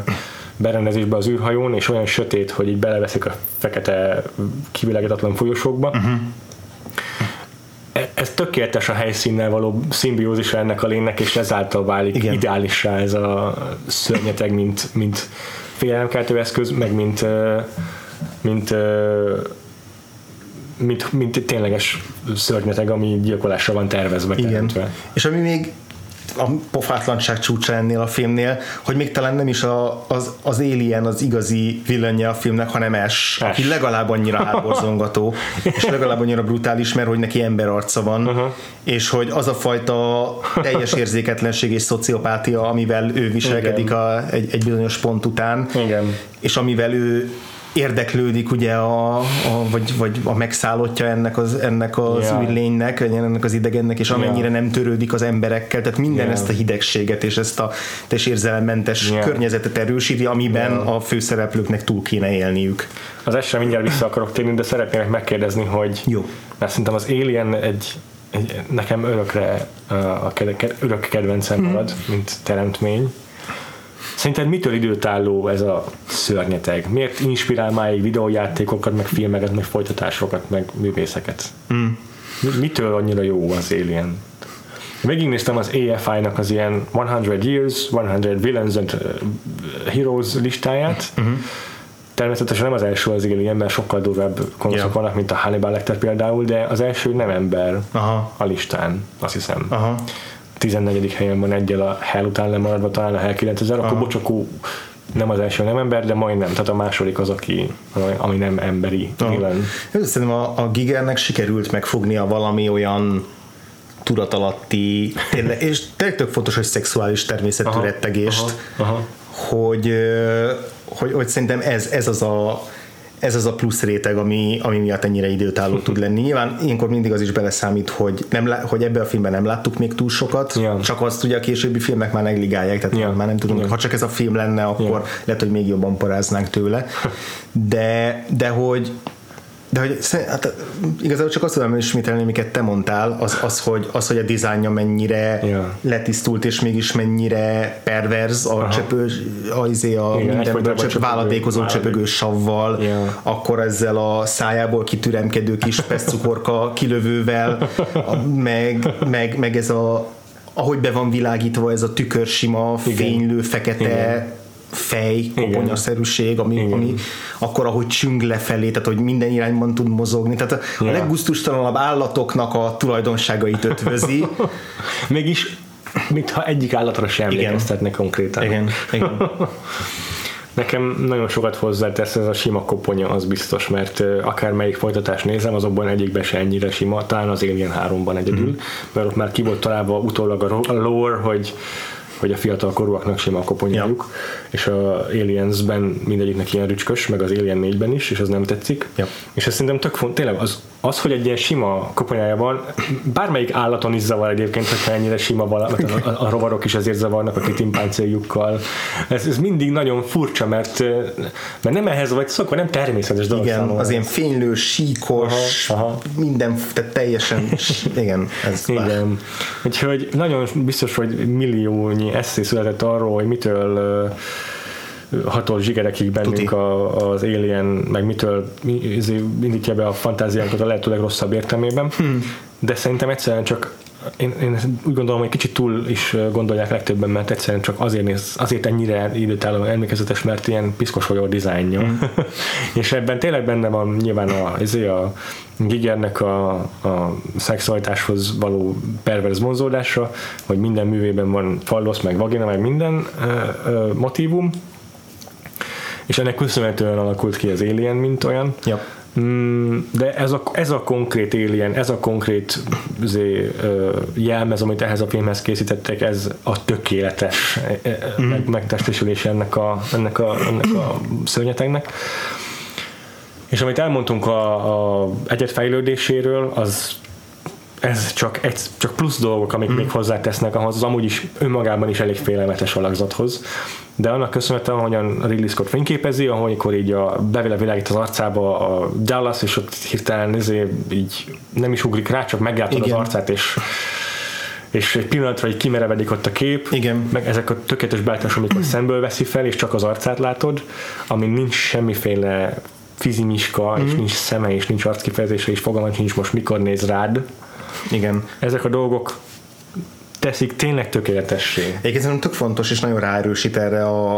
berendezésbe az űrhajón, és olyan sötét, hogy így beleveszik a fekete kivilágítatlan folyosókba. Mm-hmm. Ez tökéletes a helyszínnel való szimbiózisa ennek a lénynek, és ezáltal válik Igen. ideálissá ez a szörnyeteg, mint, mint félelemkeltő eszköz, meg mint... Uh, Mint, mint, mint egy tényleges szörnyeteg, ami gyilkolásra van tervezve. Igen. És ami még a pofátlanság csúcsa ennél a filmnél, hogy még talán nem is a, az, az Alien az igazi villanyja a filmnek, hanem Ash, aki legalább annyira hátborzongató, és legalább annyira brutális, mert hogy neki emberarca van, uh-huh. és hogy az a fajta teljes érzéketlenség és szociopátia, amivel ő viselkedik a, egy, egy bizonyos pont után, Igen. és amivel ő érdeklődik ugye a, a vagy, vagy a megszállottja ennek az, ennek az yeah. új lénynek, ennek az idegennek, és amennyire yeah. nem törődik az emberekkel, tehát minden yeah. ezt a hidegséget és ezt a teljes érzelemmentes yeah. környezetet erősíti, amiben yeah. a főszereplőknek túl kéne élniük. Az esre mindjárt vissza akarok térni, de szeretnének megkérdezni, hogy Jó. mert szerintem az Alien egy, egy nekem örökre a, a, a, örök kedvencem marad, mm. mint teremtmény. Szerinted mitől időtálló ez a szörnyeteg? Miért inspirál máig videójátékokat, meg filmeket, meg folytatásokat, meg művészeket? Mm. Mitől annyira jó az Alien? Megint néztem az á ef i-nak az ilyen száz Years, száz Villains and Heroes listáját. Mm-hmm. Természetesen nem az első az Alien, mert sokkal durvább konzok yeah. vannak, mint a Hannibal Lecter például, de az első nem ember Aha. a listán, azt hiszem. Aha. tizennegyedik helyen van egyel a Hell után lemaradva, talán a Hell kilencezer, akkor Bocsokó nem az első nem ember, de majdnem, tehát a második az, aki, ami nem emberi. Szerintem a, a Gigernek sikerült megfognia valami olyan tudatalatti, tényleg, és tényleg tök fontos, hogy szexuális természetű aha, rettegést, aha, aha. Hogy, hogy, hogy szerintem ez, ez az a ez az a plusz réteg, ami, ami miatt ennyire időtálló tud lenni. Nyilván ilyenkor mindig az is beleszámít, hogy, nem lá- hogy ebben a filmben nem láttuk még túl sokat, yeah. csak azt ugye a későbbi filmek már negligálják, tehát yeah. már nem tudunk, yeah. ha csak ez a film lenne, akkor yeah. lehet, hogy még jobban paráznánk tőle. De, de hogy de hogy hát, igazából csak azt tudom ismételni, amiket te mondtál, az, az, hogy, az, hogy a dizájnja mennyire yeah. letisztult, és mégis mennyire perverz a, csöpő, a, a mindenből csöp, váladékozó csöpögő savval, yeah. akkor ezzel a szájából kitüremkedő kis peszcukorka kilövővel, meg, meg, meg ez a, ahogy be van világítva, ez a tükörsima, fénylő, fekete igen. fej, koponyaszerűség, ami, ami akkor, ahogy csüng lefelé, tehát hogy minden irányban tud mozogni, tehát a ja. leggusztustalanabb állatoknak a tulajdonságait ötvözi. Mégis, mintha egyik állatra sem emlékeztetne konkrétan. Igen. Igen. Nekem nagyon sokat hozzátesz ez a sima koponya, az biztos, mert akár melyik folytatást nézem, azokban egyikben se ennyire sima, talán az Alien háromban egyedül, mm. mert ott már ki volt találva utólag a lore, hogy hogy a fiatal korúaknak sima a koponyájuk, ja. és a Aliensben mindegyiknek ilyen rücskös, meg az Alien négyben is, és az nem tetszik. Ja. És ez szerintem tök font, tényleg az, az, hogy egy ilyen sima koponyája van, bármelyik állaton is zavar egyébként, hogyha ennyire sima valami, a, a, a rovarok is ezért zavarnak a kitimpáncéljukkal. Ez, ez mindig nagyon furcsa, mert, mert nem ehhez vagy szokva, nem természetes dolog. Igen, az ilyen fénylő, síkos, aha, aha. minden, tehát teljesen, igen, ez igen. Bár. Úgyhogy nagyon biztos, hogy milliónyi eszé született arról, hogy mitől uh, hatol zsigerekig bennünk a, az Alien, meg mitől indítja be a fantáziánkat a lehetőleg rosszabb értelmében, hmm. de szerintem egyszerűen csak én, én úgy gondolom, hogy kicsit túl is gondolják legtöbben, mert egyszerűen csak azért, néz, azért ennyire időtállóan emlékezetes, mert ilyen piszkos vagyok dizájnja. Mm. És ebben tényleg benne van nyilván a, a Gigernek a, a szexualitáshoz való perverz vonzódása, hogy minden művében van fallosz, meg vagina, meg minden ö, ö, motívum, és ennek köszönhetően alakult ki az Alien, mint olyan. Ja. De ez a, ez a konkrét Alien, ez a konkrét zé, jelmez, amit ehhez a filmhez készítettek, ez a tökéletes mm. meg, megtestesülés ennek a, ennek a, ennek a szörnyetegnek. És amit elmondtunk a, a egyet fejlődéséről, az ez csak, egy, csak plusz dolgok, amik mm. még hozzátesznek ahhoz, az amúgy is önmagában is elég félelmetes alakzathoz. De annak köszönhetően, ahogyan Ridley Scott fényképezi, ahogykor így a bevilágít az arcába a Dallas, és ott hirtelen így nem is ugrik rá, csak meglátod igen. az arcát, és, és egy pillanatra így kimerevedik ott a kép, igen. meg ezek a tökéletes beállítások, amikor szemből veszi fel, és csak az arcát látod, ami nincs semmiféle fizimiska, mm. és nincs szeme, és nincs arckifejezése, és fogalmat nincs most mikor néz rád. Igen. Ezek a dolgok teszik tényleg tökéletessé. Egyébként szerintem tök fontos, és nagyon ráerősít erre a,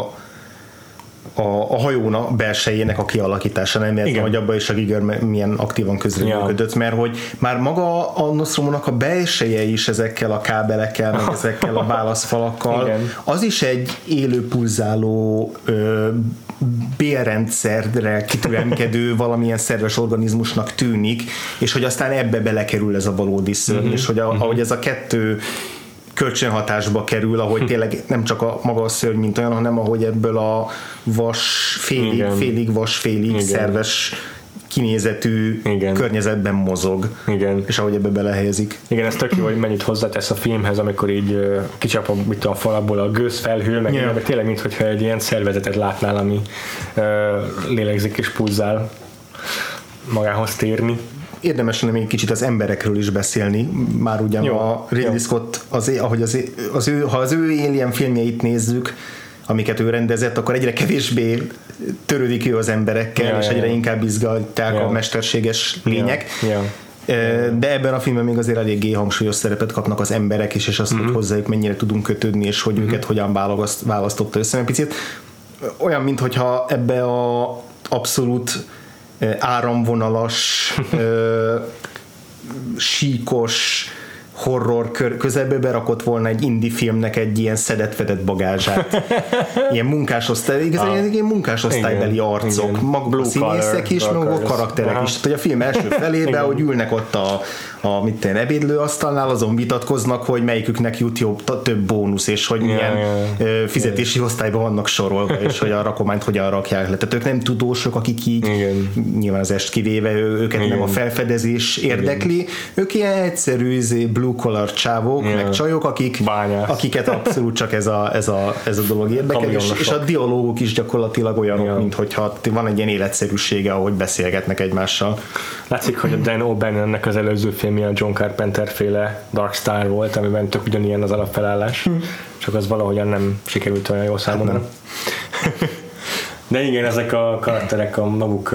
a, a hajóna belsejének a kialakítása. Nem értem, hogy abban is a Giger milyen aktívan közreműködött, ja. mert hogy már maga a Nostromonak a belseje is ezekkel a kábelekkel, meg ezekkel a válaszfalakkal, igen. az is egy élő pulzáló ö, bélrendszerre kitüremkedő valamilyen szerves organizmusnak tűnik, és hogy aztán ebbe belekerül ez a valódi szörny, mm-hmm. és hogy a, ahogy ez a kettő kölcsönhatásba kerül, ahogy tényleg nem csak a maga a szörny, mint olyan, hanem ahogy ebből a vas, félig, igen. félig vas, félig igen. szerves kinézetű igen. környezetben mozog. Igen. És ahogy ebbe belehelyezik. Igen, ez tök jó, hogy mennyit hozzátesz a filmhez, amikor így kicsap a, mit tudom, a falakból a gőzfelhő, meg yeah. tényleg, mintha egy ilyen szervezetet látnál, ami uh, lélegzik és pulzál magához térni. Érdemes lenne még kicsit az emberekről is beszélni, már ugyan jó, a Ridley Scott, az, ahogy az, az ő, ha az ő Alien filmjeit nézzük, amiket ő rendezett, akkor egyre kevésbé törődik ő az emberekkel, yeah, és yeah, egyre yeah. inkább izgatják yeah. a mesterséges lények. Yeah. Yeah. De ebben a filmben még azért eléggé hangsúlyos szerepet kapnak az emberek is, és azt, mm-hmm. hogy hozzájuk mennyire tudunk kötődni, és hogy mm-hmm. őket hogyan választotta össze. Egy picit olyan, mintha ebbe a abszolút áramvonalas, síkos horror közelből berakott volna egy indie filmnek egy ilyen szedett-vedett bagázsát. Ilyen munkásosztály, igazán ah. ilyen munkásosztálybeli arcok, igen. maguk a színészek is, maguk a karakterek aha. is. Tehát, hogy a film első felébe, hogy ülnek ott a, a mit tenni, ebédlőasztalnál, azon vitatkoznak, hogy melyiküknek jut jobb, több bónusz, és hogy milyen yeah. fizetési osztályban vannak sorolva, és hogy a rakományt hogyan rakják le. Tehát ők nem tudósok, akik így, igen. nyilván az est kivéve, őket igen. nem a felfedezés érdekli, igen. ők ilyen egyszerű blue-collar csávók, yeah. meg csajok, akik, akiket abszolút csak ez a, ez a, ez a dolog érdekel, és, és a dialóguk is gyakorlatilag olyanok, yeah. mint hogyha van egy ilyen életszerűsége, ahogy beszélgetnek egymással. Látszik, hogy a Dan O'Bannonnek az előző filmje a John Carpenter-féle Dark Star volt, amiben tök ugyanilyen az alapfelállás, hmm. csak az valahogyan nem sikerült olyan jól számomra. De igen, ezek a karakterek a maguk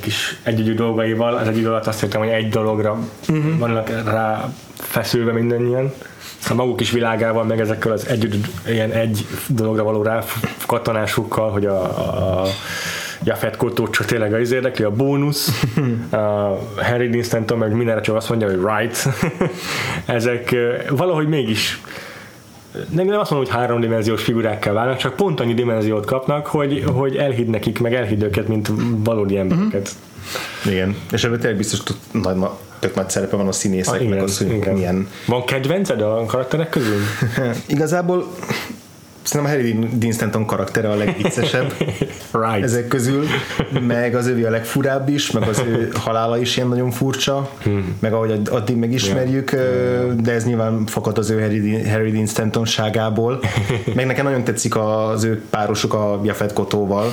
kis együgyű dolgaival, az együgyű alatt azt hittem, hogy egy dologra uh-huh. vannak rá feszülve mindannyian. A maguk kis világával, meg ezekkel az együtt, ilyen egy dologra való rá katonásukkal, hogy a, a, a Jafet Kotó csak tényleg az érdekli, a bónusz, a Harry Dean Stanton, meg mindenre csak azt mondja, hogy right. Ezek valahogy mégis nem azt mondom, hogy háromdimenziós figurákká válnak, csak pont annyi dimenziót kapnak, hogy, hogy elhidd nekik, meg elhidd őket, mint valódi embereket. Mm-hmm. Igen, és ebből tényleg biztos nagy, tök nagy szerepe van a színészeknek, az, hogy igen. milyen... Van kedvenced a karakterek közül? Igazából szerintem a Harry Dean Stanton karaktere a legviccesebb right. ezek közül, meg az övé a legfurább is, meg az ő halála is ilyen nagyon furcsa, hmm. meg ahogy addig megismerjük, yeah. de ez nyilván fakad az ő Harry Dean Stantonságából. Meg nekem nagyon tetszik az ő párosuk a Jafet Kotóval,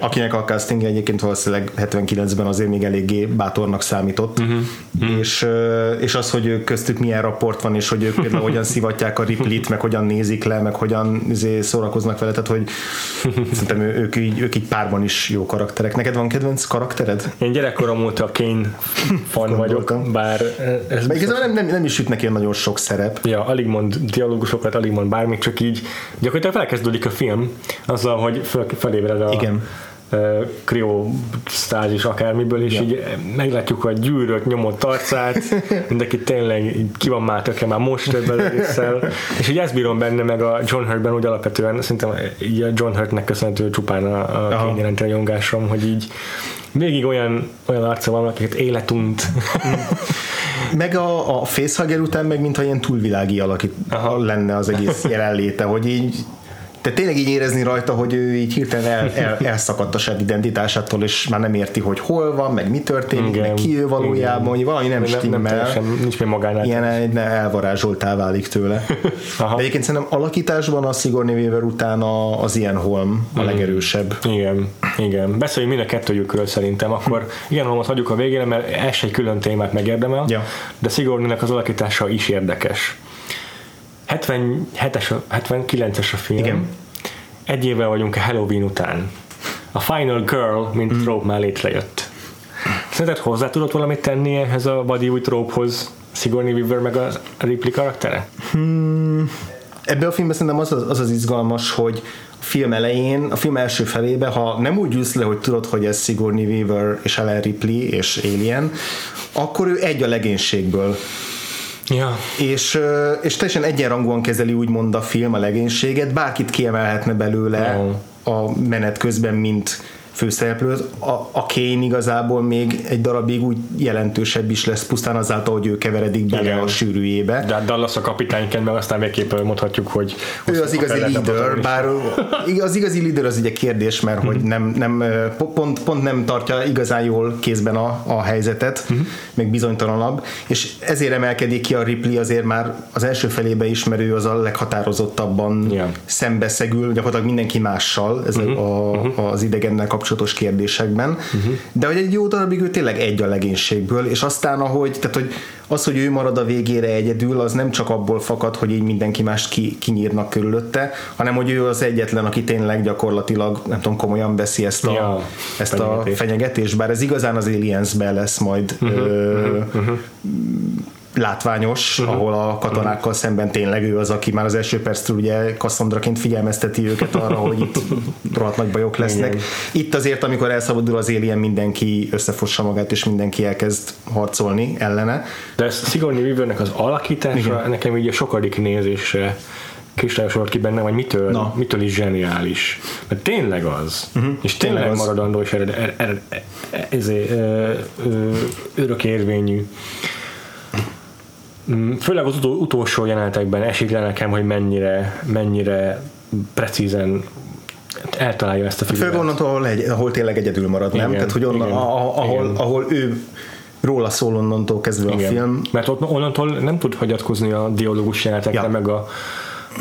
akinek a casting egyébként valószínűleg hetvenkilencben azért még eléggé bátornak számított, mm-hmm. és, és az, hogy ők köztük milyen rapport van, és hogy ők például hogyan szivatják a Riplit, meg hogyan nézik le, meg hogyan szórakoznak vele, tehát hogy szerintem ők így, ők így párban is jó karakterek. Neked van kedvenc karaktered? Én gyerekkorom óta a Kane fan vagyok, bár ez nem, nem, nem is üt neki nagyon sok szerep. Ja, alig mond dialógusokat, alig mond bármit, csak így gyakorlatilag felkezdődik a film azzal, hogy föl, felébred a igen. kriosztázis akármiből, és ja. így meglátjuk a gyűrött nyomott arcát, mindenki tényleg ki van már tökre, már most ebből egészen, és így ezt bírom benne, meg a John Hurtben úgy alapvetően, szerintem így a John Hurtnek köszönhető csupán a, a kényjelentő jongásom, hogy így végig olyan, olyan arca van, akiket életunt. Meg a, a facehugger után meg mintha ilyen túlvilági alakít aha. lenne az egész jelenléte, hogy így de tényleg így érezni rajta, hogy ő így hirtelen el, el, elszakadt a saját identitásától, és már nem érti, hogy hol van, meg mi történik, igen, meg ki ő valójában, igen. valami nem stimmel. Nincs még magánál. Ilyen elvarázsoltá válik tőle. Aha. De egyébként szerintem alakításban a Sigourney Weaver után a, az Ian Holm a mm. legerősebb. Igen, igen. Beszéljünk mind a kettőjükről szerintem, akkor Ian Holmot hagyjuk a végére, mert ez egy külön témát megérdemel, ja. de Sigourneynek az alakítása is érdekes. hetvenhetes, hetvenkilences a film. Igen. Egy évvel vagyunk a Halloween után. A Final Girl, mint mm. tróp már létrejött. Szerinted hozzá tudott valamit tenni ehhez a vadi új tróphoz Sigourney Weaver meg a Ripley karaktere? Hmm. Ebben a filmben szerintem az az, az az izgalmas, hogy a film elején, a film első felébe, ha nem úgy ülsz le, hogy tudod, hogy ez Sigourney Weaver és Ellen Ripley és Alien, akkor ő egy a legénységből. Ja. És, és teljesen egyenrangúan kezeli úgymond a film a legénységet, bárkit kiemelhetne belőle ja. a menet közben, mint főszereplőt. A, a Kane igazából még egy darabig úgy jelentősebb is lesz, pusztán azáltal, hogy ő keveredik bele igen. a sűrűjébe. De Dallas a kapitányként, meg aztán végképpen mondhatjuk, hogy ő az igazi leader, bár az igazi leader az ugye kérdés, mert hogy nem, nem, pont, pont nem tartja igazán jól kézben a, a helyzetet, uh-huh. még bizonytalanabb, és ezért emelkedik ki a Ripley azért már az első felébe is, mert ő az a leghatározottabban yeah. szembeszegül, gyakorlatilag mindenki mással, ez uh-huh. a, az idegennel kapcsolatban kapcsolatos kérdésekben, uh-huh. de hogy egy jó darabig ő tényleg egy a legénységből, és aztán ahogy, tehát hogy az, hogy ő marad a végére egyedül, az nem csak abból fakad, hogy így mindenki mást ki, kinyírnak körülötte, hanem hogy ő az egyetlen, aki tényleg gyakorlatilag, nem tudom, komolyan veszi ezt a, ja, ezt fenyegetés. a fenyegetést, bár ez igazán az Aliensben lesz majd uh-huh, ö, uh-huh, uh-huh. látványos, uh-huh. ahol a katonákkal uh-huh. szemben tényleg ő az, aki már az első perctől ugye Kassandraként figyelmezteti őket arra, hogy itt rohadt nagy bajok lesznek. Igen. Itt azért, amikor elszabadul az Alien, mindenki összefossa magát, és mindenki elkezd harcolni ellene. De ez Sigourney Weavernek az alakítása, igen. nekem így a sokadik nézésre kristályosodott ki bennem, hogy mitől, no. mitől is zseniális. Mert tényleg az. Uh-huh. És tényleg, tényleg az. maradandó és ered, ered, ezért, ö, ö, örök érvényű. Főleg az utol, utolsó jelenetekben esik le nekem, hogy mennyire, mennyire precízen eltalálja ezt a filmet. Fővonat, ahol, ahol tényleg egyedül marad, igen, nem? Tehát, hogy onnan, igen, ahol, igen. ahol ő róla szól onnantól kezdve igen. a film. Mert ott, onnantól nem tud hagyatkozni a dialógus jelenetekre, ja. meg a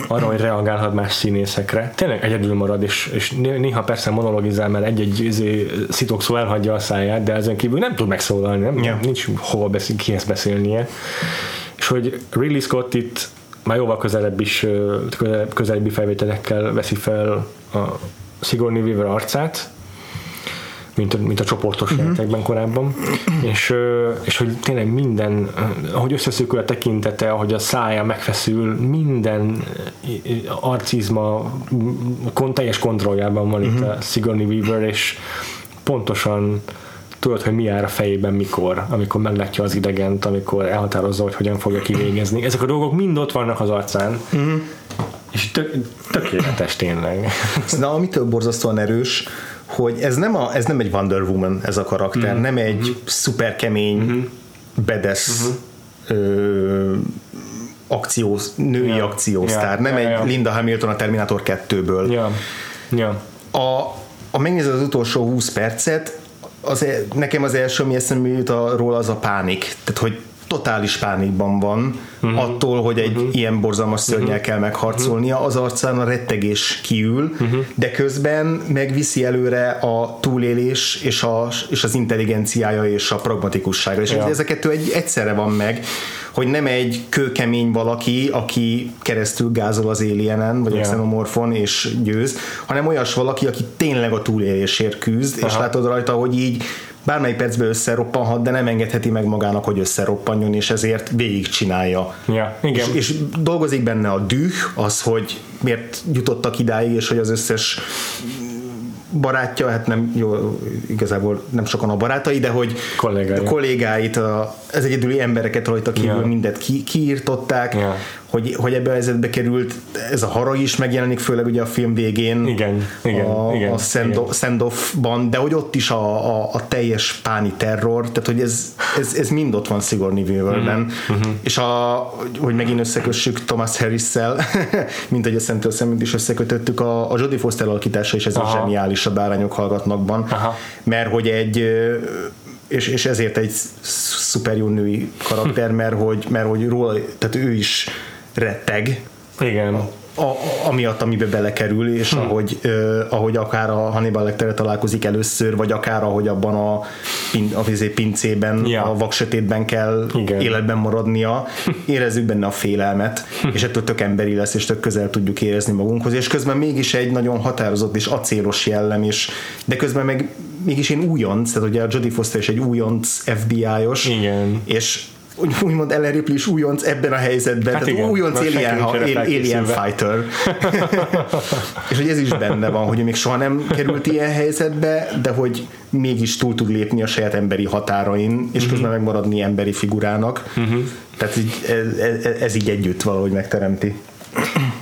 arra, hogy reagálhat más színészekre. Tényleg egyedül marad, és, és néha persze monologizál, mert egy-egy szitokszó elhagyja a száját, de ezen kívül nem tud megszólalni, nem? Yeah. Nincs hova beszél, kihez beszélnie. És hogy Ridley Scott itt már jóval közelebb is, közelebb, közelebbi felvételekkel veszi fel a Sigourney Weaver arcát, mint a, mint a csoportos uh-huh. jelentekben korábban, és, és hogy tényleg minden, ahogy összeszűkül a tekintete, ahogy a szája megfeszül, minden arcizma kon, teljes kontrolljában van uh-huh. itt a Sigourney Weaver, és pontosan tudod, hogy mi jár a fejében mikor, amikor meglátja az idegent, amikor elhatározza, hogy hogyan fogja kivégezni. Ezek a dolgok mind ott vannak az arcán, uh-huh. és tök, tökéletes tényleg. Na, amitől borzasztóan erős, hogy ez nem, a, ez nem egy Wonder Woman ez a karakter, mm-hmm. nem egy mm-hmm. szuper kemény, mm-hmm. bedesz mm-hmm. ö, akció, női yeah. akciósztár, yeah. nem yeah, egy yeah. Linda Hamilton a Terminátor kettőből. Yeah. Yeah. A, a megnézed az utolsó húsz percet, az, nekem az első, ami eszembe jut a, róla, az a pánik. Tehát, hogy totális pánikban van uh-huh. attól, hogy egy uh-huh. ilyen borzalmas szörnyel uh-huh. kell megharcolnia, az arcán a rettegés kiül, uh-huh. de közben megviszi előre a túlélés és, a, és az intelligenciája és a pragmatikussága. És ja. ez a kettő egy, egyszerre van meg, hogy nem egy kőkemény valaki, aki keresztül gázol az Alienen, vagy yeah. a Xenomorphon és győz, hanem olyas valaki, aki tényleg a túlélésért küzd, aha. és látod rajta, hogy így bármely percben összeroppanhat, de nem engedheti meg magának, hogy összeroppanjon, és ezért végigcsinálja. Yeah, igen. És, és dolgozik benne a düh, az, hogy miért jutottak idáig, és hogy az összes barátja, hát nem jó, igazából nem sokan a barátai, de hogy Kollégája. kollégáit, az egyedüli embereket rajta kívül yeah. mindet ki, kiírtották, yeah. hogy, hogy ebbe a helyzetbe került, ez a harag is megjelenik, főleg ugye a film végén igen, igen, a, igen, a send-off-ban, de hogy ott is a, a, a teljes páni terror, tehát hogy ez, ez, ez mind ott van Sigourney Weaverben, mm-hmm, mm-hmm. és a, hogy megint összekössük Thomas Harris-szel, mint hogy a Szentől Szemünt is összekötöttük, a, a Jodie Foster alakítása is ez a zseniális a Bárányok hallgatnakban, aha. mert hogy egy És, és ezért egy szuper jó női karakter, mert hogy, mert hogy róla, tehát ő is retteg. Igen. A, a, amiatt, amiben belekerül, és hmm. ahogy, ö, ahogy akár a Hannibal Lecterre találkozik először, vagy akár ahogy abban a, pin, a pincében, ja. a vaksötétben kell igen. életben maradnia, érezzük benne a félelmet, és ettől tök emberi lesz, és tök közel tudjuk érezni magunkhoz, és közben mégis egy nagyon határozott és acélos jellem, és, de közben meg mégis én újonc, tehát ugye a Jodie Foster is egy újonc ef bé i-os, igen. és úgymond Ellen Ripley is újonc ebben a helyzetben, hát tehát igen, újonc alien, alien, alien fighter. És hogy ez is benne van, hogy még soha nem került ilyen helyzetbe, de hogy mégis túl tud lépni a saját emberi határain, és mm-hmm. közben megmaradni emberi figurának. Mm-hmm. Tehát így, ez, ez, ez így együtt valahogy megteremti.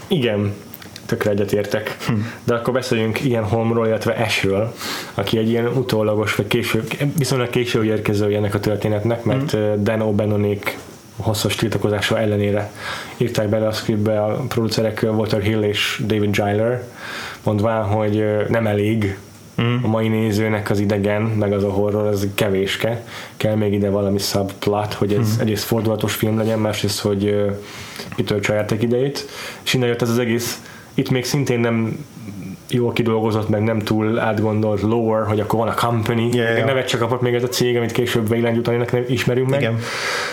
Igen. Tökre egyetértek. De akkor beszéljünk Ian Holmról, illetve Ashről, aki egy ilyen utólagos, vagy később, viszonylag később érkezője ennek a történetnek, mert mm. Dan O'Bannonék hosszas tiltakozása ellenére írták bele a scriptbe a producerek, Walter Hill és David Giler, mondván, hogy nem elég mm. a mai nézőnek az idegen, meg az a horror, az kevéske, kell még ide valami subplot, hogy ez mm. egyrészt fordulatos film legyen, másrészt, hogy kitöltse a játékidejét, és innen jött ez az egész. Itt még szintén nem jól kidolgozott, meg nem túl átgondolt lore, hogy akkor van a company, yeah, yeah. nevet csak kapott még ez a cég, amit később Wayland utánének ismerünk meg. Igen.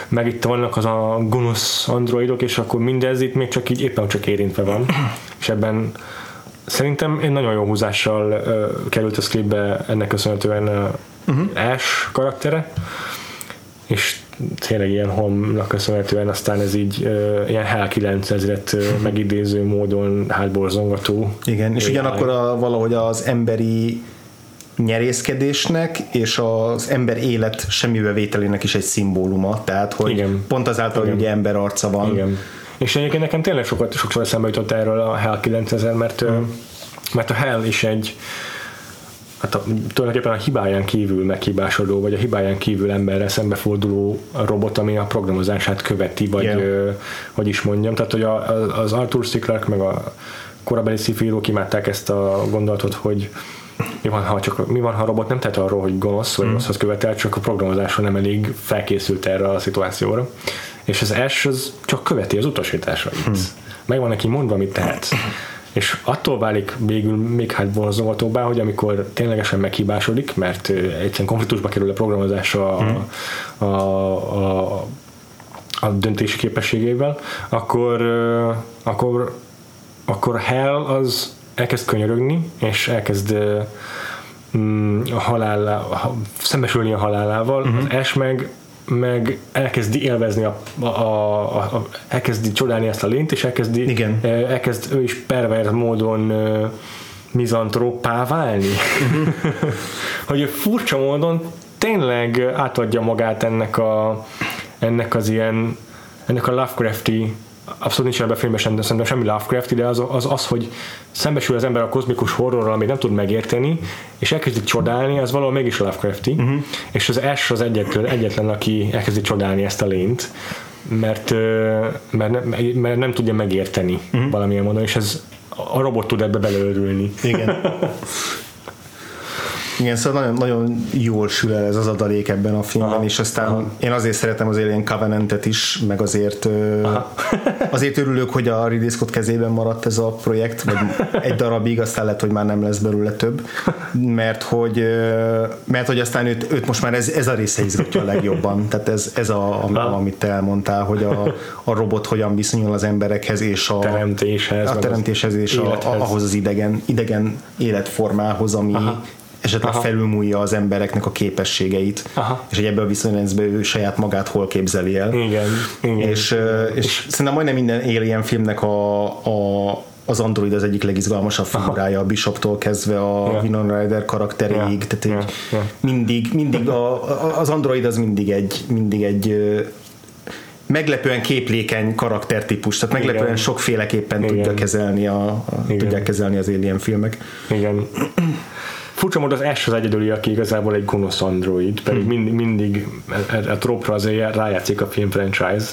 Meg itt vannak az a gonosz androidok, és akkor mindez itt még csak így éppen csak érintve van. És ebben szerintem én nagyon jó húzással uh, került a scriptbe ennek köszönhetően uh, uh-huh. Ash karaktere, és tényleg ilyen Holmnak köszönhetően aztán ez így uh, ilyen Hell kilencezret uh, megidéző módon hátborzongató. Igen, és ugyanakkor a, valahogy az emberi nyerészkedésnek és az ember élet semmibevételének is egy szimbóluma, tehát hogy igen. pont azáltal, hogy ugye ember arca van. Igen. És egyébként nekem tényleg sokat, sokszor eszembe jutott erről a Hell kilencezer, mert, mm. mert a Hell is egy hát a, tulajdonképpen a hibáján kívül meghibásodó, vagy a hibáján kívül emberrel szembeforduló robot, ami a programozását követi, vagy yeah. ö, hogy is mondjam. Tehát, hogy a, az Arthur C. Clarke meg a korabeli szifírók imádták ezt a gondolatot, hogy mi van, ha csak, mi van, ha a robot nem tehet arról, hogy gonosz, vagy mm. gonoszhoz követel, csak a programozáson nem elég felkészült erre a szituációra. És az Ash az csak követi az utasításait. Hmm. Meg van neki mondva, mit tehet. És attól válik végül még hát vonzóvatóbbá, hogy amikor ténylegesen meghibásodik, mert egyszerűen konfliktusba kerül a programozása hmm. a, a, a, a döntési képességével, akkor, akkor, akkor Hell az elkezd könyörögni, és elkezd mm, a halál, szembesülni a halálával. Hmm. Az Ash meg meg elkezdi élvezni a, a, a, a, elkezdi csodálni ezt a lényt, és elkezdi Igen. elkezd ő is pervers módon mizantróppá válni. Hogy furcsa módon tényleg átadja magát ennek a ennek az ilyen ennek a Lovecrafti, abszolút nincs ebben a filmben sem, de szerintem semmi Lovecrafti, de az, az az, hogy szembesül az ember a kozmikus horrorral, amit nem tud megérteni, és elkezdik csodálni, az valahol mégis Lovecrafti, uh-huh. és az Ash az egyetlen, egyetlen, aki elkezdi csodálni ezt a lényt, mert, mert, nem, mert nem tudja megérteni uh-huh. valamilyen módon, és ez, a robot tud ebbe beleörülni. Igen. Igen, szóval nagyon, nagyon jól sül el ez az adalék ebben a filmben, aha, és aztán aha. én azért szeretem az Alien Covenantet is, meg azért azért örülök, hogy a Ridley Scott kezében maradt ez a projekt, vagy egy darabig, aztán lett, hogy már nem lesz belőle több, mert hogy mert hogy aztán őt, őt most már ez, ez a része izgatja a legjobban, tehát ez, ez a, amit te elmondtál, hogy a, a robot hogyan viszonyul az emberekhez, és a teremtéshez, a teremtéshez és a, ahhoz az idegen, idegen életformához, ami aha. esetleg aha. felülmúlja az embereknek a képességeit, aha. és hogy ebben a viszonyrendszerben ő saját magát hol képzeli el. Igen, igen. És, és szerintem majdnem minden Alien filmnek a, a, az android az egyik legizgalmasabb figurája, a Bishoptól kezdve a yeah. Winona Ryder karakteréig, yeah. tehát yeah. Yeah. mindig, mindig a, az android az mindig egy, mindig egy meglepően képlékeny karaktertípus, tehát igen. meglepően sokféleképpen igen. tudja kezelni a, a, tudják kezelni az Alien filmek. Igen. Furcsa módon az Ash az egyedüli, aki igazából egy gonosz android, pedig hmm. mind, mindig a trópra azért rájátszik a film franchise,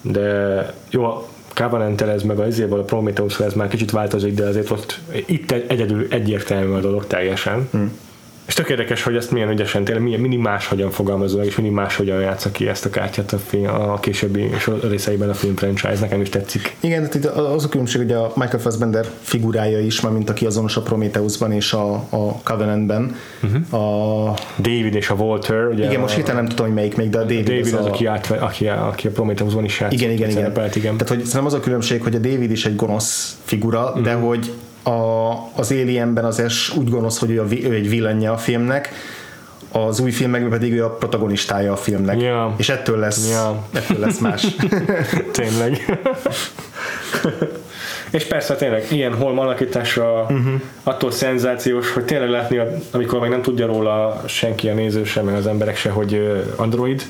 de jó, a Covenant-tel ez meg az évvel a Prometheus-tel ez már kicsit változik, de azért ott itt egyedül egyértelmű a dolog teljesen. Hmm. És tök érdekes, hogy ezt milyen ügyesen tényleg, milyen, mindig máshogyan fogalmazol, és mindig máshogyan játsza ki ezt a kártyát a, film, a későbbi és a részeiben a film franchise, nekem is tetszik. Igen, tehát itt az a különbség, hogy a Michael Fassbender figurája is, már mint aki azonos a Prometheusban és a, a Covenantben. Uh-huh. A David és a Walter. Ugye igen, a, most hirtelen nem tudom, hogy melyik még, de a David, David az, az a... Aki, átve, aki, a, aki a Prometheusban is játszik. Igen, igen, igen. igen. Tehát hogy szerintem az a különbség, hogy a David is egy gonosz figura, uh-huh. de hogy A, az Alienben az Ash úgy gonosz, hogy ő, a, ő egy villanyja a filmnek, az új filmekben pedig ő a protagonistája a filmnek. Yeah. És ettől lesz, yeah. ettől lesz más. Tényleg. És persze tényleg Ian Holm alakítása uh-huh. attól szenzációs, hogy tényleg látni, amikor meg nem tudja róla senki, a néző sem, meg az emberek se, hogy android,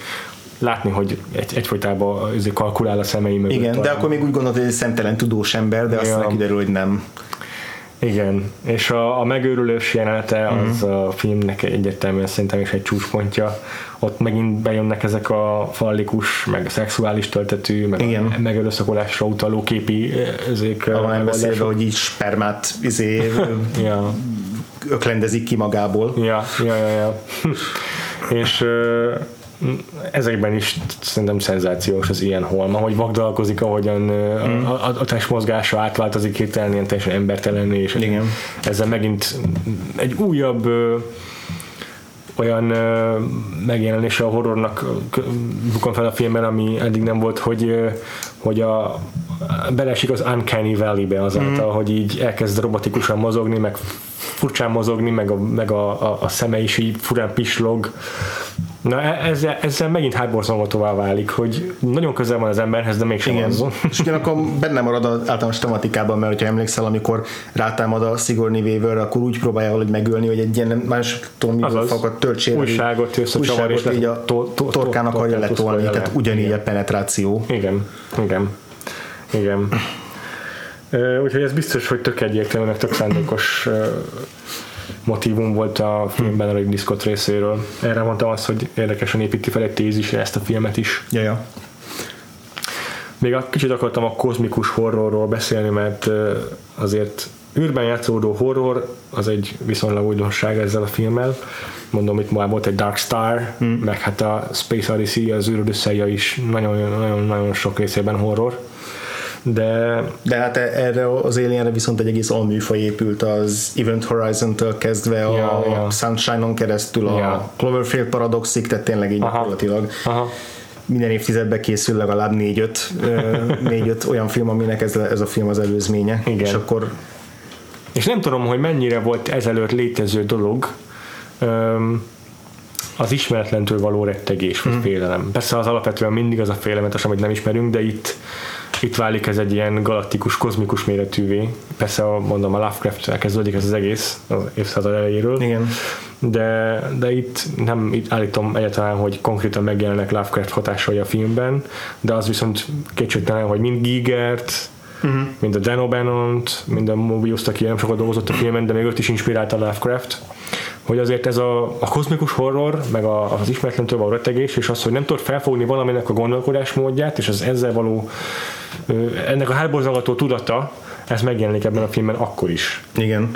látni, hogy egy, egyfolytában kalkulál a szemei mögött. Igen, talán. De akkor még úgy gondolod, hogy egy szemtelen tudós ember, de yeah. aztán kiderül, hogy nem. Igen, és a, a megőrülős jelenete az mm. a filmnek egyértelműen szerintem is egy csúcspontja. Ott megint bejönnek ezek a fallikus, meg szexuális töltetű, meg megerőszakolásra utaló képi ezek. Van beszélve, hogy így spermát izé, ja. öklendezik ki magából. Ja, ja, ja. ja. És ezekben is szerintem szenzációs az Ian Holm, ahogy vagdalkozik, ahogyan mm. a, a, a testmozgása átváltozik hirtelen ilyen teljesen embertelenné, és igen. ezzel megint egy újabb ö, olyan ö, megjelenése a horrornak bukkan fel a filmben, ami eddig nem volt, hogy, ö, hogy a belesik az Uncanny Valley-be azáltal, mm. hogy így elkezd robotikusan mozogni, meg furcsán mozogni, meg a, meg a, a, a szeme is így furán pislog. Na ezzel, ezzel megint hátborzongatóvá válik, hogy nagyon közel van az emberhez, de mégsem azzon. És ugyanakkor benne marad az általános tematikában, mert ha emlékszel, amikor rátámad a Sigourney Weaver, akkor úgy próbálja valahogy megölni, hogy egy ilyen más tombító fakat töltsével. Újságot ősz a csavar, és így a torkán akarja letolni, tehát ugyanígy a penetráció. Igen, igen, igen. Úgyhogy ez biztos, hogy tök egyértelműen, tök szándékos motívum volt a filmben a Ridley Scott részéről. Erre mondtam azt, hogy érdekesen építi fel egy tézisre ezt a filmet is. Ja, ja. Még kicsit akartam a kozmikus horrorról beszélni, mert azért űrben játszódó horror az egy viszonylag újdonság ezzel a filmmel. Mondom, itt már volt egy Dark Star, mm. meg hát a Space Odyssey, az űrodüsszeia is nagyon-nagyon sok részében horror. De, de hát erre az Alienre viszont egy egész alműfaj épült, az Event Horizon-től kezdve a, ja, ja. a Sunshine-on keresztül ja. a Cloverfield paradoxig, tehát tényleg így gyakorlatilag minden évtizedben készül legalább négy-öt olyan film, aminek ez, ez a film az előzménye. Igen. És akkor és nem tudom, hogy mennyire volt ezelőtt létező dolog um, az ismeretlentől való rettegés vagy hmm. félelem. Persze az alapvetően mindig az a félelmetes, amit nem ismerünk, de itt Itt válik ez egy ilyen galaktikus, kozmikus méretűvé. Persze, mondom, a Lovecraft-tel kezdődik ez az egész az évszázad elejéről. Igen. De, de itt nem itt állítom egyáltalán, hogy konkrétan megjelennek Lovecraft hatásai a filmben, de az viszont kétségtelen, hogy mind Giger-t, uh-huh. mind a Dan O'Bannon-t, mind a Mobius-t, aki nem sokat dolgozott a filmen, de még őt is inspirálta a Lovecraft, hogy azért ez a, a kozmikus horror, meg a, az ismeretlentől való rettegés, és az, hogy nem tud felfogni valaminek a gondolkodásmódját, és az ezzel való ennek a hátborzongató tudata, ez megjelenik ebben a filmben akkor is. Igen.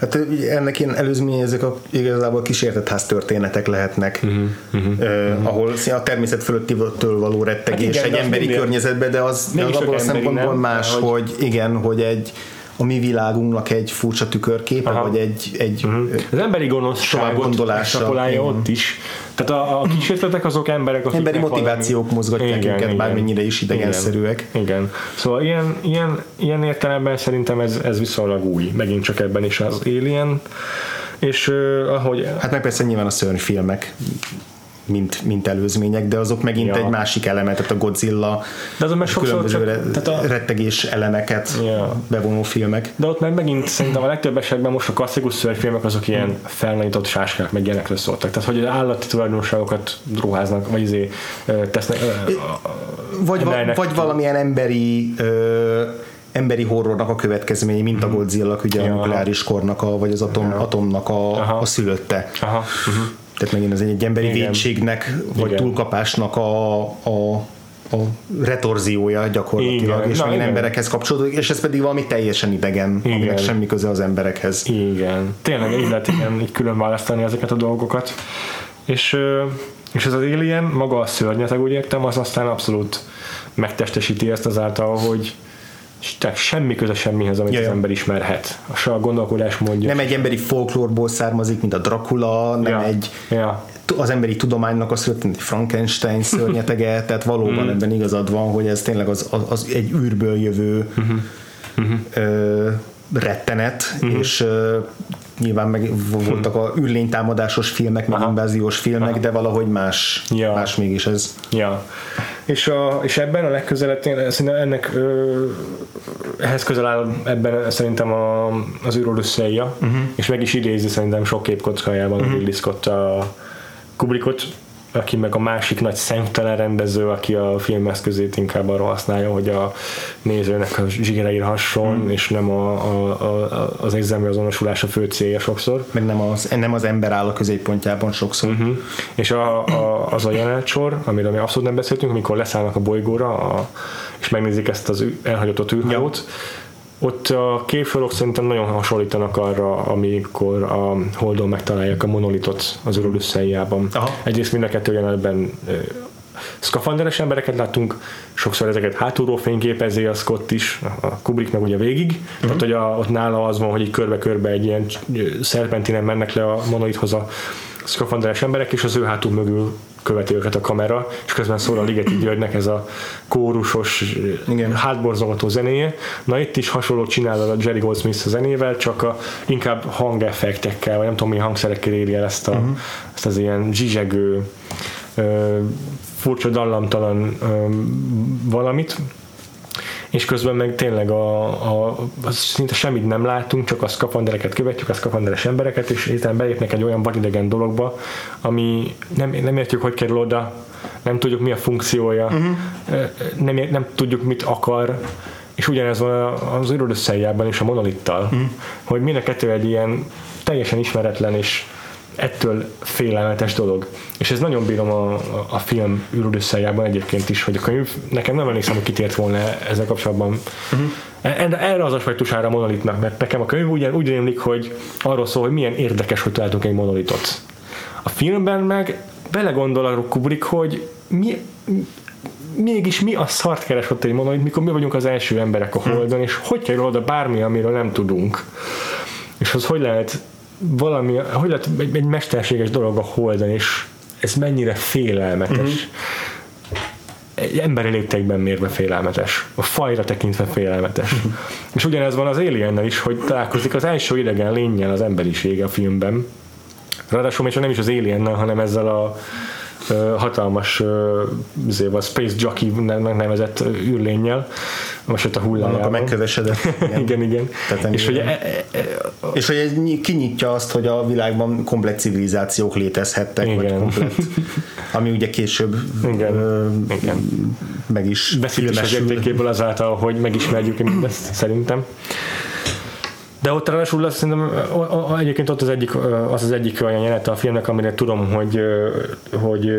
Hát ennek ilyen előzményei ezek a, igazából kísértetház történetek lehetnek, uh-huh, uh-huh, eh, uh-huh. ahol a természet fölöttől való rettegés hát igen, egy emberi környezetben, de az, de az abból a szempontból más, hogy, hogy igen, hogy egy a mi világunknak egy furcsa tükörképe, aha. vagy egy, egy uh-huh. az emberi gonoszságot sapolálja ott is. Tehát a, a kísérletek azok emberek, akik emberi motivációk valami... mozgatják igen, őket, igen. bármennyire is idegenszerűek. Igen, igen. Szóval ilyen, ilyen, ilyen értelemben szerintem ez, ez viszonylag új. Megint csak ebben is az Alien. És uh, ahogy... Hát meg persze nyilván a szörnyfilmek. Mint, mint előzmények, de azok megint ja. egy másik elemet, tehát a Godzilla, de azon meg különböző csak, a... rettegés elemeket ja. bevonó filmek. De ott meg megint szerintem a legtöbb esetben most a klasszikus szörnyfilmek azok ilyen hmm. felnagyított sáskák meg ilyenekről szóltak. Tehát, hogy állati tulajdonságokat ruháznak, vagy izé tesznek. Vagy, va- vagy valamilyen emberi ö, emberi horrornak a következménye, mint hmm. a Godzilla, ugye ja. a nukleáris kornak, a, vagy az atom, ja. atomnak a, a szülötte. Aha. Uh-huh. Tehát megint az egy emberi igen. vétségnek, vagy igen. túlkapásnak a, a, a retorziója gyakorlatilag, igen. és na, megint igen. emberekhez kapcsolódik, és ez pedig valami teljesen idegen, igen. aminek semmi köze az emberekhez. Igen. Tényleg így lehet igen, így külön választani ezeket a dolgokat. És, és ez az Alien, maga a szörnyeteg, úgy értem, az aztán abszolút megtestesíti ezt azáltal, hogy tehát semmi köze semmihez, amit Jajam. az ember ismerhet. Se a gondolkodás mondja. Nem egy emberi folklórból származik, mint a Dracula, nem ja. egy ja. az emberi tudománynak a szület, mint Frankenstein szörnyetege, tehát valóban mm. ebben igazad van, hogy ez tényleg az, az, az egy űrből jövő uh-huh. Uh-huh. Ö, rettenet, uh-huh. és ö, nyilván meg voltak a űrlénytámadásos filmek, meg inváziós filmek, aha. de valahogy más, ja. más mégis ez. Ja. És, a, és ebben a legközeletnél szerintem ennek ö, ehhez közel áll ebben szerintem a, az űrodüsszeia, uh-huh. és meg is idézi szerintem sok képkockájában uh-huh. a Ridley Scott a Kubrickot, aki meg a másik nagy szemtelen rendező, aki a filmeszközét inkább arra használja, hogy a nézőnek a zsigere írhasson, mm. és nem a, a, a, az érzelmi azonosulás a fő célja sokszor. Meg nem az, nem az ember áll a középpontjában sokszor. Uh-huh. És a, a, az a jelenetsor, amiről mi abszolút nem beszéltünk, amikor leszállnak a bolygóra, a, és megnézik ezt az elhagyatott űrhajót, Ott a képsorok szerintem nagyon hasonlítanak arra, amikor a Holdon megtalálják a monolitot az Urulusszeiában. Egyrészt mind a kettő jelenetben szkafanderes embereket láttunk, sokszor ezeket hátulról fényképezi a Scott is, a Kubrick meg ugye végig, uh-huh. tehát hogy a, ott nála az van, hogy így körbe-körbe egy ilyen szerpentinen mennek le a monolithoz a szkafanderes emberek, és az ő hátul mögül követi őket a kamera, és közben szól a Ligeti Györgynek ez a kórusos, igen, hátborzongató zenéje. Na itt is hasonlót csinál a Jerry Goldsmith a zenével, csak a, inkább hangeffektekkel, vagy nem tudom, milyen hangszerekkel éri el ezt, a, uh-huh. ezt az ilyen zsizsegő, furcsa dallamtalan valamit, és közben meg tényleg a, a, a, szinte semmit nem látunk, csak a szkafandereket követjük, a szkafanderes embereket, és hirtelen belépnek egy olyan vadidegen dologba, ami nem, nem értjük, hogy kerül oda, nem tudjuk, mi a funkciója, uh-huh. nem, nem tudjuk, mit akar, és ugyanez van az Urulusszeiában és a monolittal, uh-huh. hogy mind a kettő egy ilyen teljesen ismeretlen és ettől félelmetes dolog. És ez nagyon bírom a, a, a film Urulusszeiában egyébként is, hogy a könyv, nekem nem emlékszem, hogy kitért volna ezzel kapcsolatban. Uh-huh. Erre az aspektusára a monolitnak, mert nekem a könyv ugyan, úgy rémlik, hogy arról szól, hogy milyen érdekes, hogy találtunk egy monolitot. A filmben meg belegondol a Kubrick, hogy mi, mégis mi a szart keres ott egy monolit, mikor mi vagyunk az első emberek a Holdon, uh-huh. és hogy kerül oda bármi, amiről nem tudunk. És az hogy lehet valami, hogy lehet egy, egy mesterséges dolog a Holdon, és ez mennyire félelmetes. Uh-huh. Egy emberi léptékben mérve félelmetes. A fajra tekintve félelmetes. Uh-huh. És ugyanez van az Aliennel is, hogy találkozik az első idegen lénnyel az emberiség a filmben. Ráadásul még nem is az Aliennel, hanem ezzel a uh, hatalmas uh, a Space Jockey nevezett űrlénnyel, most ott a hullájában. Annak a megkövesedett. Igen, igen, igen. És, hogy, e, e, e, és hogy ez kinyitja azt, hogy a világban komplet civilizációk létezhettek, igen. vagy komplet, ami ugye később igen. Ö, igen. meg is beszélés az értékéből azáltal, hogy megismerjük ezt szerintem. De ott ráadásul lesz, szerintem egyébként ott az egyik, az, az egyik olyan jelente a filmnek, amire tudom, hogy, hogy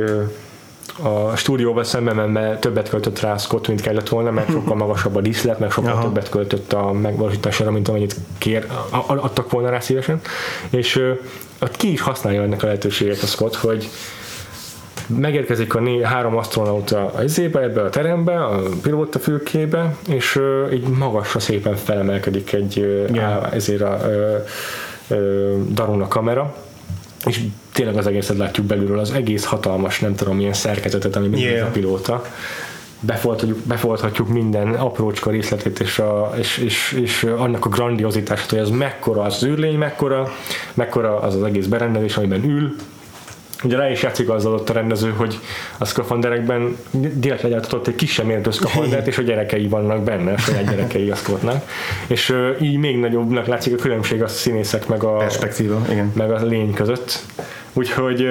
a stúdióban szemben menve többet költött rá Scott, mint kellett volna, mert sokkal magasabb a díszlet, meg sokkal Aha. többet költött a megvalósítására, mint amennyit kér, adtak volna rá szívesen, és ott ki is használja ennek a lehetőséget a Scott, hogy megérkezik a né- három asztronauta ezébe, ebbe a terembe, a pilóta fülkébe, és uh, így magasra szépen felemelkedik egy uh, yeah. á, ezért a uh, uh, Daruna kamera, és tényleg az egészet látjuk belülről, az egész hatalmas, nem tudom, milyen szerkezetet, amiben yeah. ez a pilóta. Befolthatjuk, befolthatjuk minden aprócska részletét, és, a, és, és, és annak a grandiozitását, hogy az mekkora az űrlény, mekkora, mekkora az az egész berendezés, amiben ül. Ugye rá is játszik azzal ott a rendező, hogy a szkafanderekben direkt legyártott egy kisebb méretű szkafandert, és a gyerekei vannak benne, a saját gyerekei a Scottnak. És így még nagyobbnak látszik a különbség a színészek meg a, igen. Meg a lény között. Úgyhogy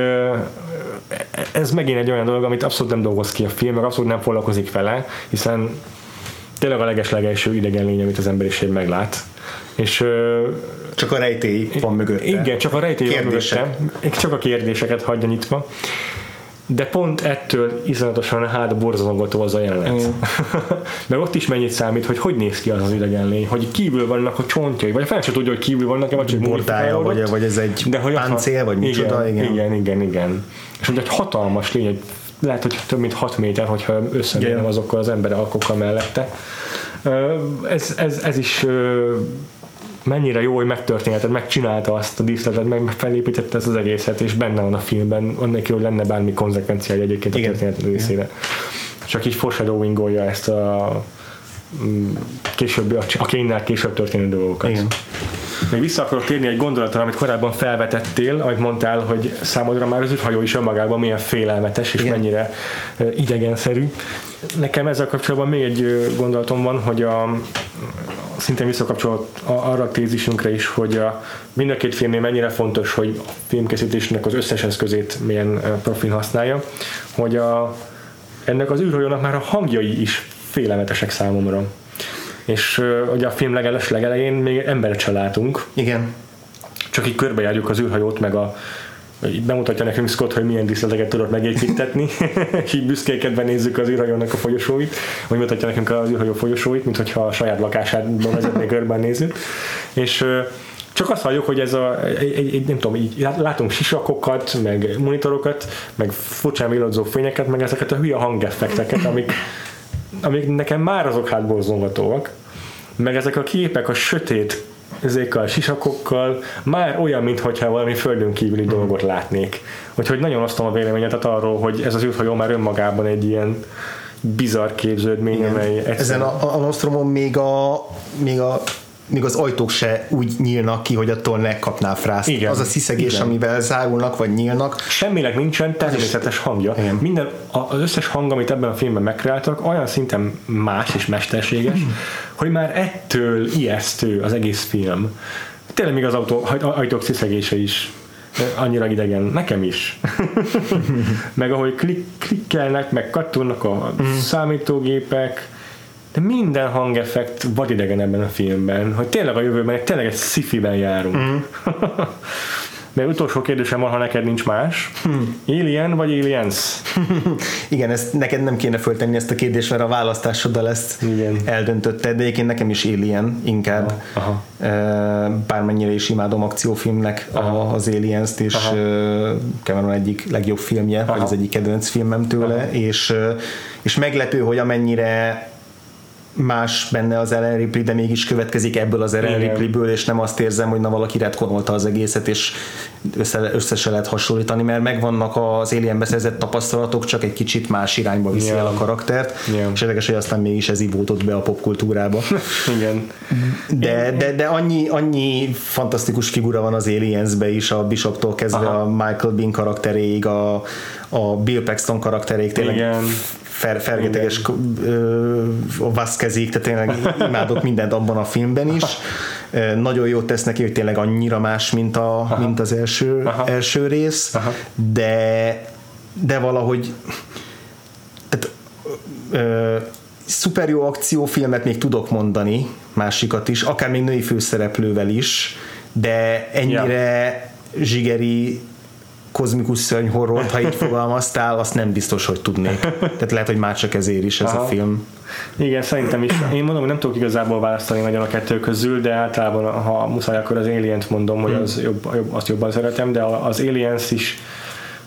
ez megint egy olyan dolog, amit abszolút nem dolgoz ki a film, meg abszolút nem foglalkozik vele, hiszen tényleg a legeslegelső idegen lény, amit az emberiség meglát. És csak a rejtély van mögötte. Igen, csak a rejtély Kérdések. van mögötte. Csak a kérdéseket hagyja nyitva. De pont ettől iszonyatosan hát borzongató az a jelenet. Mm. Meg ott is mennyit számít, hogy hogy néz ki az az idegenlény, hogy kívül vannak a csontjai, vagy fel sem tudja, hogy kívül vannak, vagy csak bordája, vagy, vagy ez egy de, páncél, vagy micsoda. Igen, igen, igen, igen, igen. És hogy egy hatalmas lény, egy, lehet, hogy több mint hat méter, hogyha összemérem azokkal az ember alkokkal mellette. Ez, ez, ez is mennyire jó, hogy megtörténheted, megcsinálta azt a díszletet, meg felépítette ezt az egészet, és benne van a filmben, annélkül, hogy lenne bármi konzekvenciája egyébként a történet részére. Csak így foreshadowingolja ezt a később, a kénnál később történő dolgokat. Igen. Még vissza akarok térni egy gondolatra, amit korábban felvetettél, amit mondtál, hogy számodra már az űrhajó is önmagában milyen félelmetes, és igen. mennyire idegenszerű. Nekem ezzel kapcsolatban még egy gondolatom van, hogy a szintén visszakapcsolódott arra a tézisünkre is, hogy a, mind a két filmnél mennyire fontos, hogy a filmkészítésnek az összes eszközét milyen profin használja, hogy a, ennek az űrhajónak már a hangjai is félelmetesek számomra. És ugye a film legeles legelején még embert se látunk. Igen. Csak így körbejárjuk az űrhajót, meg a bemutatja nekünk Scott, hogy milyen díszleteket tudott megépítetni, és így büszkékedben nézzük az űrhajónak a folyosóit, vagy mutatja nekünk az űrhajó folyosóit, mint hogyha a saját lakásában vezetné körben nézzük. És csak azt halljuk, hogy ez a, egy, egy, nem tudom, így látunk sisakokat, meg monitorokat, meg furcsán villadzó fényeket, meg ezeket a hülye hangeffekteket, amik, amik nekem már azok hát borzongatóak, meg ezek a képek a sötét ezekkel, sisakokkal, már olyan, mintha valami földön kívüli dolgot látnék. Úgyhogy nagyon osztom a véleményedet arról, hogy ez az űrhajó már önmagában egy ilyen bizarr képződmény, igen, amely egyszerűen... Ezen a, a Nostromon még a... Még a... még az ajtók se úgy nyílnak ki, hogy attól ne kapnál frászt. Igen, az a sziszegés, igen, amivel zárulnak, vagy nyílnak. Semmileg nincsen természetes hangja. Igen. Minden, az összes hang, amit ebben a filmben megkreáltak, olyan szinten más és mesterséges, hmm. hogy már ettől ijesztő az egész film. Tényleg még az autó, ajtók sziszegése is annyira idegen. Nekem is. Meg ahogy klik, klikkelnek, meg kattannak a hmm. számítógépek, de minden hangeffekt vadidegen ebben a filmben, hogy tényleg a jövőben, tényleg egy sci-fiben járunk. Mm. Mert utolsó kérdésem van, ha neked nincs más. Mm. Alien vagy Aliens? Igen, ezt neked nem kéne föltenni ezt a kérdést, mert a választásoddal ezt igen. eldöntötted, de egyébként nekem is Alien inkább. Aha. Bármennyire is imádom akciófilmnek aha. az Aliens-t, és aha. Cameron egyik legjobb filmje, aha. vagy az egyik kedvenc filmem tőle, és, és meglepő, hogy amennyire más benne az Ellen Ripley, de mégis következik ebből az Ellen Ripley-ből, és nem azt érzem, hogy na valaki retkonolta az egészet, és össze, össze se lehet hasonlítani, mert megvannak az Alienbe szerzett tapasztalatok, csak egy kicsit más irányba viszi yeah. el a karaktert, yeah. és érdekes, hogy aztán mégis ez ivódott be a popkultúrába. Igen. De, de, de annyi, annyi fantasztikus figura van az Aliensbe is, a Bishoptól kezdve aha. a Michael Bean karakteréig, a, a Bill Paxton karakteréig, tényleg igen. Fer, fergeteges Vasquezik, tehát tényleg imádok mindent abban a filmben is. Aha. Nagyon jót tesz neki, hogy tényleg annyira más, mint, a, mint az első, első rész, aha. de de valahogy tehát, ö, szuper jó akciófilmet még tudok mondani, másikat is, akár még női főszereplővel is, de ennyire ja. zsigeri kozmikus szörnyhorrort, ha így fogalmaztál, azt nem biztos, hogy tudnék. Tehát lehet, hogy már csak ezért is ez aha. a film. Igen, szerintem is. Én mondom, hogy nem tudok igazából választani nagyon a kettő közül, de általában, ha muszáj, akkor az Alien-t mondom, hogy az jobb, jobb, azt jobban szeretem, de az Aliens is.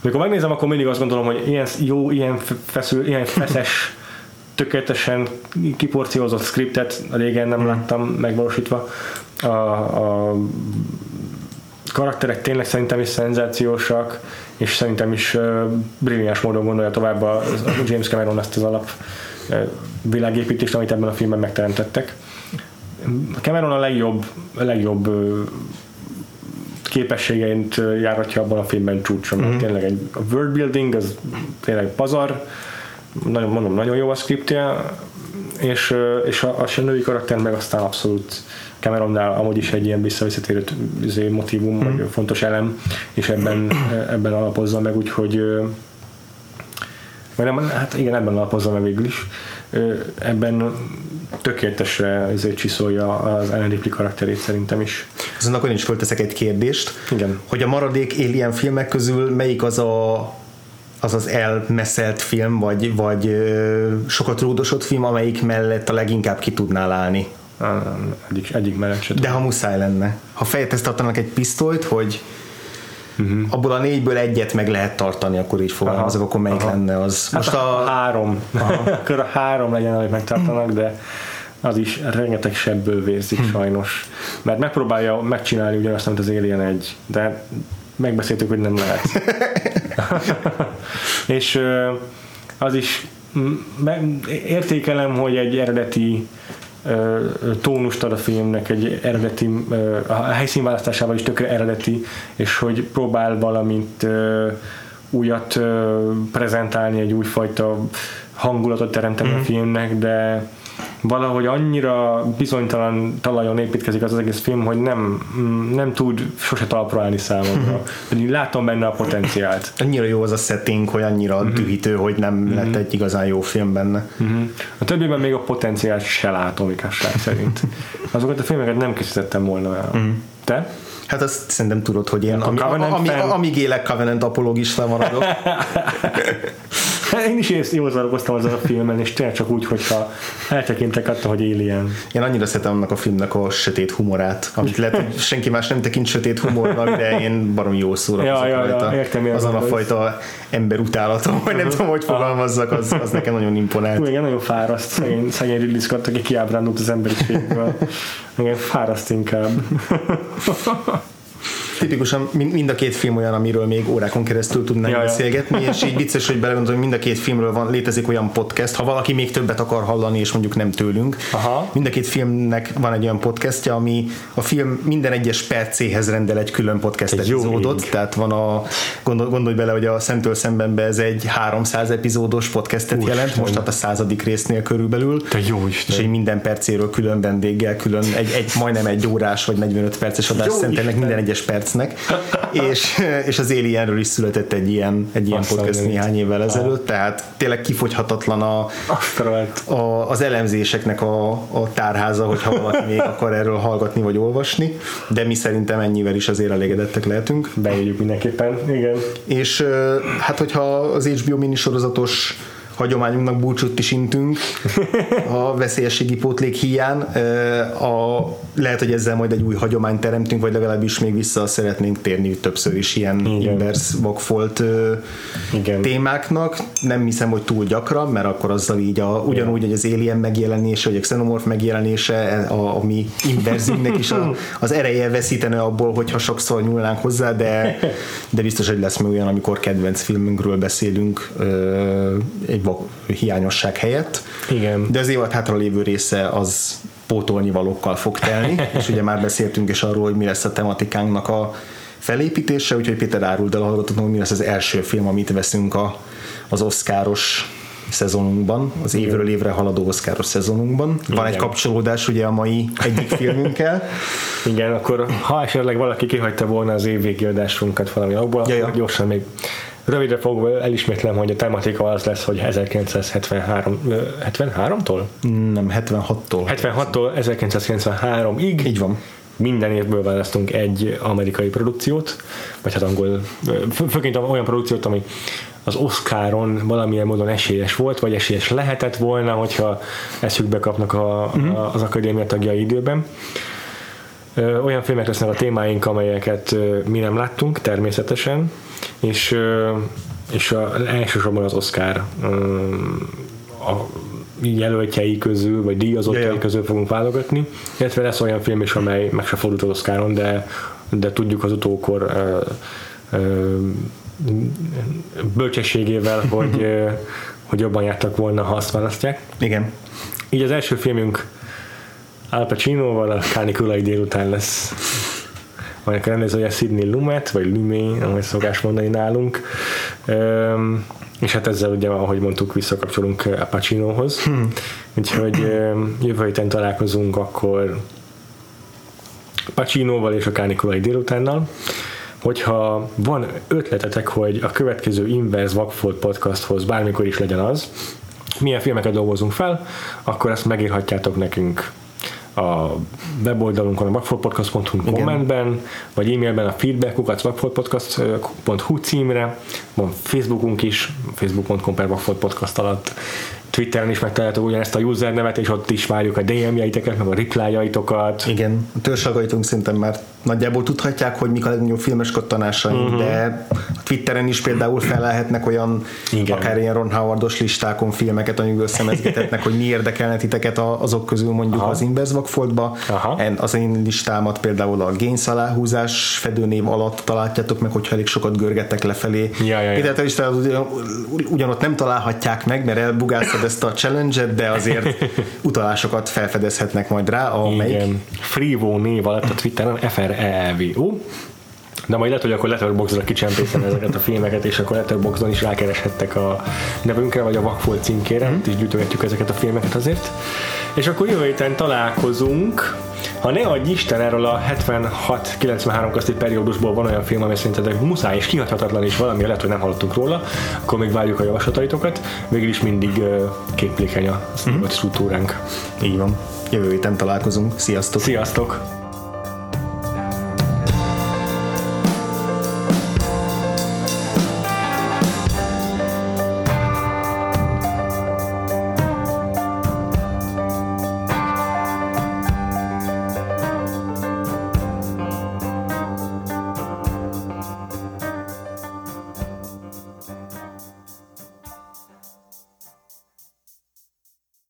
Amikor megnézem, akkor mindig azt gondolom, hogy ilyen jó, ilyen, feszül, ilyen feszes, tökéletesen kiporciózott scriptet régen nem láttam megvalósítva. A, a karakterek tényleg szerintem is szenzációsak, és szerintem is uh, brilliáns módon gondolja tovább a, a James Cameron ezt az alap uh, világépítést, amit ebben a filmben megteremtettek. Cameron a legjobb, legjobb uh, képességeint járatja abban a filmben csúcson. Mm-hmm. Tényleg egy a worldbuilding, az tényleg pazar, nagyon, mondom, nagyon jó a scriptje, és, uh, és a, a női karakter meg aztán abszolút Cameronnál amúgy is egy ilyen visszavisszatérő motívum, mm. vagy fontos elem, és ebben, ebben alapozza meg, úgyhogy vagy nem, hát igen, ebben alapozza meg végül is. Ebben tökéletesre csiszolja az Ellen Ripley karakterét szerintem is. Azon akkor én is fölteszek egy kérdést, igen. hogy a maradék Alien filmek közül melyik az a az az elmeszelt film, vagy, vagy sokat rúdosott film, amelyik mellett a leginkább ki tudnál állni? Egyik, egyik mellett se. De ha muszáj lenne. Ha fejhez tartanak egy pisztolyt, hogy uh-huh. abból a négyből egyet meg lehet tartani, akkor így fogalmazok, akkor melyik aha. lenne az? Most hát a, a három. Akkor a három legyen, amit megtartanak, de az is rengeteg sebből vérzik hmm. sajnos. Mert megpróbálja megcsinálni ugyanazt, amit az Alien egy, de megbeszéltük, hogy nem lehet. És az is értékelem, hogy egy eredeti tónust ad a filmnek, egy eredeti, a helyszínválasztásával is tökre eredeti, és hogy próbál valamint újat prezentálni, egy újfajta hangulatot teremteni mm. a filmnek, de valahogy annyira bizonytalan talajon építkezik az, az egész film, hogy nem, nem tud sose talpra állni számomra. Pedig látom benne a potenciált. Annyira jó az a setting, hogy annyira uh-huh. dühítő, hogy nem uh-huh. lett egy igazán jó film benne. Uh-huh. A többiben még a potenciált se látom igazság szerint. Azokat a filmeket nem készítettem volna el. Uh-huh. Te? Hát azt szerintem tudod, hogy én ami, ami, ami, amíg élek Covenant apologista maradok. Én is ész, jól zarakoztam az a filmen, és tényleg csak úgy, hogyha eltekintek attól, hogy Alien. Én annyira szeretem annak a filmnek a sötét humorát, amit lehet, hogy senki más nem tekint sötét humornak, de én barom jól szórakozok ja, rajta. Ja, értem, azon a fajta emberutálatom, vagy nem tudom, hogy fogalmazzak, az, az nekem nagyon imponált. Hú, igen, nagyon fáraszt szegény, szegény Ridley Scott, aki kiábrándult az emberiségből. Igen, fáraszt inkább. Tipikusan mind a két film olyan, amiről még órákon keresztül tudnánk Jaja. beszélgetni, és így vicces, hogy belegondolom, hogy mind a két filmről van, létezik olyan podcast, ha valaki még többet akar hallani, és mondjuk nem tőlünk. Aha. Mind a két filmnek van egy olyan podcastja, ami a film minden egyes percéhez rendel egy külön podcast egy epizódot, tehát van a, gondol, gondolj bele, hogy a Szemtől Szembenbe ez egy háromszáz epizódos podcastet Úr, jelent, most hát a századik résznél körülbelül, jó és így minden percéről külön vendéggel, külön egy, egy, majdnem egy órás vagy negyvenöt perces adás szentelnek minden egyes perc. és, és az Alienről is született egy ilyen, egy ilyen podcast néhány évvel ezelőtt, tehát tényleg kifogyhatatlan a, a, az elemzéseknek a, a tárháza, hogyha valaki még akar erről hallgatni vagy olvasni, de mi szerintem ennyivel is azért elégedettek lehetünk. Beírjuk mindenképpen, igen. És hát hogyha az há bé o minisorozatos hagyományunknak búcsút is intünk a veszélyességi pótlék híján. A, lehet, hogy ezzel majd egy új hagyományt teremtünk, vagy legalábbis még vissza szeretnénk térni többször is ilyen Inverse Vakfolt témáknak. Nem hiszem, hogy túl gyakran, mert akkor azzal így a, ugyanúgy, hogy az Alien megjelenése, vagy a Xenomorph megjelenése, a, a mi Inverse-ünknek is a, az ereje veszítene abból, hogyha sokszor nyúlnánk hozzá, de, de biztos, hogy lesz még olyan, amikor kedvenc filmünkről beszélünk egy hiányosság helyett. Igen. De az évad hátra lévő része az pótolnivalókkal fog telni, és ugye már beszéltünk is arról, hogy mi lesz a tematikánknak a felépítése, úgyhogy Péter, áruld el a hallgatóknak, hogy mi lesz az első film, amit veszünk a, az oszkáros szezonunkban, az igen. évről évre haladó oszkáros szezonunkban. Van igen. egy kapcsolódás ugye a mai egyik filmünkkel. Igen, akkor ha esetleg valaki kihagyta volna az évvégi adásunkat valami abból, ja, ja. gyorsan még rövidre fogva elismétlem, hogy a tematika az lesz, hogy ezerkilencszázhetvenhárom, hetvenháromtól? Nem, hetvenhattól. hetvenhattól ezerkilencszázkilencvenháromig. Így van. Minden évből választunk egy amerikai produkciót, vagy hát angol, főként olyan produkciót, ami az Oscaron valamilyen módon esélyes volt, vagy esélyes lehetett volna, hogyha eszükbe kapnak a, uh-huh. a, az akadémia tagjai időben. Olyan filmek lesznek a témáink, amelyeket mi nem láttunk természetesen, és, és a, elsősorban az Oscar a jelöltjei közül, vagy díjazottjai Jajon. közül fogunk válogatni, illetve lesz olyan film is, amely meg se fordult az Oscaron, de, de tudjuk az utókor bölcsességével, hogy, hogy jobban jártak volna, ha azt választják. Igen. Így az első filmünk Al Pacinoval a kánikulai délután lesz, majd akkor rendező, hogy a Sidney Lumet, vagy Lumé, ahogy szokás mondani nálunk. Üm, és hát ezzel ugye, ahogy mondtuk, visszakapcsolunk a Pacinohoz. Hmm. Úgyhogy üm, jövő héten találkozunk akkor Pacinoval és a kánikulai délutánnal. Hogyha van ötletetek, hogy a következő Inverse Vakfolt podcasthoz bármikor is legyen az, milyen filmeket dolgozunk fel, akkor ezt megírhatjátok nekünk a weboldalunkon, a vakfoltpodcast pont hu kommentben, vagy e-mailben a feedback-ukat vakfoltpodcast pont hu címre, van Facebookunk is, facebook pont com per vakfoltpodcast alatt, Twitteren is megtaláltok ugyanezt a user nevet, és ott is várjuk a dé em-jeiteket, meg a reply-jaitokat. Igen, a törzsagaitunk szerintem már nagyjából tudhatják, hogy mik a legnagyobb filmes tanásaink, uh-huh. de a Twitteren is például felelhetnek olyan, igen. akár ilyen Ron Howardos listákon filmeket, amikből szemezgetetnek, hogy mi érdekelne titeket azok közül mondjuk Aha. az Inverse Vakfoltba. Az én listámat például a génsz aláhúzás fedőnév alatt találjátok meg, hogyha elég sokat görgettek lefelé. Ja, ja, ja. Is ugyanott nem találhatják meg, mert elbugászod ezt a challenge-et, de azért utalásokat felfedezhetnek majd rá, amelyik... Igen. Freevo név alatt a Twitteren F R E V O, de majd lehet, hogy akkor Letterboxdra kicsempészen ezeket a filmeket, és akkor Letterboxdon is rákereshettek a nevünkre, vagy a Vakfolt címkére, mm. és gyűjtögetjük ezeket a filmeket azért. És akkor jövő héten találkozunk. Ha ne adj Isten, erről a hetvenhat-kilencvenhárom közti periódusból van olyan film, ami szerintetek muszáj és kihagyhatatlan, és valami lehet, hogy nem hallottunk róla, akkor még várjuk a javaslataitokat. Végül is mindig uh, képlékeny a mm-hmm. struktúránk. Így van. Jövő héten találkozunk. Sziasztok! Sziasztok!